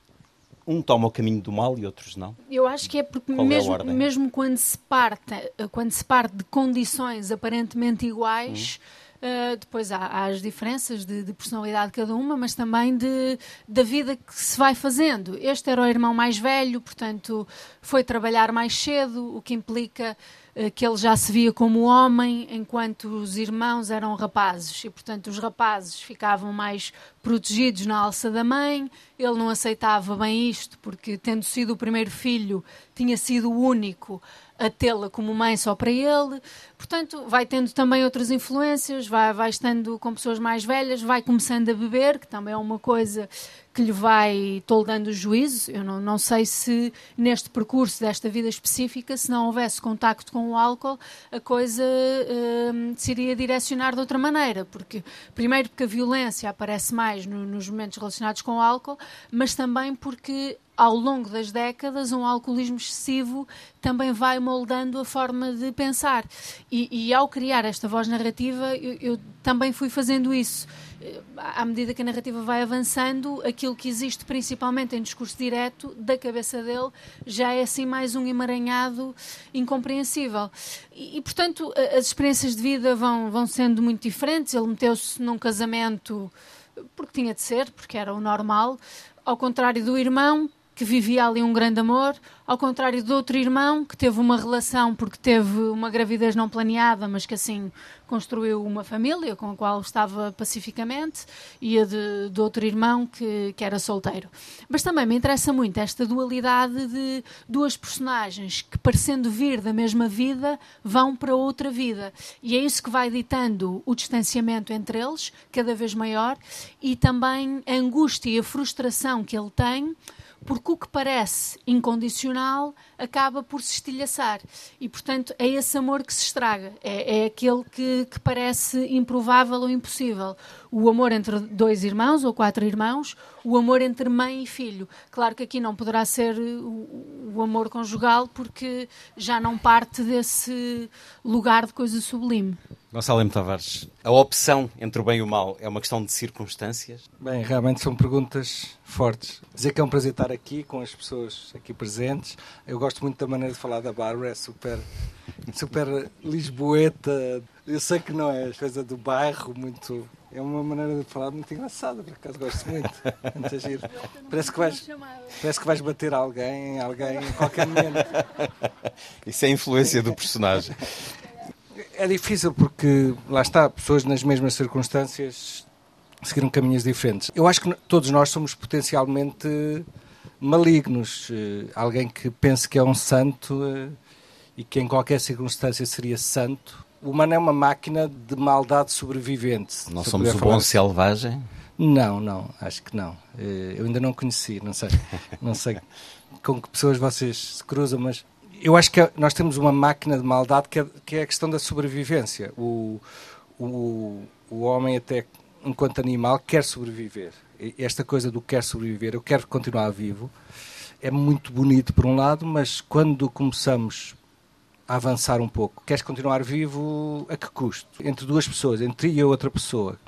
um toma o caminho do mal e outros não? Eu acho que é porque mesmo quando se parte de condições aparentemente iguais... depois há as diferenças de personalidade de cada uma, mas também da vida que se vai fazendo. Este era o irmão mais velho, portanto foi trabalhar mais cedo, o que implica que ele já se via como homem, enquanto os irmãos eram rapazes. E, portanto, os rapazes ficavam mais protegidos na alça da mãe. Ele não aceitava bem isto, porque, tendo sido o primeiro filho, tinha sido o único a tê-la como mãe só para ele. Portanto, vai tendo também outras influências, vai estando com pessoas mais velhas, vai começando a beber, que também é uma coisa que lhe vai toldando o juízo. Eu não sei se neste percurso desta vida específica, se não houvesse contacto com o álcool, a coisa se iria direcionar de outra maneira, porque primeiro porque a violência aparece mais nos momentos relacionados com o álcool, mas também porque ao longo das décadas um alcoolismo excessivo também vai moldando a forma de pensar. E ao criar esta voz narrativa, eu também fui fazendo isso. À medida que a narrativa vai avançando, aquilo que existe principalmente em discurso direto da cabeça dele já é assim mais um emaranhado incompreensível. E portanto, as experiências de vida vão sendo muito diferentes. Ele meteu-se num casamento porque tinha de ser, porque era o normal, ao contrário do irmão, que vivia ali um grande amor, ao contrário de outro irmão, que teve uma relação porque teve uma gravidez não planeada, mas que assim construiu uma família com a qual estava pacificamente, e a de outro irmão que era solteiro. Mas também me interessa muito esta dualidade de duas personagens que, parecendo vir da mesma vida, vão para outra vida. E é isso que vai ditando o distanciamento entre eles, cada vez maior, e também a angústia e a frustração que ele tem, porque o que parece incondicional acaba por se estilhaçar. E, portanto, é esse amor que se estraga. É aquele que parece improvável ou impossível. O amor entre dois irmãos ou quatro irmãos, o amor entre mãe e filho. Claro que aqui não poderá ser o amor conjugal, porque já não parte desse lugar de coisa sublime. Gonçalo M. Tavares, a opção entre o bem e o mal é uma questão de circunstâncias? Bem, realmente são perguntas fortes. Dizer que é um prazer estar aqui com as pessoas aqui presentes. Eu gosto muito da maneira de falar da Bárbara, é super lisboeta. Eu sei que não é coisa do bairro, muito... É uma maneira de falar muito engraçada, por acaso gosto muito. Muito giro. Parece que vais bater alguém em qualquer momento. Isso é a influência do personagem. É difícil porque, lá está, pessoas nas mesmas circunstâncias seguiram caminhos diferentes. Eu acho que todos nós somos potencialmente malignos. Alguém que pense que é um santo e que em qualquer circunstância seria santo. O humano é uma máquina de maldade sobrevivente. Não somos o bom selvagem? Não, acho que não. Eu ainda não conheci, não sei com que pessoas vocês se cruzam, mas... Eu acho que nós temos uma máquina de maldade que é a questão da sobrevivência. O homem, até enquanto animal, quer sobreviver. Esta coisa do quer sobreviver, eu quero continuar vivo, é muito bonito por um lado, mas quando começamos a avançar um pouco, queres continuar vivo a que custo? Entre duas pessoas, entre eu e outra pessoa.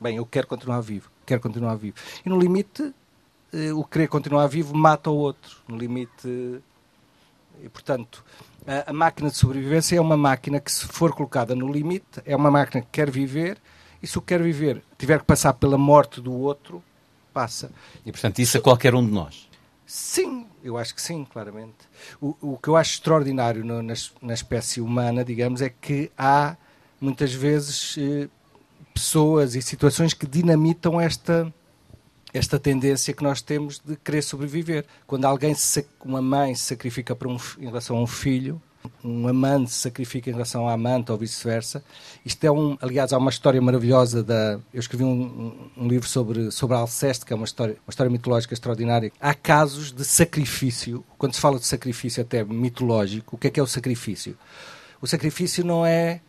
Bem, eu quero continuar vivo. E no limite, o querer continuar vivo mata o outro. No limite... E, portanto, a máquina de sobrevivência é uma máquina que, se for colocada no limite, é uma máquina que quer viver, e se o quer viver tiver que passar pela morte do outro, passa. E, portanto, isso a qualquer um de nós? Sim, eu acho que sim, claramente. O que eu acho extraordinário na espécie humana, digamos, é que há, muitas vezes, pessoas e situações que dinamitam esta tendência que nós temos de querer sobreviver. Quando uma mãe se sacrifica em relação a um filho, um amante se sacrifica em relação à amante, ou vice-versa. Isto é aliás, há uma história maravilhosa eu escrevi um livro sobre Alceste, que é uma história mitológica extraordinária. Há casos de sacrifício, quando se fala de sacrifício até mitológico, o que é o sacrifício? O sacrifício não é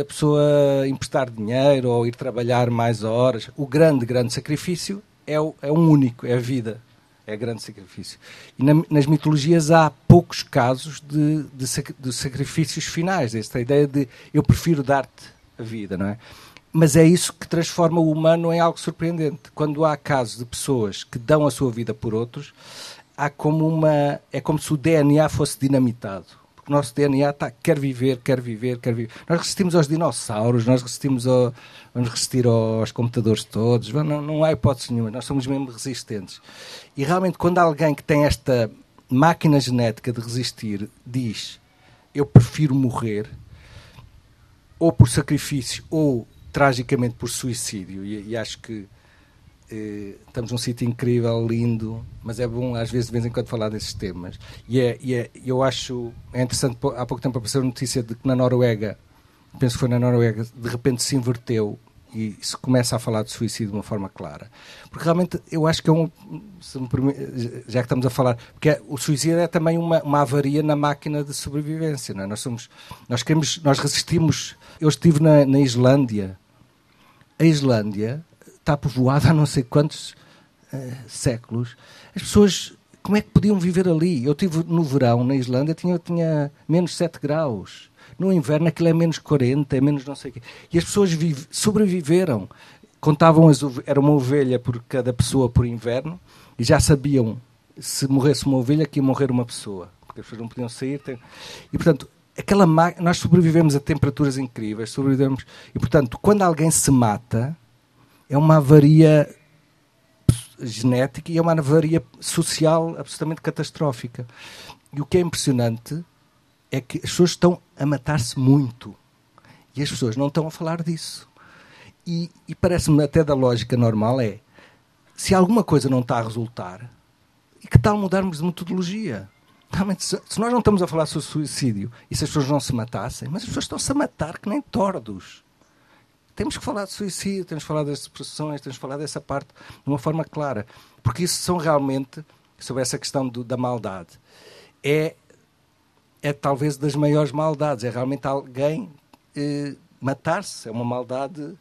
a pessoa emprestar dinheiro ou ir trabalhar mais horas. O grande sacrifício é um único, é a vida, é grande sacrifício. E nas mitologias há poucos casos de sacrifícios finais, esta ideia de eu prefiro dar-te a vida, não é? Mas é isso que transforma o humano em algo surpreendente. Quando há casos de pessoas que dão a sua vida por outros, há como uma, é como se o DNA fosse dinamitado. Porque o nosso DNA está, quer viver. Nós resistimos aos dinossauros, vamos resistir aos computadores todos, não há hipótese nenhuma, nós somos mesmo resistentes. E realmente quando alguém que tem esta máquina genética de resistir diz, eu prefiro morrer, ou por sacrifício, ou tragicamente por suicídio, e acho que estamos num sítio incrível, lindo, mas é bom às vezes de vez em quando falar desses temas. Eu acho, é interessante, há pouco tempo apareceu a notícia de que na Noruega, penso que foi na Noruega, de repente se inverteu e se começa a falar de suicídio de uma forma clara. Porque realmente eu acho que é um, já que estamos a falar, porque o suicídio é também uma avaria na máquina de sobrevivência, não é? Nós resistimos. Eu estive na Islândia. A Islândia está povoada há não sei quantos séculos. As pessoas, como é que podiam viver ali? Eu estive no verão na Islândia, tinha menos 7 graus. No inverno aquilo é menos 40, é menos não sei o quê. E as pessoas sobreviveram. Contavam, era uma ovelha por cada pessoa por inverno, e já sabiam, se morresse uma ovelha, que ia morrer uma pessoa. Porque as pessoas não podiam sair. E, portanto, nós sobrevivemos a temperaturas incríveis. Sobrevivemos. E, portanto, quando alguém se mata, é uma avaria genética e é uma avaria social absolutamente catastrófica. E o que é impressionante é que as pessoas estão a matar-se muito. E as pessoas não estão a falar disso. E parece-me até da lógica normal é, se alguma coisa não está a resultar, e que tal mudarmos de metodologia? Realmente, se nós não estamos a falar sobre suicídio e se as pessoas não se matassem, mas as pessoas estão-se a matar que nem tordos. Temos que falar de suicídio, temos que falar das depressões, temos que falar dessa parte de uma forma clara. Porque isso são realmente, sobre essa questão da maldade, é talvez das maiores maldades. É realmente alguém matar-se. É uma maldade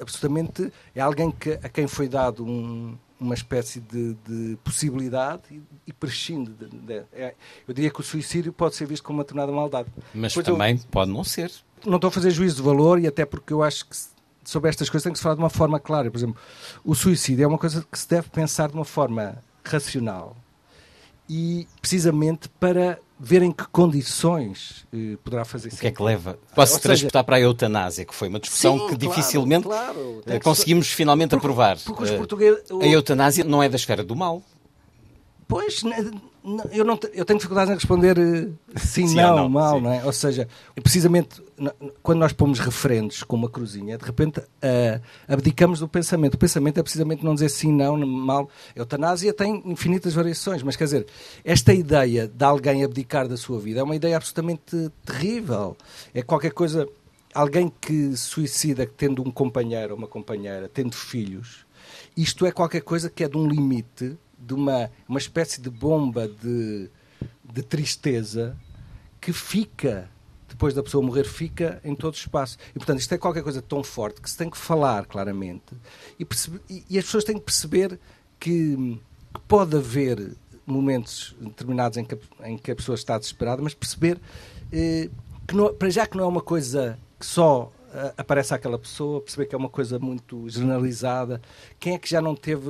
absolutamente... É alguém a quem foi dado uma espécie de possibilidade e prescinde. Eu diria que o suicídio pode ser visto como uma tornada maldade. Mas pois também pode não ser. Não estou a fazer juízo de valor, e até porque eu acho que sobre estas coisas tem que se falar de uma forma clara. Por exemplo, o suicídio é uma coisa que se deve pensar de uma forma racional. E precisamente para ver em que condições poderá fazer isso. O que é que leva? Posso transportar para a eutanásia, que foi uma discussão que dificilmente conseguimos finalmente aprovar. Porque os portugueses... A eutanásia não é da esfera do mal. Pois, eu tenho dificuldades em responder sim não, mal, sim. Não é? Ou seja, precisamente quando nós pomos referendos com uma cruzinha, de repente abdicamos do pensamento. O pensamento é precisamente não dizer sim, não, mal. A eutanásia tem infinitas variações, mas quer dizer, esta ideia de alguém abdicar da sua vida é uma ideia absolutamente terrível. É qualquer coisa, alguém que suicida tendo um companheiro ou uma companheira, tendo filhos, isto é qualquer coisa que é de um limite... de uma espécie de bomba de tristeza que fica, depois da pessoa morrer, fica em todo o espaço. E, portanto, isto é qualquer coisa tão forte que se tem que falar claramente. E as pessoas têm que perceber que pode haver momentos determinados em que a pessoa está desesperada, mas perceber que, não, para já, que não é uma coisa que só... aparece àquela pessoa, perceber que é uma coisa muito generalizada. Quem é que já não teve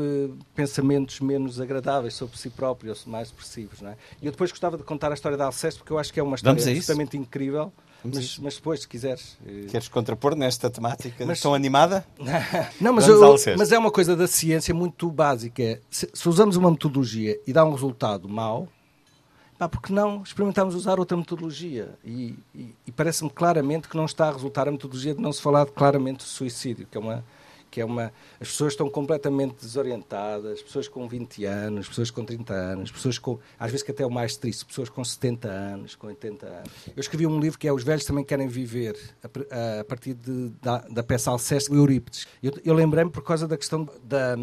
pensamentos menos agradáveis sobre si próprio ou mais depressivos, não é? E eu depois gostava de contar a história da Alceste, porque eu acho que é uma história absolutamente incrível, mas depois, se quiseres... Queres contrapor nesta temática tão animada? Não, mas é uma coisa da ciência muito básica. É, se usamos uma metodologia e dá um resultado mau, porque não experimentámos usar outra metodologia? E parece-me claramente que não está a resultar a metodologia de não se falar claramente do suicídio, que é uma... As pessoas estão completamente desorientadas, pessoas com 20 anos, pessoas com 30 anos, pessoas com... Às vezes que até é o mais triste, pessoas com 70 anos, com 80 anos. Eu escrevi um livro que é Os Velhos Também Querem Viver, a partir da peça Alceste de Eurípides. Eu lembrei-me por causa da questão da...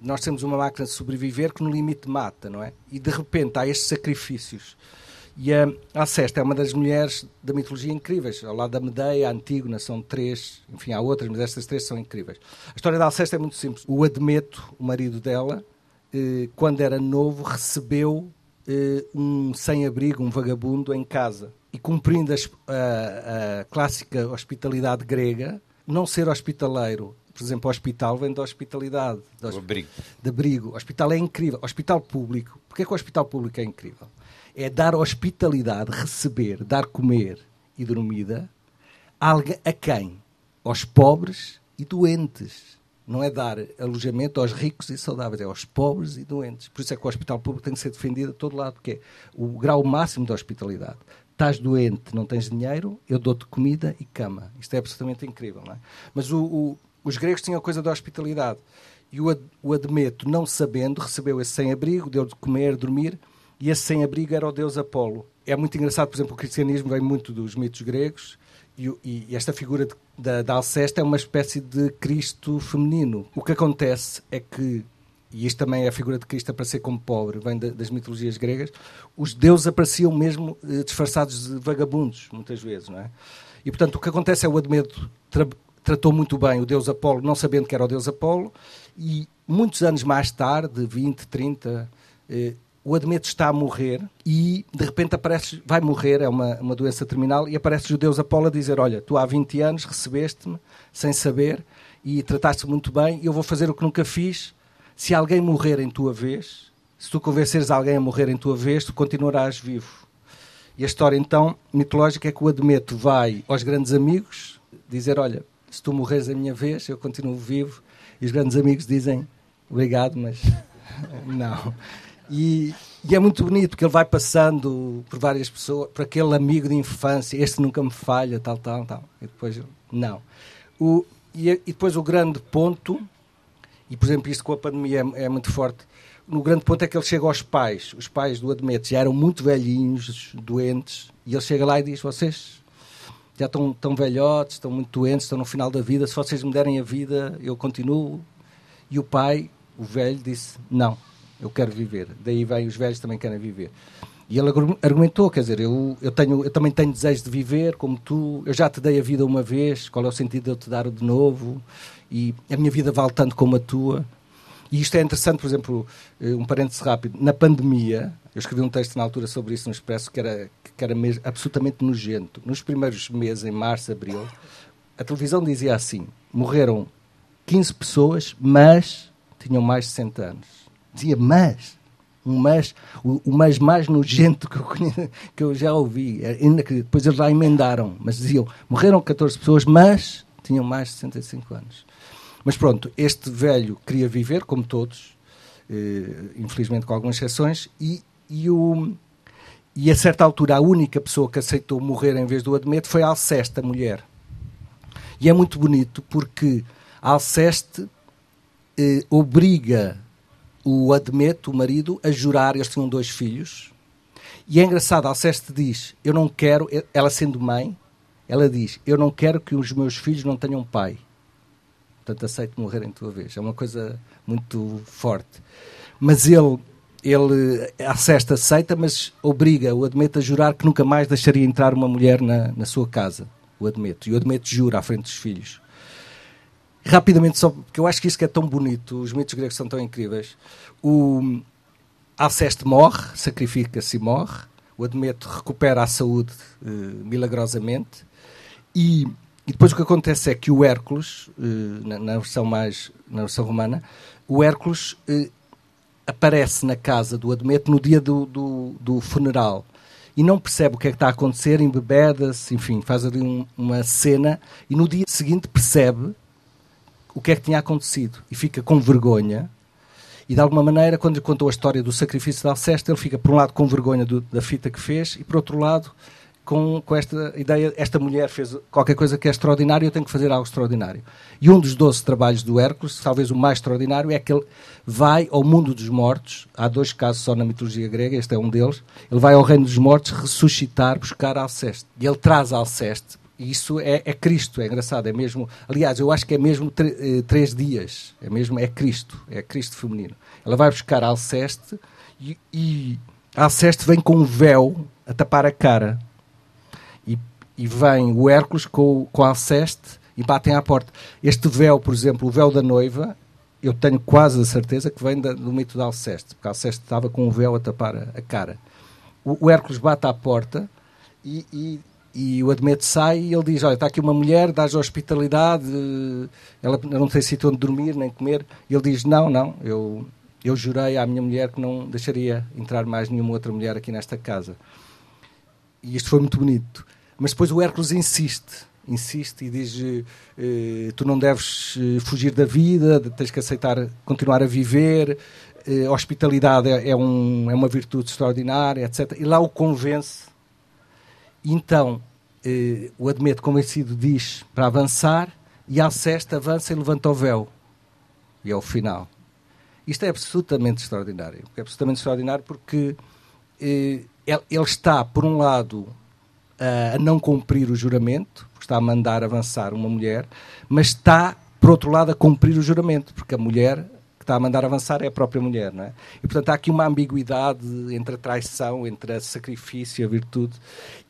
Nós temos uma máquina de sobreviver que no limite mata, não é? E de repente há estes sacrifícios. E a Alceste é uma das mulheres da mitologia incríveis, ao lado da Medeia, a Antígona, são três, enfim, há outras, mas estas três são incríveis. A história da Alceste é muito simples. O Admeto, o marido dela, quando era novo, recebeu um sem-abrigo, um vagabundo, em casa. e cumprindo a clássica hospitalidade grega, não ser hospitaleiro. Por exemplo, hospital vem da hospitalidade, de abrigo. Hospital é incrível. Hospital público. Porquê que o hospital público é incrível? É dar hospitalidade, receber, dar comer e dormida a quem? Aos pobres e doentes. Não é dar alojamento aos ricos e saudáveis, é aos pobres e doentes. Por isso é que o hospital público tem que ser defendido a todo lado, porque é o grau máximo da hospitalidade. Estás doente, não tens dinheiro, eu dou-te comida e cama. Isto é absolutamente incrível, não é? Mas os gregos tinham a coisa da hospitalidade. E o Admeto, não sabendo, recebeu esse sem-abrigo, deu-lhe de comer, dormir, e esse sem-abrigo era o deus Apolo. É muito engraçado, por exemplo, o cristianismo vem muito dos mitos gregos, e esta figura da Alceste é uma espécie de Cristo feminino. O que acontece é que, e isto também é a figura de Cristo a aparecer como pobre, vem das mitologias gregas, os deuses apareciam mesmo disfarçados de vagabundos, muitas vezes, não é? E, portanto, o que acontece é o Admeto tratou muito bem o deus Apolo, não sabendo que era o deus Apolo, e muitos anos mais tarde, 20, 30... o Admeto está a morrer e, de repente, aparece, vai morrer, é uma doença terminal, e aparece o deus Apolo a dizer, olha, tu há 20 anos recebeste-me sem saber e trataste-me muito bem e eu vou fazer o que nunca fiz. Se alguém morrer em tua vez, se tu convenceres alguém a morrer em tua vez, tu continuarás vivo. E a história, então, mitológica é que o Admeto vai aos grandes amigos dizer, olha, se tu morreres a minha vez, eu continuo vivo. E os grandes amigos dizem, obrigado, mas não... E é muito bonito, porque ele vai passando por várias pessoas, por aquele amigo de infância, este nunca me falha, tal, tal, tal. E depois, não. E depois o grande ponto, e por exemplo isto com a pandemia é muito forte, o grande ponto é que ele chega aos pais. Os pais do Admeto já eram muito velhinhos, doentes, e ele chega lá e diz, vocês já estão tão velhotes, estão muito doentes, estão no final da vida, se vocês me derem a vida, eu continuo. E o pai, o velho, disse, não. Eu quero viver. Daí vem os velhos também querem viver. E ele argumentou, quer dizer, eu também tenho desejo de viver, como tu. Eu já te dei a vida uma vez, qual é o sentido de eu te dar de novo? E a minha vida vale tanto como a tua. E isto é interessante, por exemplo, um parênteses rápido. Na pandemia, eu escrevi um texto na altura sobre isso no Expresso, que era absolutamente nojento. Nos primeiros meses, em março, abril, a televisão dizia assim, morreram 15 pessoas, mas tinham mais de 60 anos. Dizia mas, o mas mais nojento que eu já ouvi. Depois eles lá emendaram, mas diziam, morreram 14 pessoas, mas tinham mais de 65 anos. Mas pronto, este velho queria viver, como todos, infelizmente com algumas exceções, e a certa altura a única pessoa que aceitou morrer em vez do Admeto foi a Alceste, a mulher. E é muito bonito porque a Alceste obriga o Admeto, o marido, a jurar, eles tinham 2 filhos, e é engraçado, Alceste diz, eu não quero, ela sendo mãe, ela diz, eu não quero que os meus filhos não tenham pai, portanto aceito morrer em tua vez, é uma coisa muito forte, mas ele Alceste aceita, mas obriga o Admeto a jurar que nunca mais deixaria entrar uma mulher na sua casa, o Admeto, e o Admeto jura à frente dos filhos. Rapidamente, só porque eu acho que isso que é tão bonito, os mitos gregos são tão incríveis. O Alceste morre, sacrifica-se e morre. O Admeto recupera a saúde milagrosamente. E depois o que acontece é que o Hércules, na versão romana, o Hércules aparece na casa do Admeto no dia do funeral. E não percebe o que é que está a acontecer, embebeda-se, enfim, faz ali uma cena. E no dia seguinte percebe o que é que tinha acontecido, e fica com vergonha, e de alguma maneira, quando lhe contou a história do sacrifício de Alceste, ele fica, por um lado, com vergonha da fita que fez, e por outro lado, com esta ideia, esta mulher fez qualquer coisa que é extraordinário, eu tenho que fazer algo extraordinário. E um dos 12 trabalhos do Hércules, talvez o mais extraordinário, é que ele vai ao mundo dos mortos, há 2 casos só na mitologia grega, este é um deles, ele vai ao reino dos mortos ressuscitar, buscar Alceste, e ele traz Alceste. E isso é Cristo, é engraçado, é mesmo... Aliás, eu acho que é mesmo 3 dias, é mesmo, é Cristo feminino. Ela vai buscar Alceste e Alceste vem com um véu a tapar a cara. E vem o Hércules com Alceste e batem à porta. Este véu, por exemplo, o véu da noiva, eu tenho quase a certeza que vem do mito de Alceste, porque Alceste estava com um véu a tapar a cara. O Hércules bate à porta E o Admeto sai e ele diz, olha, está aqui uma mulher, dá-lhe hospitalidade, ela não tem sítio onde dormir nem comer. E ele diz, não, eu jurei à minha mulher que não deixaria entrar mais nenhuma outra mulher aqui nesta casa. E isto foi muito bonito. Mas depois o Hércules insiste e diz, tu não deves fugir da vida, tens que aceitar continuar a viver, hospitalidade é uma virtude extraordinária, etc. E lá o convence. Então, o Admeto convencido diz para avançar, e à sexta avança e levanta o véu. E é o final. Isto é absolutamente extraordinário. É absolutamente extraordinário porque ele está, por um lado, a não cumprir o juramento, porque está a mandar avançar uma mulher, mas está, por outro lado, a cumprir o juramento, porque a mulher que está a mandar avançar é a própria mulher, não é? E, portanto, há aqui uma ambiguidade entre a traição, entre o sacrifício e a virtude.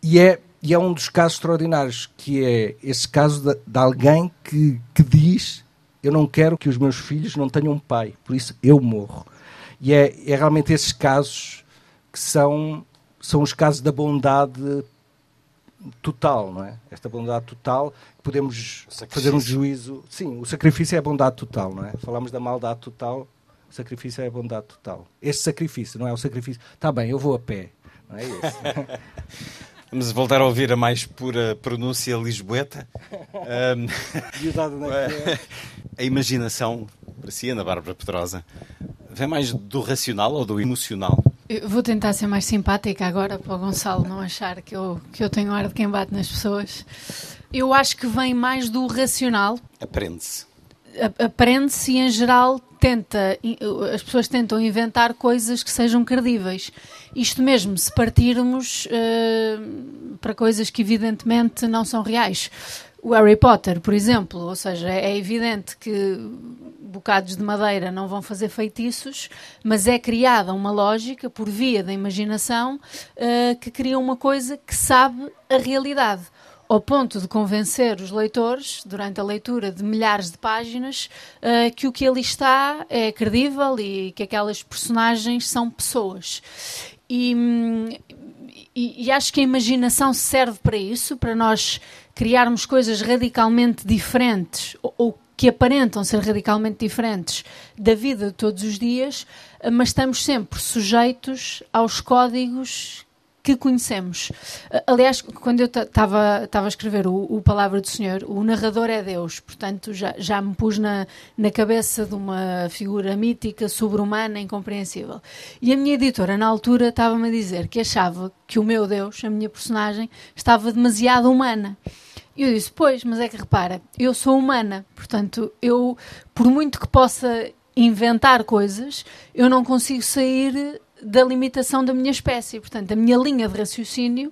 E é um dos casos extraordinários, que é esse caso de alguém que diz, eu não quero que os meus filhos não tenham um pai, por isso eu morro. E é realmente esses casos que são os casos da bondade total, não é? Esta bondade total que podemos fazer um juízo. Sim, o sacrifício é a bondade total, não é? Falámos da maldade total, o sacrifício é a bondade total. Este sacrifício, não é o sacrifício, está bem, eu vou a pé, não é esse? Vamos voltar a ouvir a mais pura pronúncia lisboeta. A imaginação, para si, Ana Bárbara Pedrosa, vem mais do racional ou do emocional? Eu vou tentar ser mais simpática agora, para o Gonçalo não achar que eu tenho ar de quem bate nas pessoas. Eu acho que vem mais do racional. Aprende-se. Aprende-se e, em geral, as pessoas tentam inventar coisas que sejam credíveis. Isto mesmo, se partirmos para coisas que, evidentemente, não são reais. O Harry Potter, por exemplo, ou seja, é evidente que bocados de madeira não vão fazer feitiços, mas é criada uma lógica, por via da imaginação, que cria uma coisa que sabe a realidade, ao ponto de convencer os leitores, durante a leitura de milhares de páginas, que o que ali está é credível e que aquelas personagens são pessoas. E acho que a imaginação serve para isso, para nós criarmos coisas radicalmente diferentes, ou que aparentam ser radicalmente diferentes da vida de todos os dias, mas estamos sempre sujeitos aos códigos que conhecemos. Aliás, quando eu estava a escrever o Palavra do Senhor, o narrador é Deus, portanto já me pus na cabeça de uma figura mítica, sobre-humana, incompreensível. E a minha editora, na altura, estava-me a dizer que achava que o meu Deus, a minha personagem, estava demasiado humana. E eu disse, pois, mas é que repara, eu sou humana, portanto, eu, por muito que possa inventar coisas, eu não consigo sair da limitação da minha espécie. Portanto, a minha linha de raciocínio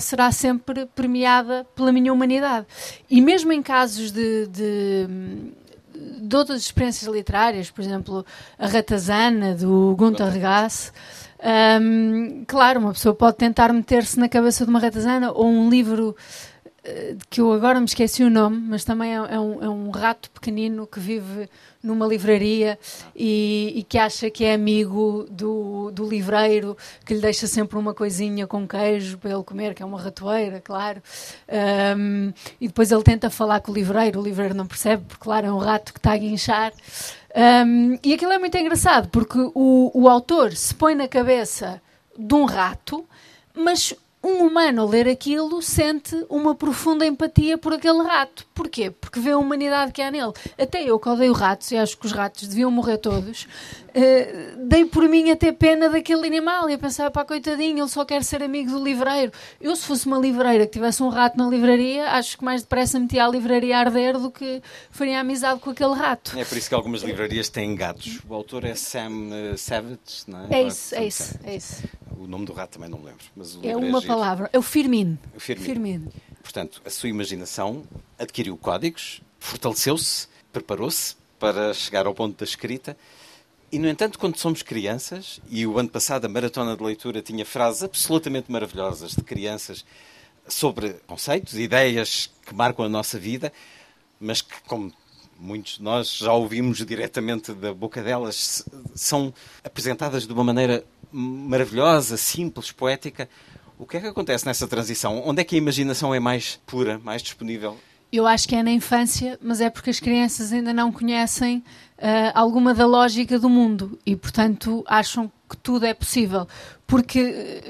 será sempre permeada pela minha humanidade. E mesmo em casos de outras experiências literárias, por exemplo, A Ratazana, do Gunter Regasse, claro, uma pessoa pode tentar meter-se na cabeça de uma ratazana, ou um livro que eu agora me esqueci o nome, mas também é um rato pequenino que vive numa livraria e que acha que é amigo do livreiro, que lhe deixa sempre uma coisinha com queijo para ele comer, que é uma ratoeira, claro. E depois ele tenta falar com o livreiro não percebe, porque, claro, é um rato que está a guinchar. E aquilo é muito engraçado, porque o autor se põe na cabeça de um rato, mas um humano, ao ler aquilo, sente uma profunda empatia por aquele rato. Porquê? Porque vê a humanidade que há nele. Até eu, que odeio ratos, e acho que os ratos deviam morrer todos, dei por mim até pena daquele animal e a pensar, pá, coitadinho, ele só quer ser amigo do livreiro. Eu, se fosse uma livreira que tivesse um rato na livraria, acho que mais depressa metia a livraria a arder do que faria amizade com aquele rato. É por isso que algumas livrarias têm gatos. O autor é Sam Savage, não é? É isso. O nome do rato também não me lembro. Mas é uma palavra. É o Firmin. Portanto, a sua imaginação adquiriu códigos, fortaleceu-se, preparou-se para chegar ao ponto da escrita. E, no entanto, quando somos crianças, e o ano passado a Maratona de Leitura tinha frases absolutamente maravilhosas de crianças sobre conceitos, ideias que marcam a nossa vida, mas que, como muitos de nós já ouvimos diretamente da boca delas, são apresentadas de uma maneira maravilhosa, simples, poética. O que é que acontece nessa transição? Onde é que a imaginação é mais pura, mais disponível? Eu acho que é na infância, mas é porque as crianças ainda não conhecem alguma da lógica do mundo e, portanto, acham que tudo é possível. Porque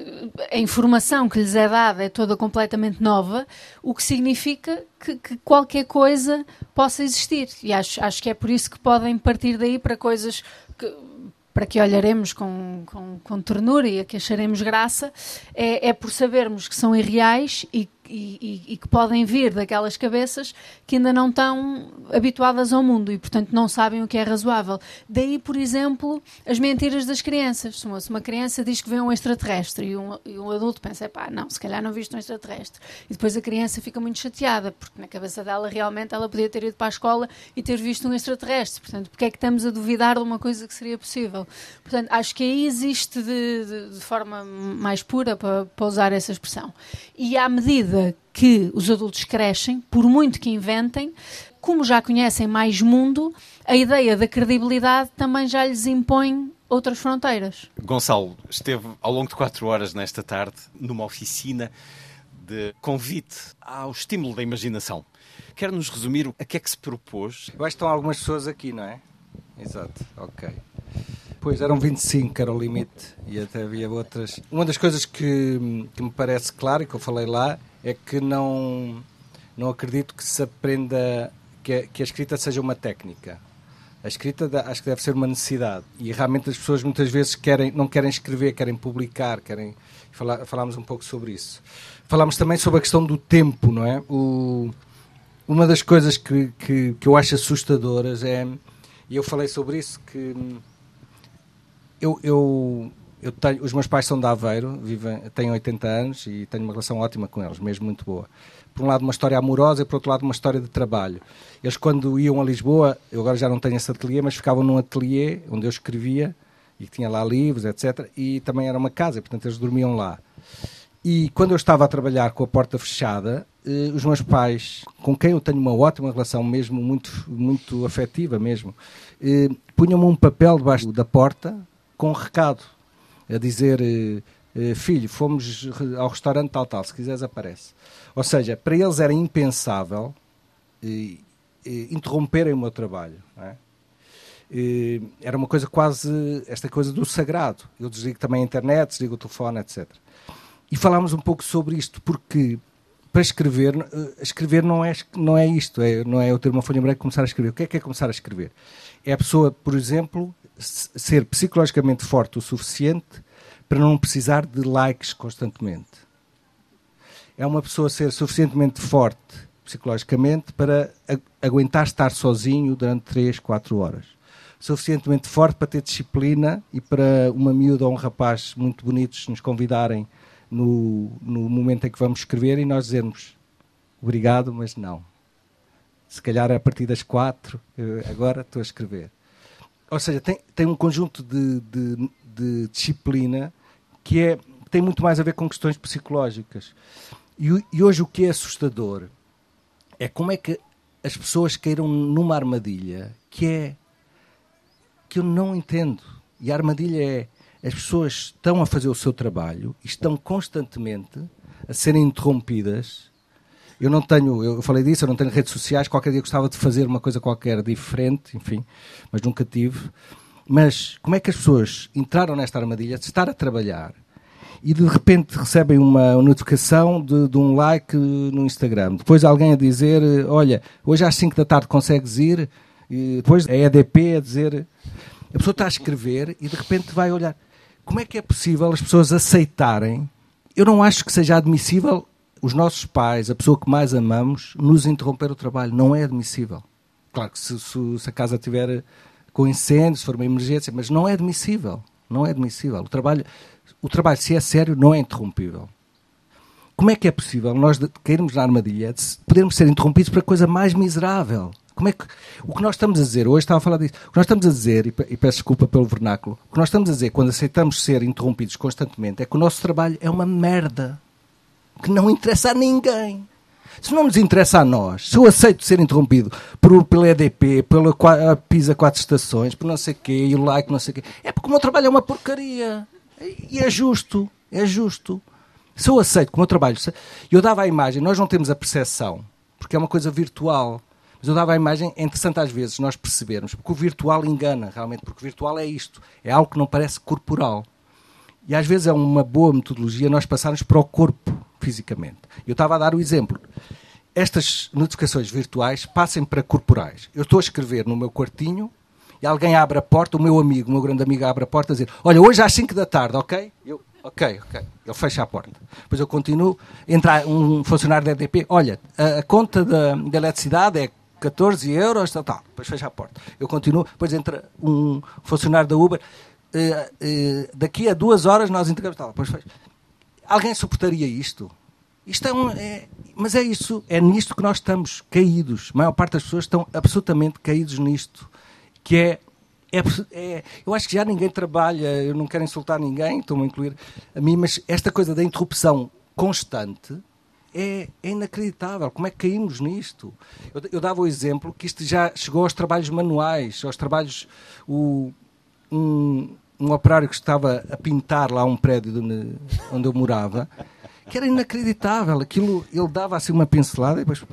a informação que lhes é dada é toda completamente nova, o que significa que qualquer coisa possa existir. E acho que é por isso que podem partir daí para coisas para que olharemos com ternura e a que acharemos graça, é por sabermos que são irreais e que podem vir daquelas cabeças que ainda não estão habituadas ao mundo e, portanto, não sabem o que é razoável. Daí, por exemplo, as mentiras das crianças. Se uma criança diz que vê um extraterrestre e um adulto pensa, pá, não, se calhar não viste um extraterrestre. E depois a criança fica muito chateada, porque na cabeça dela realmente ela podia ter ido para a escola e ter visto um extraterrestre. Portanto, porque é que estamos a duvidar de uma coisa que seria possível? Portanto, acho que aí existe de forma mais pura, para usar essa expressão. E à medida que os adultos crescem, por muito que inventem, como já conhecem mais mundo, a ideia da credibilidade também já lhes impõe outras fronteiras. Gonçalo, esteve ao longo de 4 horas nesta tarde numa oficina de convite ao estímulo da imaginação. Quer nos resumir a que é que se propôs? Eu acho que estão algumas pessoas aqui, não é? Exato, ok. Pois, eram 25 que era o limite e até havia outras. Uma das coisas que me parece clara e que eu falei lá é que não acredito que se aprenda que a escrita seja uma técnica. A escrita acho que deve ser uma necessidade e realmente as pessoas muitas vezes não querem escrever, querem publicar, querem falar. Falámos um pouco sobre isso. Falámos também sobre a questão do tempo, não é? Uma das coisas que eu acho assustadoras é, e eu falei sobre isso, que eu tenho, os meus pais são de Aveiro, têm 80 anos e tenho uma relação ótima com eles, mesmo muito boa. Por um lado uma história amorosa e por outro lado uma história de trabalho. Eles quando iam a Lisboa, eu agora já não tenho esse ateliê, mas ficavam num ateliê onde eu escrevia e tinha lá livros, etc. E também era uma casa, portanto eles dormiam lá. E quando eu estava a trabalhar com a porta fechada, os meus pais, com quem eu tenho uma ótima relação mesmo, muito, muito afetiva mesmo, punham-me um papel debaixo da porta, com um recado, a dizer, filho, fomos ao restaurante tal, se quiseres aparece. Ou seja, para eles era impensável interromperem o meu trabalho, não é? Era uma coisa quase, esta coisa do sagrado. Eu desligo também a internet, desligo o telefone, etc. E falámos um pouco sobre isto, porque para escrever não é isto, não é eu ter uma folha em branco e começar a escrever. O que é começar a escrever? É a pessoa, por exemplo, ser psicologicamente forte o suficiente para não precisar de likes constantemente. É uma pessoa ser suficientemente forte psicologicamente para aguentar estar sozinho durante 3-4 horas. Suficientemente forte para ter disciplina e para uma miúda ou um rapaz muito bonitos nos convidarem no momento em que vamos escrever e nós dizermos obrigado, mas não. Se calhar a partir das 4, agora estou a escrever. Ou seja, tem um conjunto de disciplina que tem muito mais a ver com questões psicológicas. E hoje o que é assustador é como é que as pessoas caíram numa armadilha que eu não entendo. E a armadilha é as pessoas estão a fazer o seu trabalho e estão constantemente a serem interrompidas. Eu falei disso, eu não tenho redes sociais, qualquer dia gostava de fazer uma coisa qualquer diferente, enfim, mas nunca tive. Mas como é que as pessoas entraram nesta armadilha de estar a trabalhar e de repente recebem uma notificação de um like no Instagram? Depois alguém a dizer, olha, hoje às 5 da tarde consegues ir? E depois a EDP a dizer... A pessoa está a escrever e de repente vai olhar. Como é que é possível as pessoas aceitarem? Eu não acho que seja admissível os nossos pais, a pessoa que mais amamos, nos interromper o trabalho. Não é admissível. Claro que se a casa estiver com incêndio, se for uma emergência, mas não é admissível. Não é admissível. O trabalho, se é sério, não é interrompível. Como é que é possível nós cairmos na armadilha de podermos ser interrompidos para a coisa mais miserável? O que nós estamos a dizer, hoje estava a falar disso, o que nós estamos a dizer, e peço desculpa pelo vernáculo, o que nós estamos a dizer quando aceitamos ser interrompidos constantemente é que o nosso trabalho é uma merda. Que não interessa a ninguém. Se não nos interessa a nós, se eu aceito ser interrompido pela EDP, pela PISA 4 estações, por não sei o quê, e o like, não sei o quê, é porque o meu trabalho é uma porcaria. E é justo, é justo. Se eu aceito que o meu trabalho... Eu dava a imagem, nós não temos a percepção, porque é uma coisa virtual, mas eu dava a imagem, é interessante às vezes nós percebermos, porque o virtual engana realmente, porque o virtual é isto, é algo que não parece corporal. E às vezes é uma boa metodologia nós passarmos para o corpo fisicamente. Eu estava a dar o exemplo. Estas notificações virtuais passem para corporais. Eu estou a escrever no meu quartinho e alguém abre a porta, o meu amigo, o meu grande amigo abre a porta a dizer: olha, hoje às 5 da tarde, ok? Eu, ok. Ele fecha a porta. Depois eu continuo, entra um funcionário da EDP, olha, a conta da eletricidade é 14 euros, tal. Depois fecha a porta. Eu continuo, depois entra um funcionário da Uber, daqui a 2 horas nós entregamos, tal. Depois fecha. Alguém suportaria isto? Isto é mas é isso, é nisto que nós estamos caídos. A maior parte das pessoas estão absolutamente caídos nisto, que eu acho que já ninguém trabalha, eu não quero insultar ninguém, estou-me a incluir a mim, mas esta coisa da interrupção constante é inacreditável. Como é que caímos nisto? Eu dava o exemplo que isto já chegou aos trabalhos manuais, aos trabalhos... Um operário que estava a pintar lá um prédio onde eu morava, que era inacreditável. Aquilo, ele dava assim uma pincelada e depois...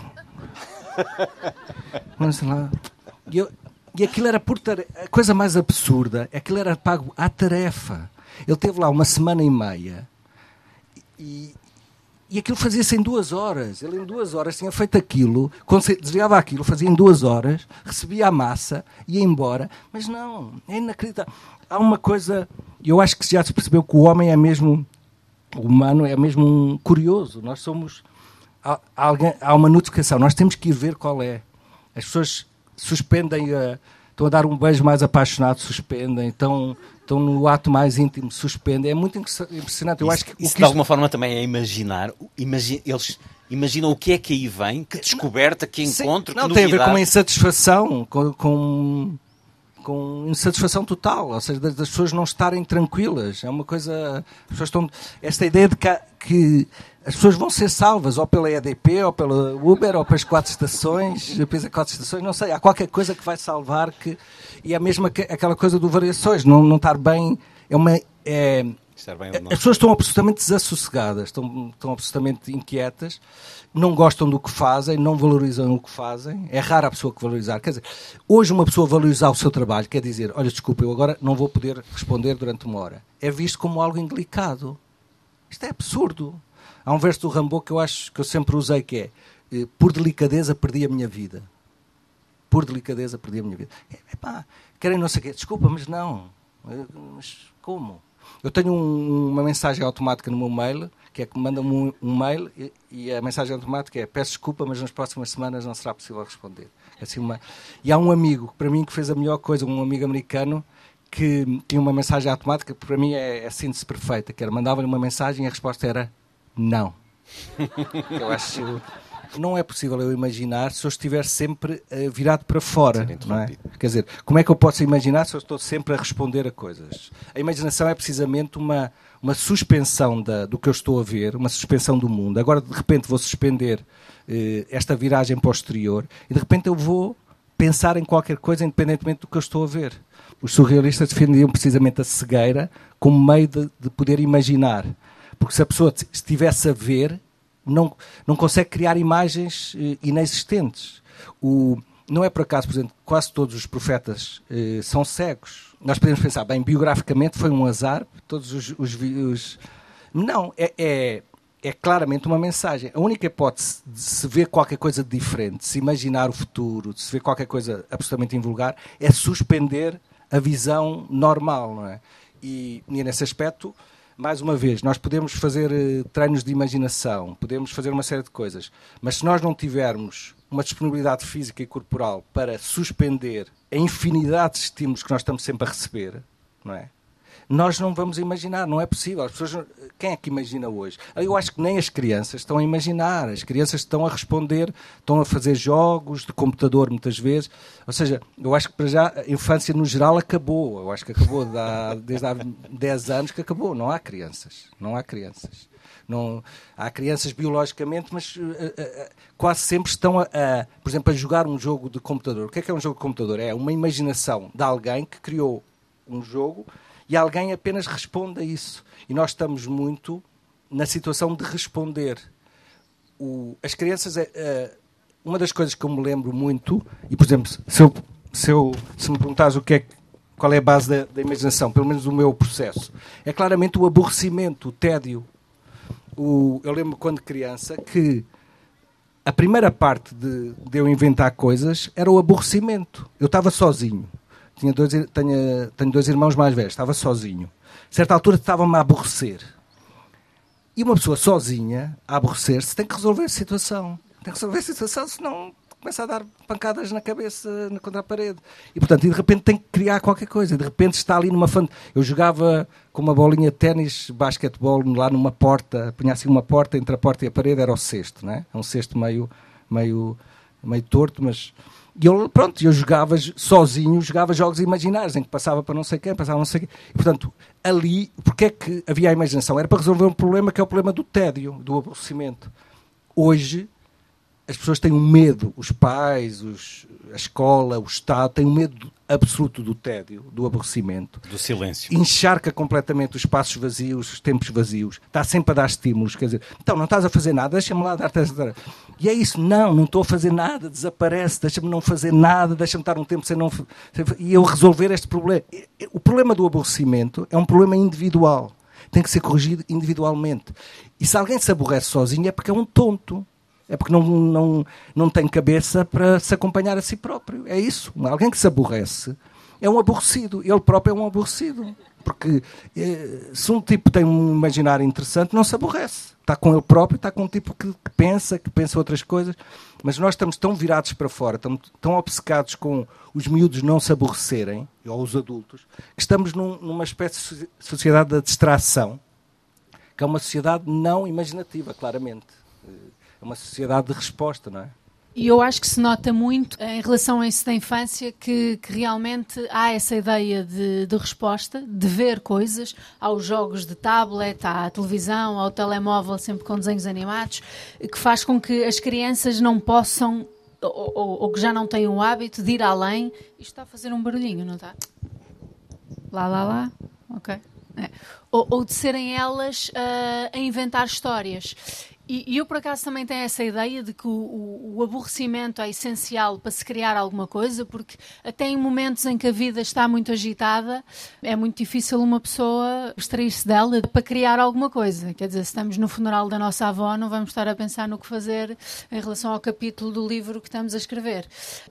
E aquilo era a coisa mais absurda, aquilo era pago à tarefa. Ele teve lá uma semana e meia e aquilo fazia-se em 2 horas. Ele em 2 horas tinha feito aquilo, desligava aquilo, fazia em 2 horas, recebia a massa, ia embora. Mas não, é inacreditável. Há uma coisa, eu acho que já se percebeu que o homem é mesmo, o humano é mesmo um curioso. Nós somos, há uma notificação, nós temos que ir ver qual é. As pessoas suspendem, estão a dar um beijo mais apaixonado, suspendem, estão no ato mais íntimo, suspendem. É muito impressionante. Eu acho que isso de alguma forma também é imaginar. Eles imaginam o que é que aí vem, que descoberta, que encontro, que novidade. Não, tem a ver com a insatisfação, com insatisfação total, ou seja, das pessoas não estarem tranquilas. É uma coisa... As pessoas estão... Esta ideia de que as pessoas vão ser salvas, ou pela EDP, ou pela Uber, ou pelas 4 estações, depois as 4 estações, não sei, há qualquer coisa que vai salvar que... E é mesmo aquela coisa do variações, não estar bem... As pessoas estão absolutamente desassossegadas, estão absolutamente inquietas, não gostam do que fazem, não valorizam o que fazem. É rara a pessoa que valorizar. Quer dizer, hoje uma pessoa valorizar o seu trabalho quer dizer: olha, desculpa, eu agora não vou poder responder durante 1 hora. É visto como algo indelicado. Isto é absurdo. Há um verso do Rimbaud que eu acho que eu sempre usei, que é: por delicadeza perdi a minha vida. Por delicadeza perdi a minha vida. Epá, querem não sei o quê. Desculpa, mas não. Mas como? Eu tenho uma mensagem automática no meu mail, que é que me mandam-me um mail e a mensagem automática é: peço desculpa, mas nas próximas semanas não será possível responder. Assim, e há um amigo, para mim, que fez a melhor coisa, um amigo americano, que tinha uma mensagem automática, que para mim é a síntese perfeita, que era: mandava-lhe uma mensagem e a resposta era não. Eu acho que não é possível eu imaginar se eu estiver sempre virado para fora, não é? Quer dizer, como é que eu posso imaginar se eu estou sempre a responder a coisas? A imaginação é precisamente uma suspensão do que eu estou a ver, uma suspensão do mundo. Agora, de repente, vou suspender esta viragem para o exterior e, de repente, eu vou pensar em qualquer coisa independentemente do que eu estou a ver. Os surrealistas defendiam precisamente a cegueira como meio de poder imaginar. Porque se a pessoa estivesse a ver, não consegue criar imagens inexistentes. Não é por acaso, por exemplo, quase todos os profetas são cegos. Nós podemos pensar, bem, biograficamente foi um azar, todos os... Não, é claramente uma mensagem. A única hipótese de se ver qualquer coisa diferente, de se imaginar o futuro, de se ver qualquer coisa absolutamente invulgar, é suspender a visão normal, não é? E nesse aspecto... Mais uma vez, nós podemos fazer treinos de imaginação, podemos fazer uma série de coisas, mas se nós não tivermos uma disponibilidade física e corporal para suspender a infinidade de estímulos que nós estamos sempre a receber, não é? Nós não vamos imaginar, não é possível. As pessoas, quem é que imagina hoje? Eu acho que nem as crianças estão a imaginar, as crianças estão a responder, estão a fazer jogos de computador muitas vezes, ou seja, eu acho que para já a infância no geral acabou, eu acho que acabou desde há 10 anos que acabou, não há crianças. Não, há crianças biologicamente, mas quase sempre estão, por exemplo, a jogar um jogo de computador. O que é um jogo de computador? É uma imaginação de alguém que criou um jogo e alguém apenas responde a isso. E nós estamos muito na situação de responder. As crianças, uma das coisas que eu me lembro muito, e por exemplo, se me perguntares qual é a base da imaginação, pelo menos o meu processo, é claramente o aborrecimento, o tédio. Eu lembro quando criança que a primeira parte de eu inventar coisas era o aborrecimento. Eu estava sozinho. Tenho dois irmãos mais velhos, estava sozinho. A certa altura estava-me a aborrecer. E uma pessoa sozinha, a aborrecer-se, tem que resolver a situação. Tem que resolver a situação, senão começa a dar pancadas na cabeça, contra a parede. E, portanto, de repente tem que criar qualquer coisa. De repente está ali numa... Eu jogava com uma bolinha de ténis, basquetebol, lá numa porta. Punha assim uma porta, entre a porta e a parede, era o cesto, não é? É um cesto meio torto, mas... E eu jogava sozinho, jogava jogos imaginários, em que passava para não sei quem, passava para não sei quem. E, portanto, ali, porque é que havia a imaginação? Era para resolver um problema que é o problema do tédio, do aborrecimento. Hoje, as pessoas têm um medo, os pais, a escola, o Estado, têm um medo absoluto do tédio, do aborrecimento. Do silêncio. Encharca completamente os espaços vazios, os tempos vazios. Está sempre a dar estímulos, quer dizer, então, não estás a fazer nada, deixa-me lá dar-te essa... E é isso, não estou a fazer nada, desaparece, deixa-me não fazer nada, deixa-me estar um tempo sem não... E eu resolver este problema. O problema do aborrecimento é um problema individual. Tem que ser corrigido individualmente. E se alguém se aborrece sozinho é porque é um tonto. É porque não tem cabeça para se acompanhar a si próprio. É isso. Alguém que se aborrece é um aborrecido. Ele próprio é um aborrecido. Porque se um tipo tem um imaginário interessante, não se aborrece. Está com ele próprio, está com um tipo que pensa outras coisas. Mas nós estamos tão virados para fora, estamos tão obcecados com os miúdos não se aborrecerem, ou os adultos, que estamos numa espécie de sociedade da distração, que é uma sociedade não imaginativa, claramente. É uma sociedade de resposta, não é? E eu acho que se nota muito, em relação a isso da infância, que realmente há essa ideia de resposta, de ver coisas, aos jogos de tablet, à televisão, ao telemóvel, sempre com desenhos animados, que faz com que as crianças não possam, ou que já não tenham o hábito de ir além. Isto está a fazer um barulhinho, não está? Lá, ok. É. Ou de serem elas a inventar histórias. E eu, por acaso, também tenho essa ideia de que o aborrecimento é essencial para se criar alguma coisa, porque até em momentos em que a vida está muito agitada, é muito difícil uma pessoa extrair-se dela para criar alguma coisa. Quer dizer, se estamos no funeral da nossa avó, não vamos estar a pensar no que fazer em relação ao capítulo do livro que estamos a escrever.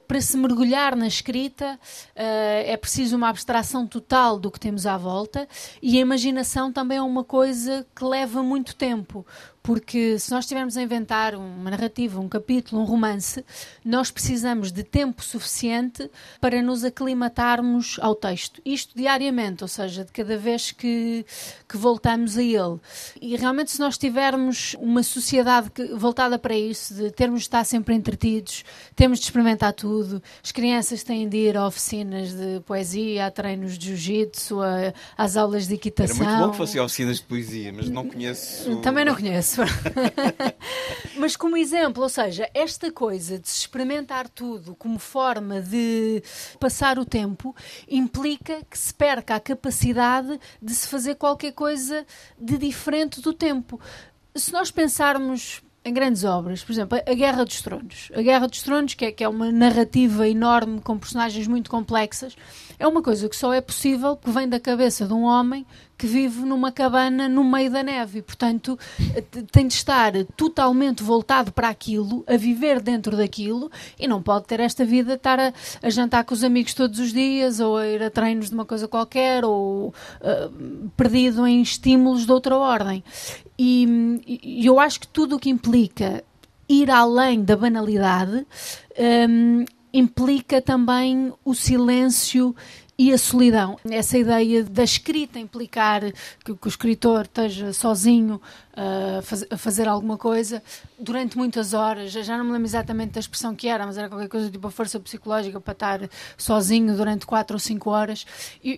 Para se mergulhar na escrita, é preciso uma abstração total do que temos à volta, e a imaginação também é uma coisa que leva muito tempo. Porque se nós estivermos a inventar uma narrativa, um capítulo, um romance, nós precisamos de tempo suficiente para nos aclimatarmos ao texto. Isto diariamente, ou seja, de cada vez que voltamos a ele. E realmente se nós tivermos uma sociedade voltada para isso, de termos de estar sempre entretidos, temos de experimentar tudo, as crianças têm de ir a oficinas de poesia, a treinos de jiu-jitsu, às aulas de equitação... Era muito bom que fossem oficinas de poesia, mas não conheço... Também não conheço. Mas como exemplo, ou seja, esta coisa de se experimentar tudo como forma de passar o tempo implica que se perca a capacidade de se fazer qualquer coisa de diferente do tempo. Se nós pensarmos em grandes obras, por exemplo, a Guerra dos Tronos. A Guerra dos Tronos, que é uma narrativa enorme com personagens muito complexas, é uma coisa que só é possível porque vem da cabeça de um homem que vive numa cabana no meio da neve. Portanto, tem de estar totalmente voltado para aquilo, a viver dentro daquilo, e não pode ter esta vida de estar a jantar com os amigos todos os dias, ou a ir a treinos de uma coisa qualquer, ou perdido em estímulos de outra ordem. E eu acho que tudo o que implica ir além da banalidade implica também o silêncio e a solidão. Essa ideia da escrita implicar que o escritor esteja sozinho a fazer alguma coisa durante muitas horas. Eu já não me lembro exatamente da expressão que era, mas era qualquer coisa tipo a força psicológica para estar sozinho durante 4 ou 5 horas.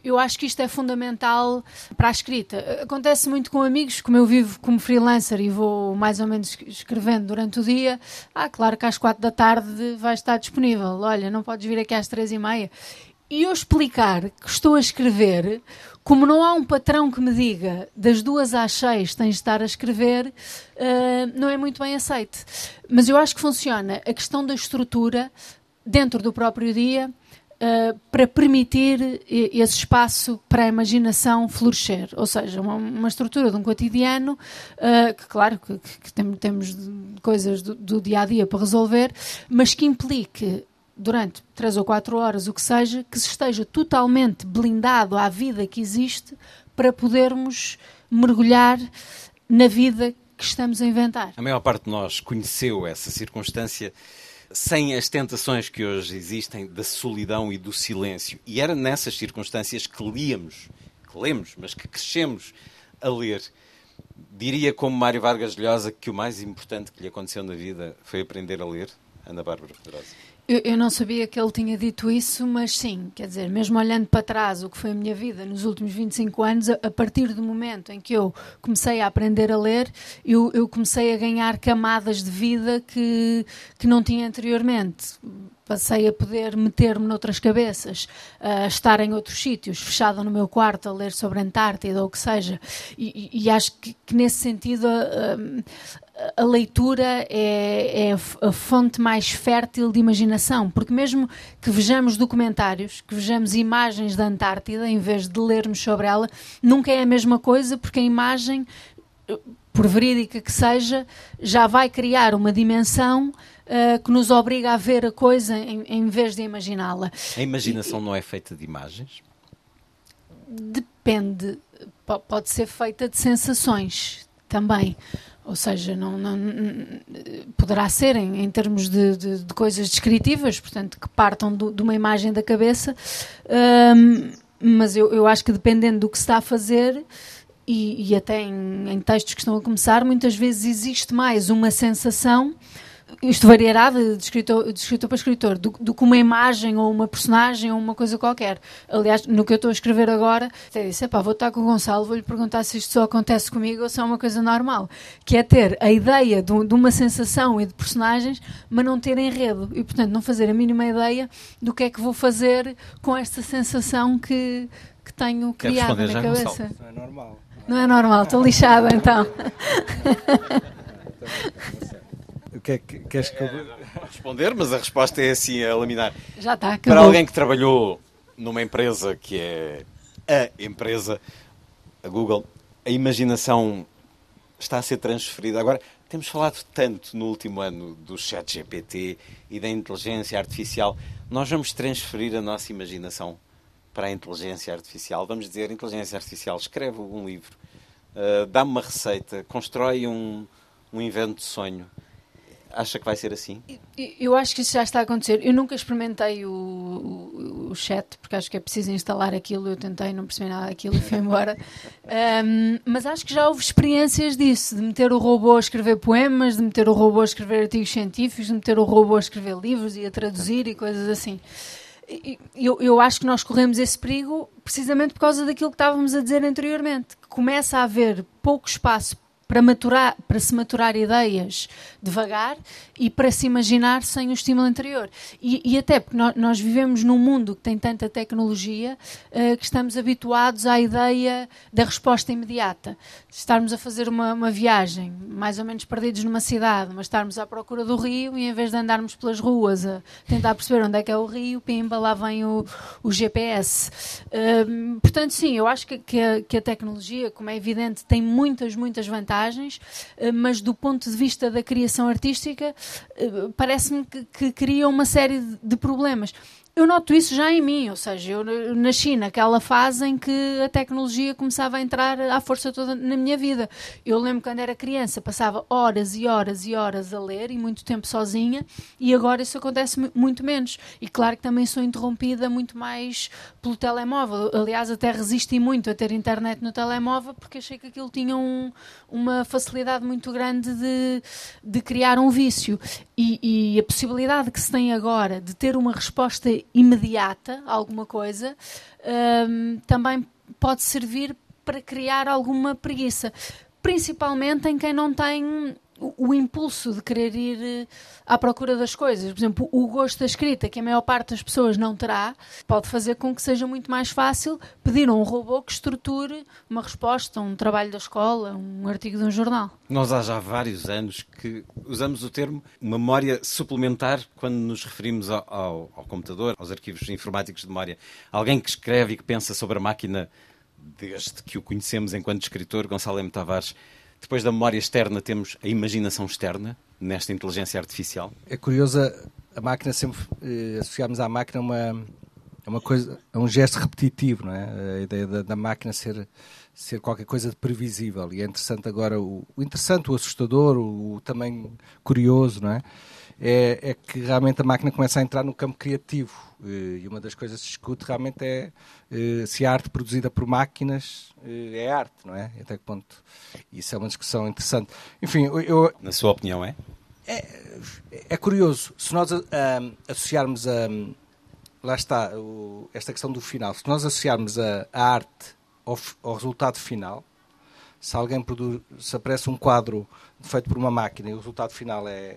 Eu acho que isto é fundamental para a escrita. Acontece muito com amigos, como eu vivo como freelancer e vou mais ou menos escrevendo durante o dia. Claro que às 4 da tarde vai estar disponível. Olha, não podes vir aqui às 3:30. E eu explicar que estou a escrever, como não há um patrão que me diga das 2 às 6 tens de estar a escrever, não é muito bem aceito. Mas eu acho que funciona a questão da estrutura dentro do próprio dia para permitir esse espaço para a imaginação florescer. Ou seja, uma estrutura de um cotidiano que, claro, que temos coisas do dia-a-dia para resolver, mas que implique durante 3 ou 4 horas, o que seja, que se esteja totalmente blindado à vida que existe para podermos mergulhar na vida que estamos a inventar. A maior parte de nós conheceu essa circunstância sem as tentações que hoje existem da solidão e do silêncio. E era nessas circunstâncias que lemos, mas que crescemos a ler. Diria, como Mário Vargas Llosa, que o mais importante que lhe aconteceu na vida foi aprender a ler? Ana Bárbara Pedrosa. Eu não sabia que ele tinha dito isso, mas sim, quer dizer, mesmo olhando para trás o que foi a minha vida nos últimos 25 anos, a partir do momento em que eu comecei a aprender a ler, eu comecei a ganhar camadas de vida que não tinha anteriormente. Passei a poder meter-me noutras cabeças, a estar em outros sítios, fechada no meu quarto a ler sobre a Antártida ou o que seja. E acho que nesse sentido a leitura é a fonte mais fértil de imaginação, porque mesmo que vejamos documentários, que vejamos imagens da Antártida, em vez de lermos sobre ela, nunca é a mesma coisa, porque a imagem, por verídica que seja, já vai criar uma dimensão que nos obriga a ver a coisa em vez de imaginá-la. A imaginação não é feita de imagens? Depende. Pode ser feita de sensações também. Ou seja, não poderá ser em termos de coisas descritivas, portanto, que partam de uma imagem da cabeça, mas eu acho que dependendo do que se está a fazer... E até em textos que estão a começar, muitas vezes existe mais uma sensação, isto variará de escritor para escritor, do que uma imagem ou uma personagem ou uma coisa qualquer. Aliás, no que eu estou a escrever agora, até disse, vou estar com o Gonçalo, vou-lhe perguntar se isto só acontece comigo ou se é uma coisa normal, que é ter a ideia de uma sensação e de personagens, mas não ter enredo e, portanto, não fazer a mínima ideia do que é que vou fazer com esta sensação que tenho criado na cabeça. Não é normal. Não é normal, estou lixada então. O que é que queres que eu responder? Mas a resposta é assim, a laminar. Já está. Acabou. Para alguém que trabalhou numa empresa que é a empresa, a Google, a imaginação está a ser transferida. Agora, temos falado tanto no último ano do ChatGPT e da inteligência artificial. Nós vamos transferir a nossa imaginação para a inteligência artificial. Vamos dizer, inteligência artificial, escreve um livro, dá-me uma receita, constrói um invento de sonho. Acha que vai ser assim? Eu acho que isso já está a acontecer. Eu nunca experimentei o chat, porque acho que é preciso instalar aquilo. Eu tentei, não percebi nada daquilo e fui embora. Mas acho que já houve experiências disso, de meter o robô a escrever poemas, de meter o robô a escrever artigos científicos, de meter o robô a escrever livros e a traduzir e coisas assim. Eu acho que nós corremos esse perigo precisamente por causa daquilo que estávamos a dizer anteriormente, que começa a haver pouco espaço para se maturar ideias devagar e para se imaginar sem o estímulo anterior. E até porque nós vivemos num mundo que tem tanta tecnologia que estamos habituados à ideia da resposta imediata. Estarmos a fazer uma viagem, mais ou menos perdidos numa cidade, mas estarmos à procura do rio e em vez de andarmos pelas ruas a tentar perceber onde é que é o rio, pimba, lá vem o GPS. Portanto, sim, eu acho que a tecnologia, como é evidente, tem muitas vantagens, mas do ponto de vista da criação artística parece-me que cria uma série de problemas. Eu noto isso já em mim, ou seja, eu nasci naquela fase em que a tecnologia começava a entrar à força toda na minha vida. Eu lembro quando era criança, passava horas e horas e horas a ler e muito tempo sozinha, e agora isso acontece muito menos. E claro que também sou interrompida muito mais pelo telemóvel. Aliás, até resisti muito a ter internet no telemóvel porque achei que aquilo tinha uma facilidade muito grande de criar um vício. E a possibilidade que se tem agora de ter uma resposta imediata a alguma coisa também pode servir para criar alguma preguiça, principalmente em quem não tem o impulso de querer ir à procura das coisas. Por exemplo, o gosto da escrita, que a maior parte das pessoas não terá, pode fazer com que seja muito mais fácil pedir a um robô que estruture uma resposta, um trabalho da escola, um artigo de um jornal. Nós há já vários anos que usamos o termo memória suplementar quando nos referimos ao computador, aos arquivos informáticos de memória. Alguém que escreve e que pensa sobre a máquina desde que o conhecemos enquanto escritor, Gonçalo M. Tavares. Depois da memória externa temos a imaginação externa nesta inteligência artificial. É curioso, a máquina sempre associámos à máquina uma coisa, a um gesto repetitivo, não é? A ideia da máquina ser qualquer coisa de previsível. E é interessante agora o assustador, o também curioso, não é? É que realmente a máquina começa a entrar no campo criativo. E uma das coisas que se discute realmente é se a arte produzida por máquinas é arte, não é? Até que ponto? Isso é uma discussão interessante. Enfim, na sua opinião, é? É curioso. Se nós associarmos a... Lá está, esta questão do final. Se nós associarmos a arte ao resultado final, se alguém produz... Se aparece um quadro feito por uma máquina e o resultado final é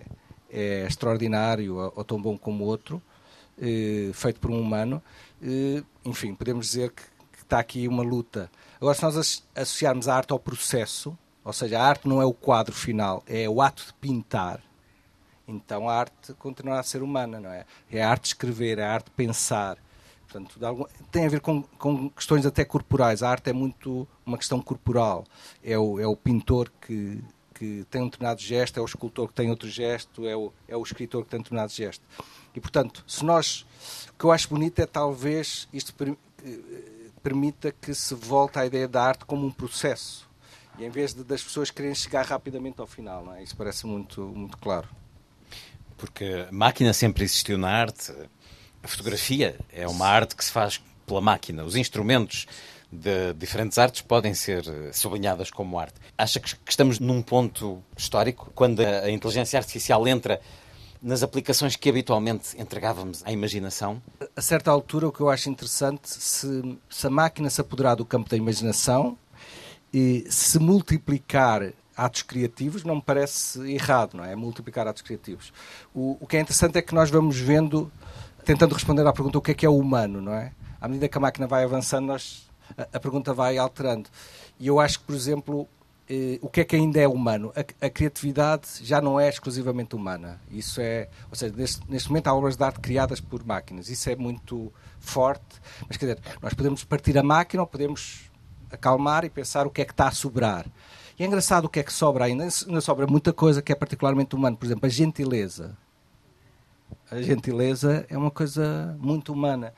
extraordinário ou tão bom como o outro, feito por um humano, enfim, podemos dizer que está aqui uma luta. Agora, se nós associarmos a arte ao processo, ou seja, a arte não é o quadro final, é o ato de pintar, então a arte continuará a ser humana, não é? É a arte de escrever, é a arte de pensar. Portanto, tem a ver com questões até corporais. A arte é muito uma questão corporal. É o pintor que tem um determinado gesto, é o escultor que tem outro gesto, é o escritor que tem um determinado gesto. E, portanto, o que eu acho bonito é talvez isto permita que se volte à ideia da arte como um processo, e em vez das pessoas quererem chegar rapidamente ao final, não é? Isso parece muito, muito claro. Porque a máquina sempre existiu na arte. A fotografia é uma arte que se faz pela máquina. Os instrumentos de diferentes artes podem ser sublinhadas como arte. Acha que estamos num ponto histórico quando a inteligência artificial entra nas aplicações que habitualmente entregávamos à imaginação? A certa altura, o que eu acho interessante, se a máquina se apoderar do campo da imaginação e se multiplicar atos criativos, não me parece errado, não é? Multiplicar atos criativos. O que é interessante é que nós vamos vendo, tentando responder à pergunta o que é o humano, não é? À medida que a máquina vai avançando, a pergunta vai alterando. E eu acho que, por exemplo, o que é que ainda é humano? A criatividade já não é exclusivamente humana. Isso é, ou seja, neste momento há obras de arte criadas por máquinas. Isso é muito forte. Mas, quer dizer, nós podemos partir a máquina ou podemos acalmar e pensar o que é que está a sobrar. E é engraçado o que é que sobra ainda. Ainda sobra muita coisa que é particularmente humana. Por exemplo, a gentileza. A gentileza é uma coisa muito humana.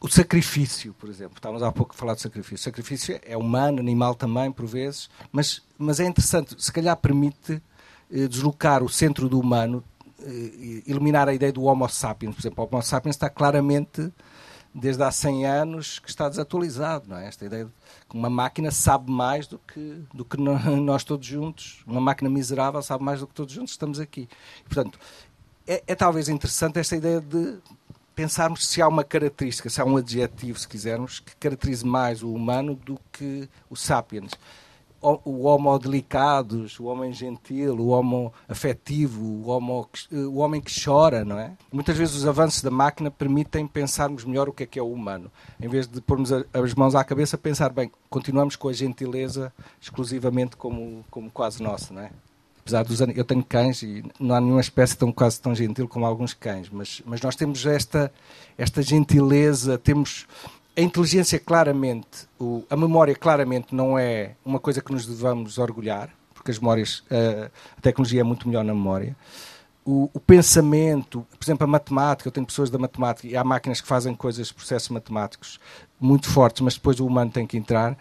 O sacrifício, por exemplo. Estávamos há pouco a falar do sacrifício. O sacrifício é humano, animal também, por vezes. Mas é interessante. Se calhar permite deslocar o centro do humano, eliminar a ideia do homo sapiens. Por exemplo, o homo sapiens está claramente, desde há 100 anos, que está desatualizado. Não é? Esta ideia de que uma máquina sabe mais do que nós todos juntos. Uma máquina miserável sabe mais do que todos juntos. Estamos aqui. E, portanto, é talvez interessante esta ideia de pensarmos se há uma característica, se há um adjetivo, se quisermos, que caracterize mais o humano do que o sapiens. O homo delicados, o homem gentil, o homo afetivo, o homem que chora, não é? Muitas vezes os avanços da máquina permitem pensarmos melhor o que é o humano. Em vez de pormos as mãos à cabeça, pensar, bem, continuamos com a gentileza exclusivamente como quase nossa, não é? Apesar dos anos, eu tenho cães e não há nenhuma espécie quase tão gentil como alguns cães, mas nós temos esta gentileza, temos a inteligência claramente, a memória claramente não é uma coisa que nos devamos orgulhar, porque as memórias, a tecnologia é muito melhor na memória. O pensamento, por exemplo, a matemática, eu tenho pessoas da matemática e há máquinas que fazem coisas, processos matemáticos muito fortes, mas depois o humano tem que entrar.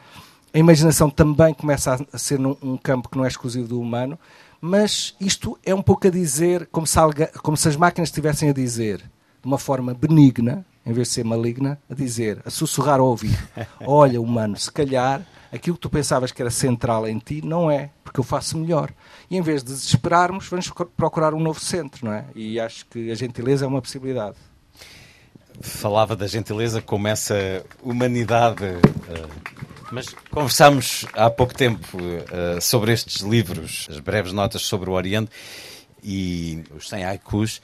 A imaginação também começa a ser um campo que não é exclusivo do humano. Mas isto é um pouco a dizer, como se as máquinas estivessem a dizer, de uma forma benigna, em vez de ser maligna, a dizer, a sussurrar ao ouvido, olha, humano, se calhar aquilo que tu pensavas que era central em ti, não é, porque eu faço melhor. E em vez de desesperarmos, vamos procurar um novo centro, não é? E acho que a gentileza é uma possibilidade. Falava da gentileza como essa humanidade Mas conversámos há pouco tempo sobre estes livros, as breves notas sobre o Oriente e os 100 haikus,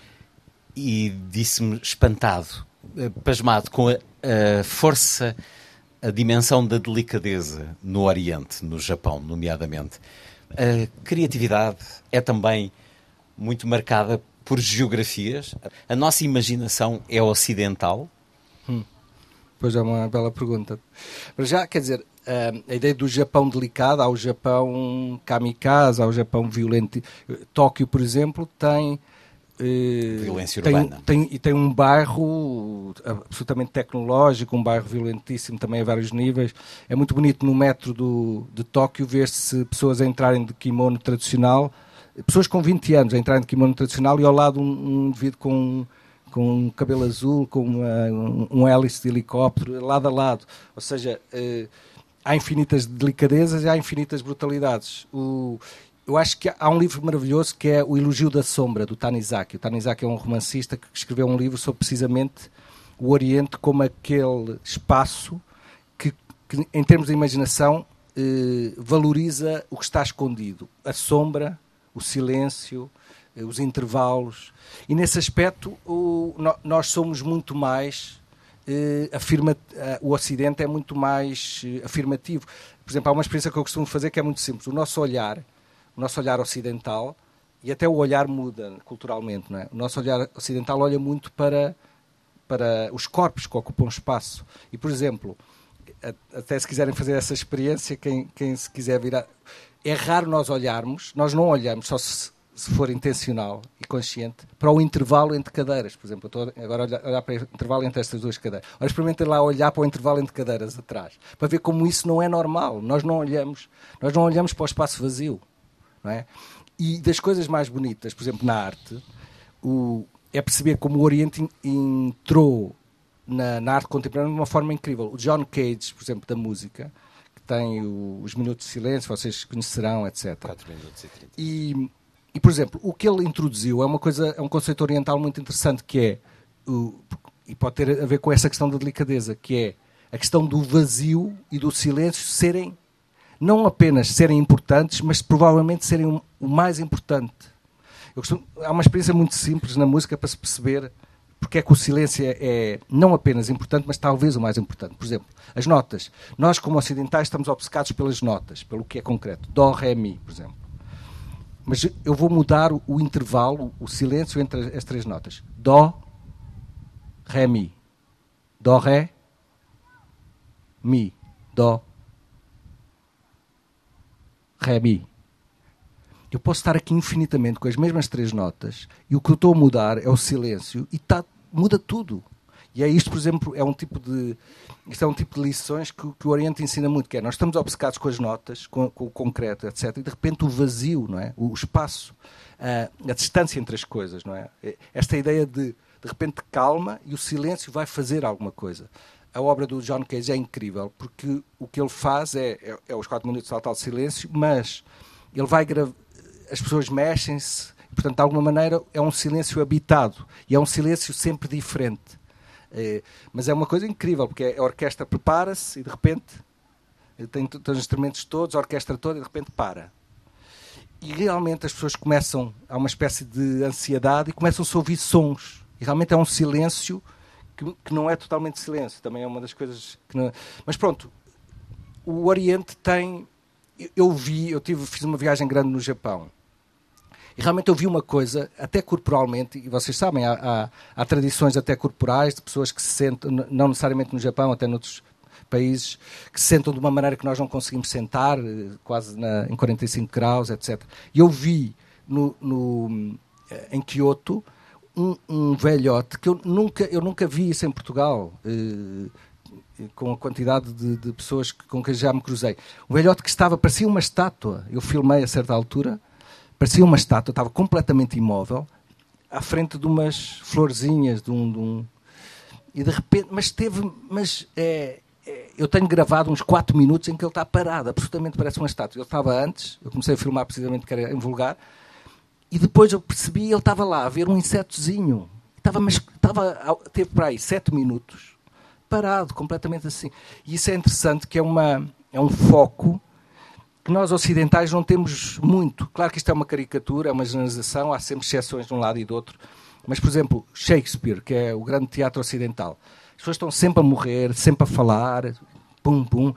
e disse-me espantado, pasmado com a força, a dimensão da delicadeza no Oriente, no Japão, nomeadamente. A criatividade é também muito marcada por geografias. A nossa imaginação é ocidental? Pois é, uma bela pergunta. Mas já, quer dizer, a ideia do Japão delicado, há o Japão kamikaze, há o Japão violento. Tóquio, por exemplo, tem... violência urbana. Tem um bairro absolutamente tecnológico, um bairro violentíssimo também a vários níveis. É muito bonito no metro de Tóquio ver-se pessoas a entrarem de kimono tradicional, pessoas com 20 anos a entrarem de kimono tradicional e ao lado um indivíduo com um cabelo azul, com um hélice de helicóptero, lado a lado. Ou seja, há infinitas delicadezas e há infinitas brutalidades. Eu acho que há um livro maravilhoso que é O Elogio da Sombra, do Tanizaki. O Tanizaki é um romancista que escreveu um livro sobre precisamente o Oriente como aquele espaço que em termos de imaginação, valoriza o que está escondido. A sombra, o silêncio, os intervalos. E nesse aspecto nós somos muito mais... o Ocidente é muito mais afirmativo. Por exemplo, há uma experiência que eu costumo fazer que é muito simples. O nosso olhar ocidental, e até o olhar muda culturalmente, não é? O nosso olhar ocidental olha muito para os corpos que ocupam espaço. E, por exemplo, até se quiserem fazer essa experiência, quem se quiser virar... É raro nós olharmos, nós não olhamos, só se for intencional e consciente, para o intervalo entre cadeiras. Por exemplo, eu estou agora a olhar para o intervalo entre estas duas cadeiras. Ora, experimentem lá olhar para o intervalo entre cadeiras atrás, para ver como isso não é normal. Nós não olhamos para o espaço vazio. Não é? E das coisas mais bonitas, por exemplo, na arte, é perceber como o Oriente entrou na arte contemporânea de uma forma incrível. O John Cage, por exemplo, da música, que tem os minutos de silêncio, vocês conhecerão, etc. 4 minutos e 30. E, por exemplo, o que ele introduziu é um conceito oriental muito interessante, que é, e pode ter a ver com essa questão da delicadeza, que é a questão do vazio e do silêncio serem... não apenas serem importantes, mas provavelmente serem o mais importante. Há uma experiência muito simples na música para se perceber porque é que o silêncio é não apenas importante, mas talvez o mais importante. Por exemplo, as notas. Nós, como ocidentais, estamos obcecados pelas notas, pelo que é concreto. Dó, ré, mi, por exemplo. Mas eu vou mudar o intervalo, o silêncio entre as três notas. Dó, ré, mi. Dó, ré, mi. Dó, ré, mi. Eu posso estar aqui infinitamente com as mesmas três notas e o que eu estou a mudar é o silêncio e muda tudo. E é isto, por exemplo, é um tipo de lições que o Oriente ensina muito, que é nós estamos obcecados com as notas, com o concreto, etc. E de repente o vazio, não é? O espaço, a distância entre as coisas, não é? Esta ideia de repente calma e o silêncio vai fazer alguma coisa. A obra do John Cage é incrível, porque o que ele faz é os 4 minutos de salto ao silêncio, mas ele vai as pessoas mexem-se, e, portanto, de alguma maneira é um silêncio habitado, e é um silêncio sempre diferente. Mas é uma coisa incrível, porque a orquestra prepara-se e, de repente, tem os instrumentos todos, a orquestra toda, e, de repente, para. E, realmente, as pessoas começam, há uma espécie de ansiedade, e começam-se a ouvir sons. E, realmente, é um silêncio... que não é totalmente silêncio, também é uma das coisas que não... Mas pronto, o Oriente tem... fiz uma viagem grande no Japão e realmente eu vi uma coisa, até corporalmente, e vocês sabem, há tradições até corporais de pessoas que se sentam, não necessariamente no Japão, até noutros países, que se sentam de uma maneira que nós não conseguimos sentar, quase em 45 graus, etc. E eu vi em Kyoto... Um velhote, que eu nunca vi isso em Portugal, com a quantidade de pessoas com quem já me cruzei. Um velhote que parecia uma estátua. Eu filmei a certa altura, parecia uma estátua, estava completamente imóvel, à frente de umas florzinhas, e de repente, eu tenho gravado uns 4 minutos em que ele está parado, absolutamente parece uma estátua. Ele estava antes, eu comecei a filmar precisamente que era invulgar. E depois eu percebi, ele estava lá a ver um insetozinho. Teve para aí 7 minutos, parado, completamente assim. E isso é interessante, que é uma, é um foco que nós ocidentais não temos muito. Claro que isto é uma caricatura, é uma generalização, há sempre exceções de um lado e do outro, mas, por exemplo, Shakespeare, que é o grande teatro ocidental, as pessoas estão sempre a morrer, sempre a falar, pum, pum,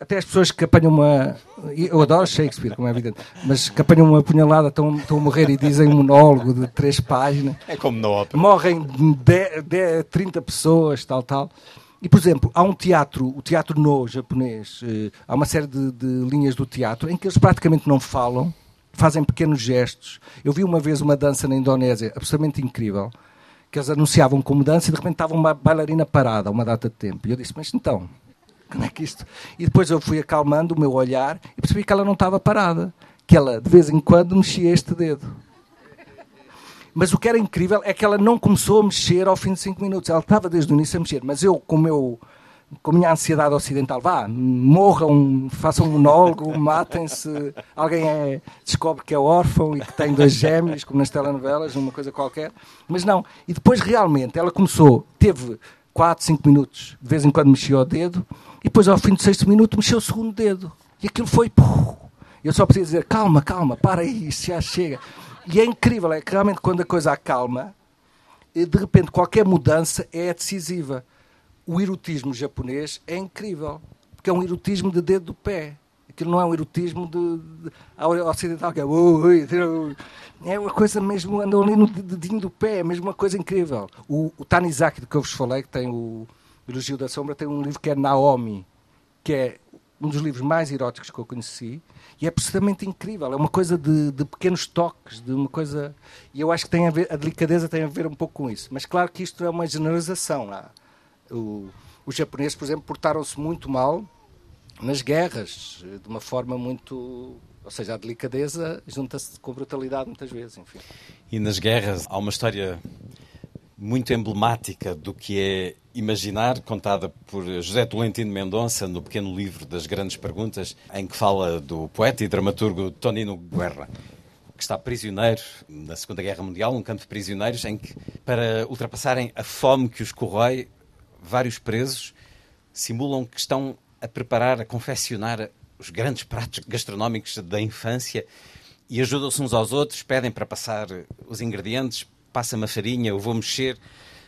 até as pessoas que apanham uma... Eu adoro Shakespeare, como é evidente, mas que apanham uma punhalada, estão a morrer e dizem um monólogo de 3 páginas. É como na ópera. Morrem 30 pessoas, tal, tal. E, por exemplo, há um teatro, o teatro no japonês, há uma série de linhas do teatro em que eles praticamente não falam, fazem pequenos gestos. Eu vi uma vez uma dança na Indonésia absolutamente incrível, que eles anunciavam como dança e de repente estava uma bailarina parada, uma data de tempo. E eu disse, mas então, como é que isto... E depois eu fui acalmando o meu olhar e percebi que ela não estava parada, que ela de vez em quando mexia este dedo. Mas o que era incrível é que ela não começou a mexer ao fim de 5 minutos. Ela estava desde o início a mexer. Mas eu, com a minha ansiedade ocidental, vá, morram, façam um monólogo, matem-se. Alguém descobre que é órfão e que tem 2 gêmeos, como nas telenovelas, uma coisa qualquer. Mas não. E depois, realmente, ela começou, teve 4, 5 minutos, de vez em quando mexeu o dedo, e depois, ao fim do 6º minuto, mexeu o 2º dedo. E aquilo foi... Eu só preciso dizer, calma, calma, para aí, isso já chega... E é incrível, é que realmente quando a coisa acalma, de repente qualquer mudança é decisiva. O erotismo japonês é incrível, porque é um erotismo de dedo do pé. Aquilo não é um erotismo de ocidental, que é uma coisa mesmo, andam ali no dedinho do pé, é mesmo uma coisa incrível. O Tanizaki, do que eu vos falei, que tem o Elogio da Sombra, tem um livro que é Naomi, que é um dos livros mais eróticos que eu conheci, e é absolutamente incrível, é uma coisa de pequenos toques, de uma coisa... E eu acho que tem a ver, a delicadeza tem a ver um pouco com isso. Mas claro que isto é uma generalização. Os japoneses, por exemplo, portaram-se muito mal nas guerras, de uma forma muito... Ou seja, a delicadeza junta-se com brutalidade muitas vezes, enfim. E nas guerras há uma história muito emblemática do que é imaginar, contada por José Tolentino Mendonça no pequeno livro das Grandes Perguntas, em que fala do poeta e dramaturgo Tonino Guerra, que está prisioneiro na Segunda Guerra Mundial, num campo de prisioneiros, em que, para ultrapassarem a fome que os corrói, vários presos simulam que estão a preparar, a confeccionar os grandes pratos gastronómicos da infância e ajudam-se uns aos outros, pedem para passar os ingredientes, passa-me a farinha, eu vou mexer,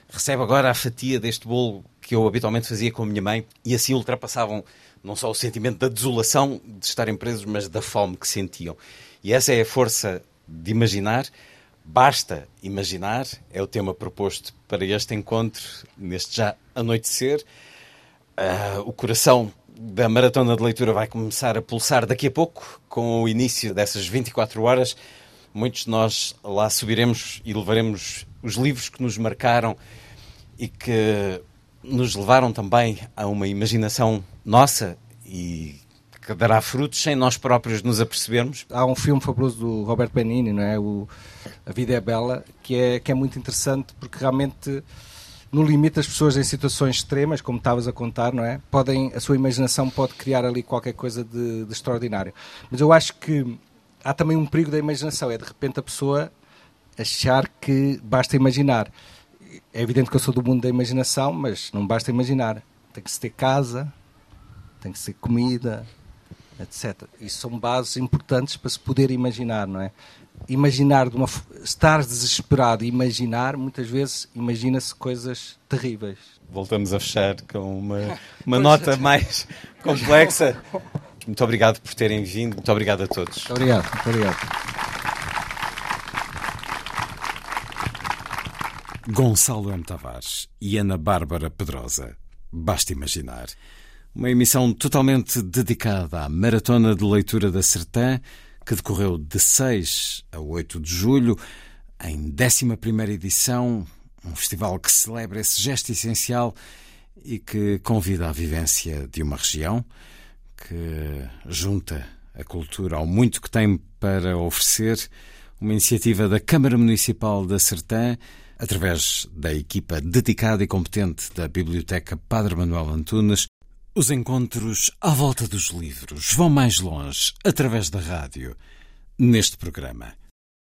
recebe agora a fatia deste bolo que eu habitualmente fazia com a minha mãe, e assim ultrapassavam não só o sentimento da desolação de estarem presos, mas da fome que sentiam. E essa é a força de imaginar, basta imaginar, é o tema proposto para este encontro, neste já anoitecer. O coração da Maratona de Leitura vai começar a pulsar daqui a pouco, com o início dessas 24 horas, muitos de nós lá subiremos e levaremos os livros que nos marcaram e que nos levaram também a uma imaginação nossa e que dará frutos sem nós próprios nos apercebermos. Há um filme fabuloso do Robert Benigni, não é? A Vida é Bela, que é muito interessante porque realmente, no limite, as pessoas em situações extremas, como estavas a contar, não é? Podem, a sua imaginação pode criar ali qualquer coisa de extraordinário. Mas eu acho que há também um perigo da imaginação, é de repente a pessoa achar que basta imaginar. É evidente que eu sou do mundo da imaginação, mas não basta imaginar. Tem que se ter casa, tem que se ter comida, etc. Isso são bases importantes para se poder imaginar, não é? Imaginar, estar desesperado e imaginar, muitas vezes imagina-se coisas terríveis. Voltamos a fechar com uma nota mais complexa. Muito obrigado por terem vindo. Muito obrigado a todos. Muito obrigado. Muito obrigado. Gonçalo M. Tavares e Ana Bárbara Pedrosa. Basta imaginar. Uma emissão totalmente dedicada à Maratona de Leitura da Sertã, que decorreu de 6 a 8 de julho, em 11ª edição, um festival que celebra esse gesto essencial e que convida à vivência de uma região, que junta a cultura ao muito que tem para oferecer, uma iniciativa da Câmara Municipal da Sertã, através da equipa dedicada e competente da Biblioteca Padre Manuel Antunes. Os encontros à volta dos livros vão mais longe, através da rádio, neste programa.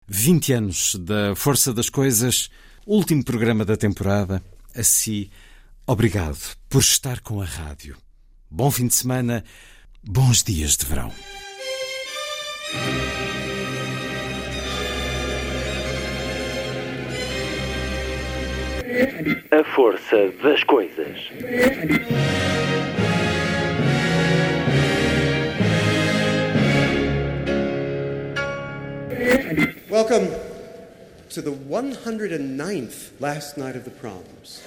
20 anos da Força das Coisas, último programa da temporada. A si, obrigado por estar com a rádio. Bom fim de semana. Bons dias de verão. A força das coisas. Welcome to the 109th last night of the proms.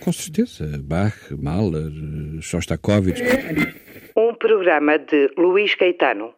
Com certeza, Bach, Mahler, Shostakovich. Um programa de Luís Caetano.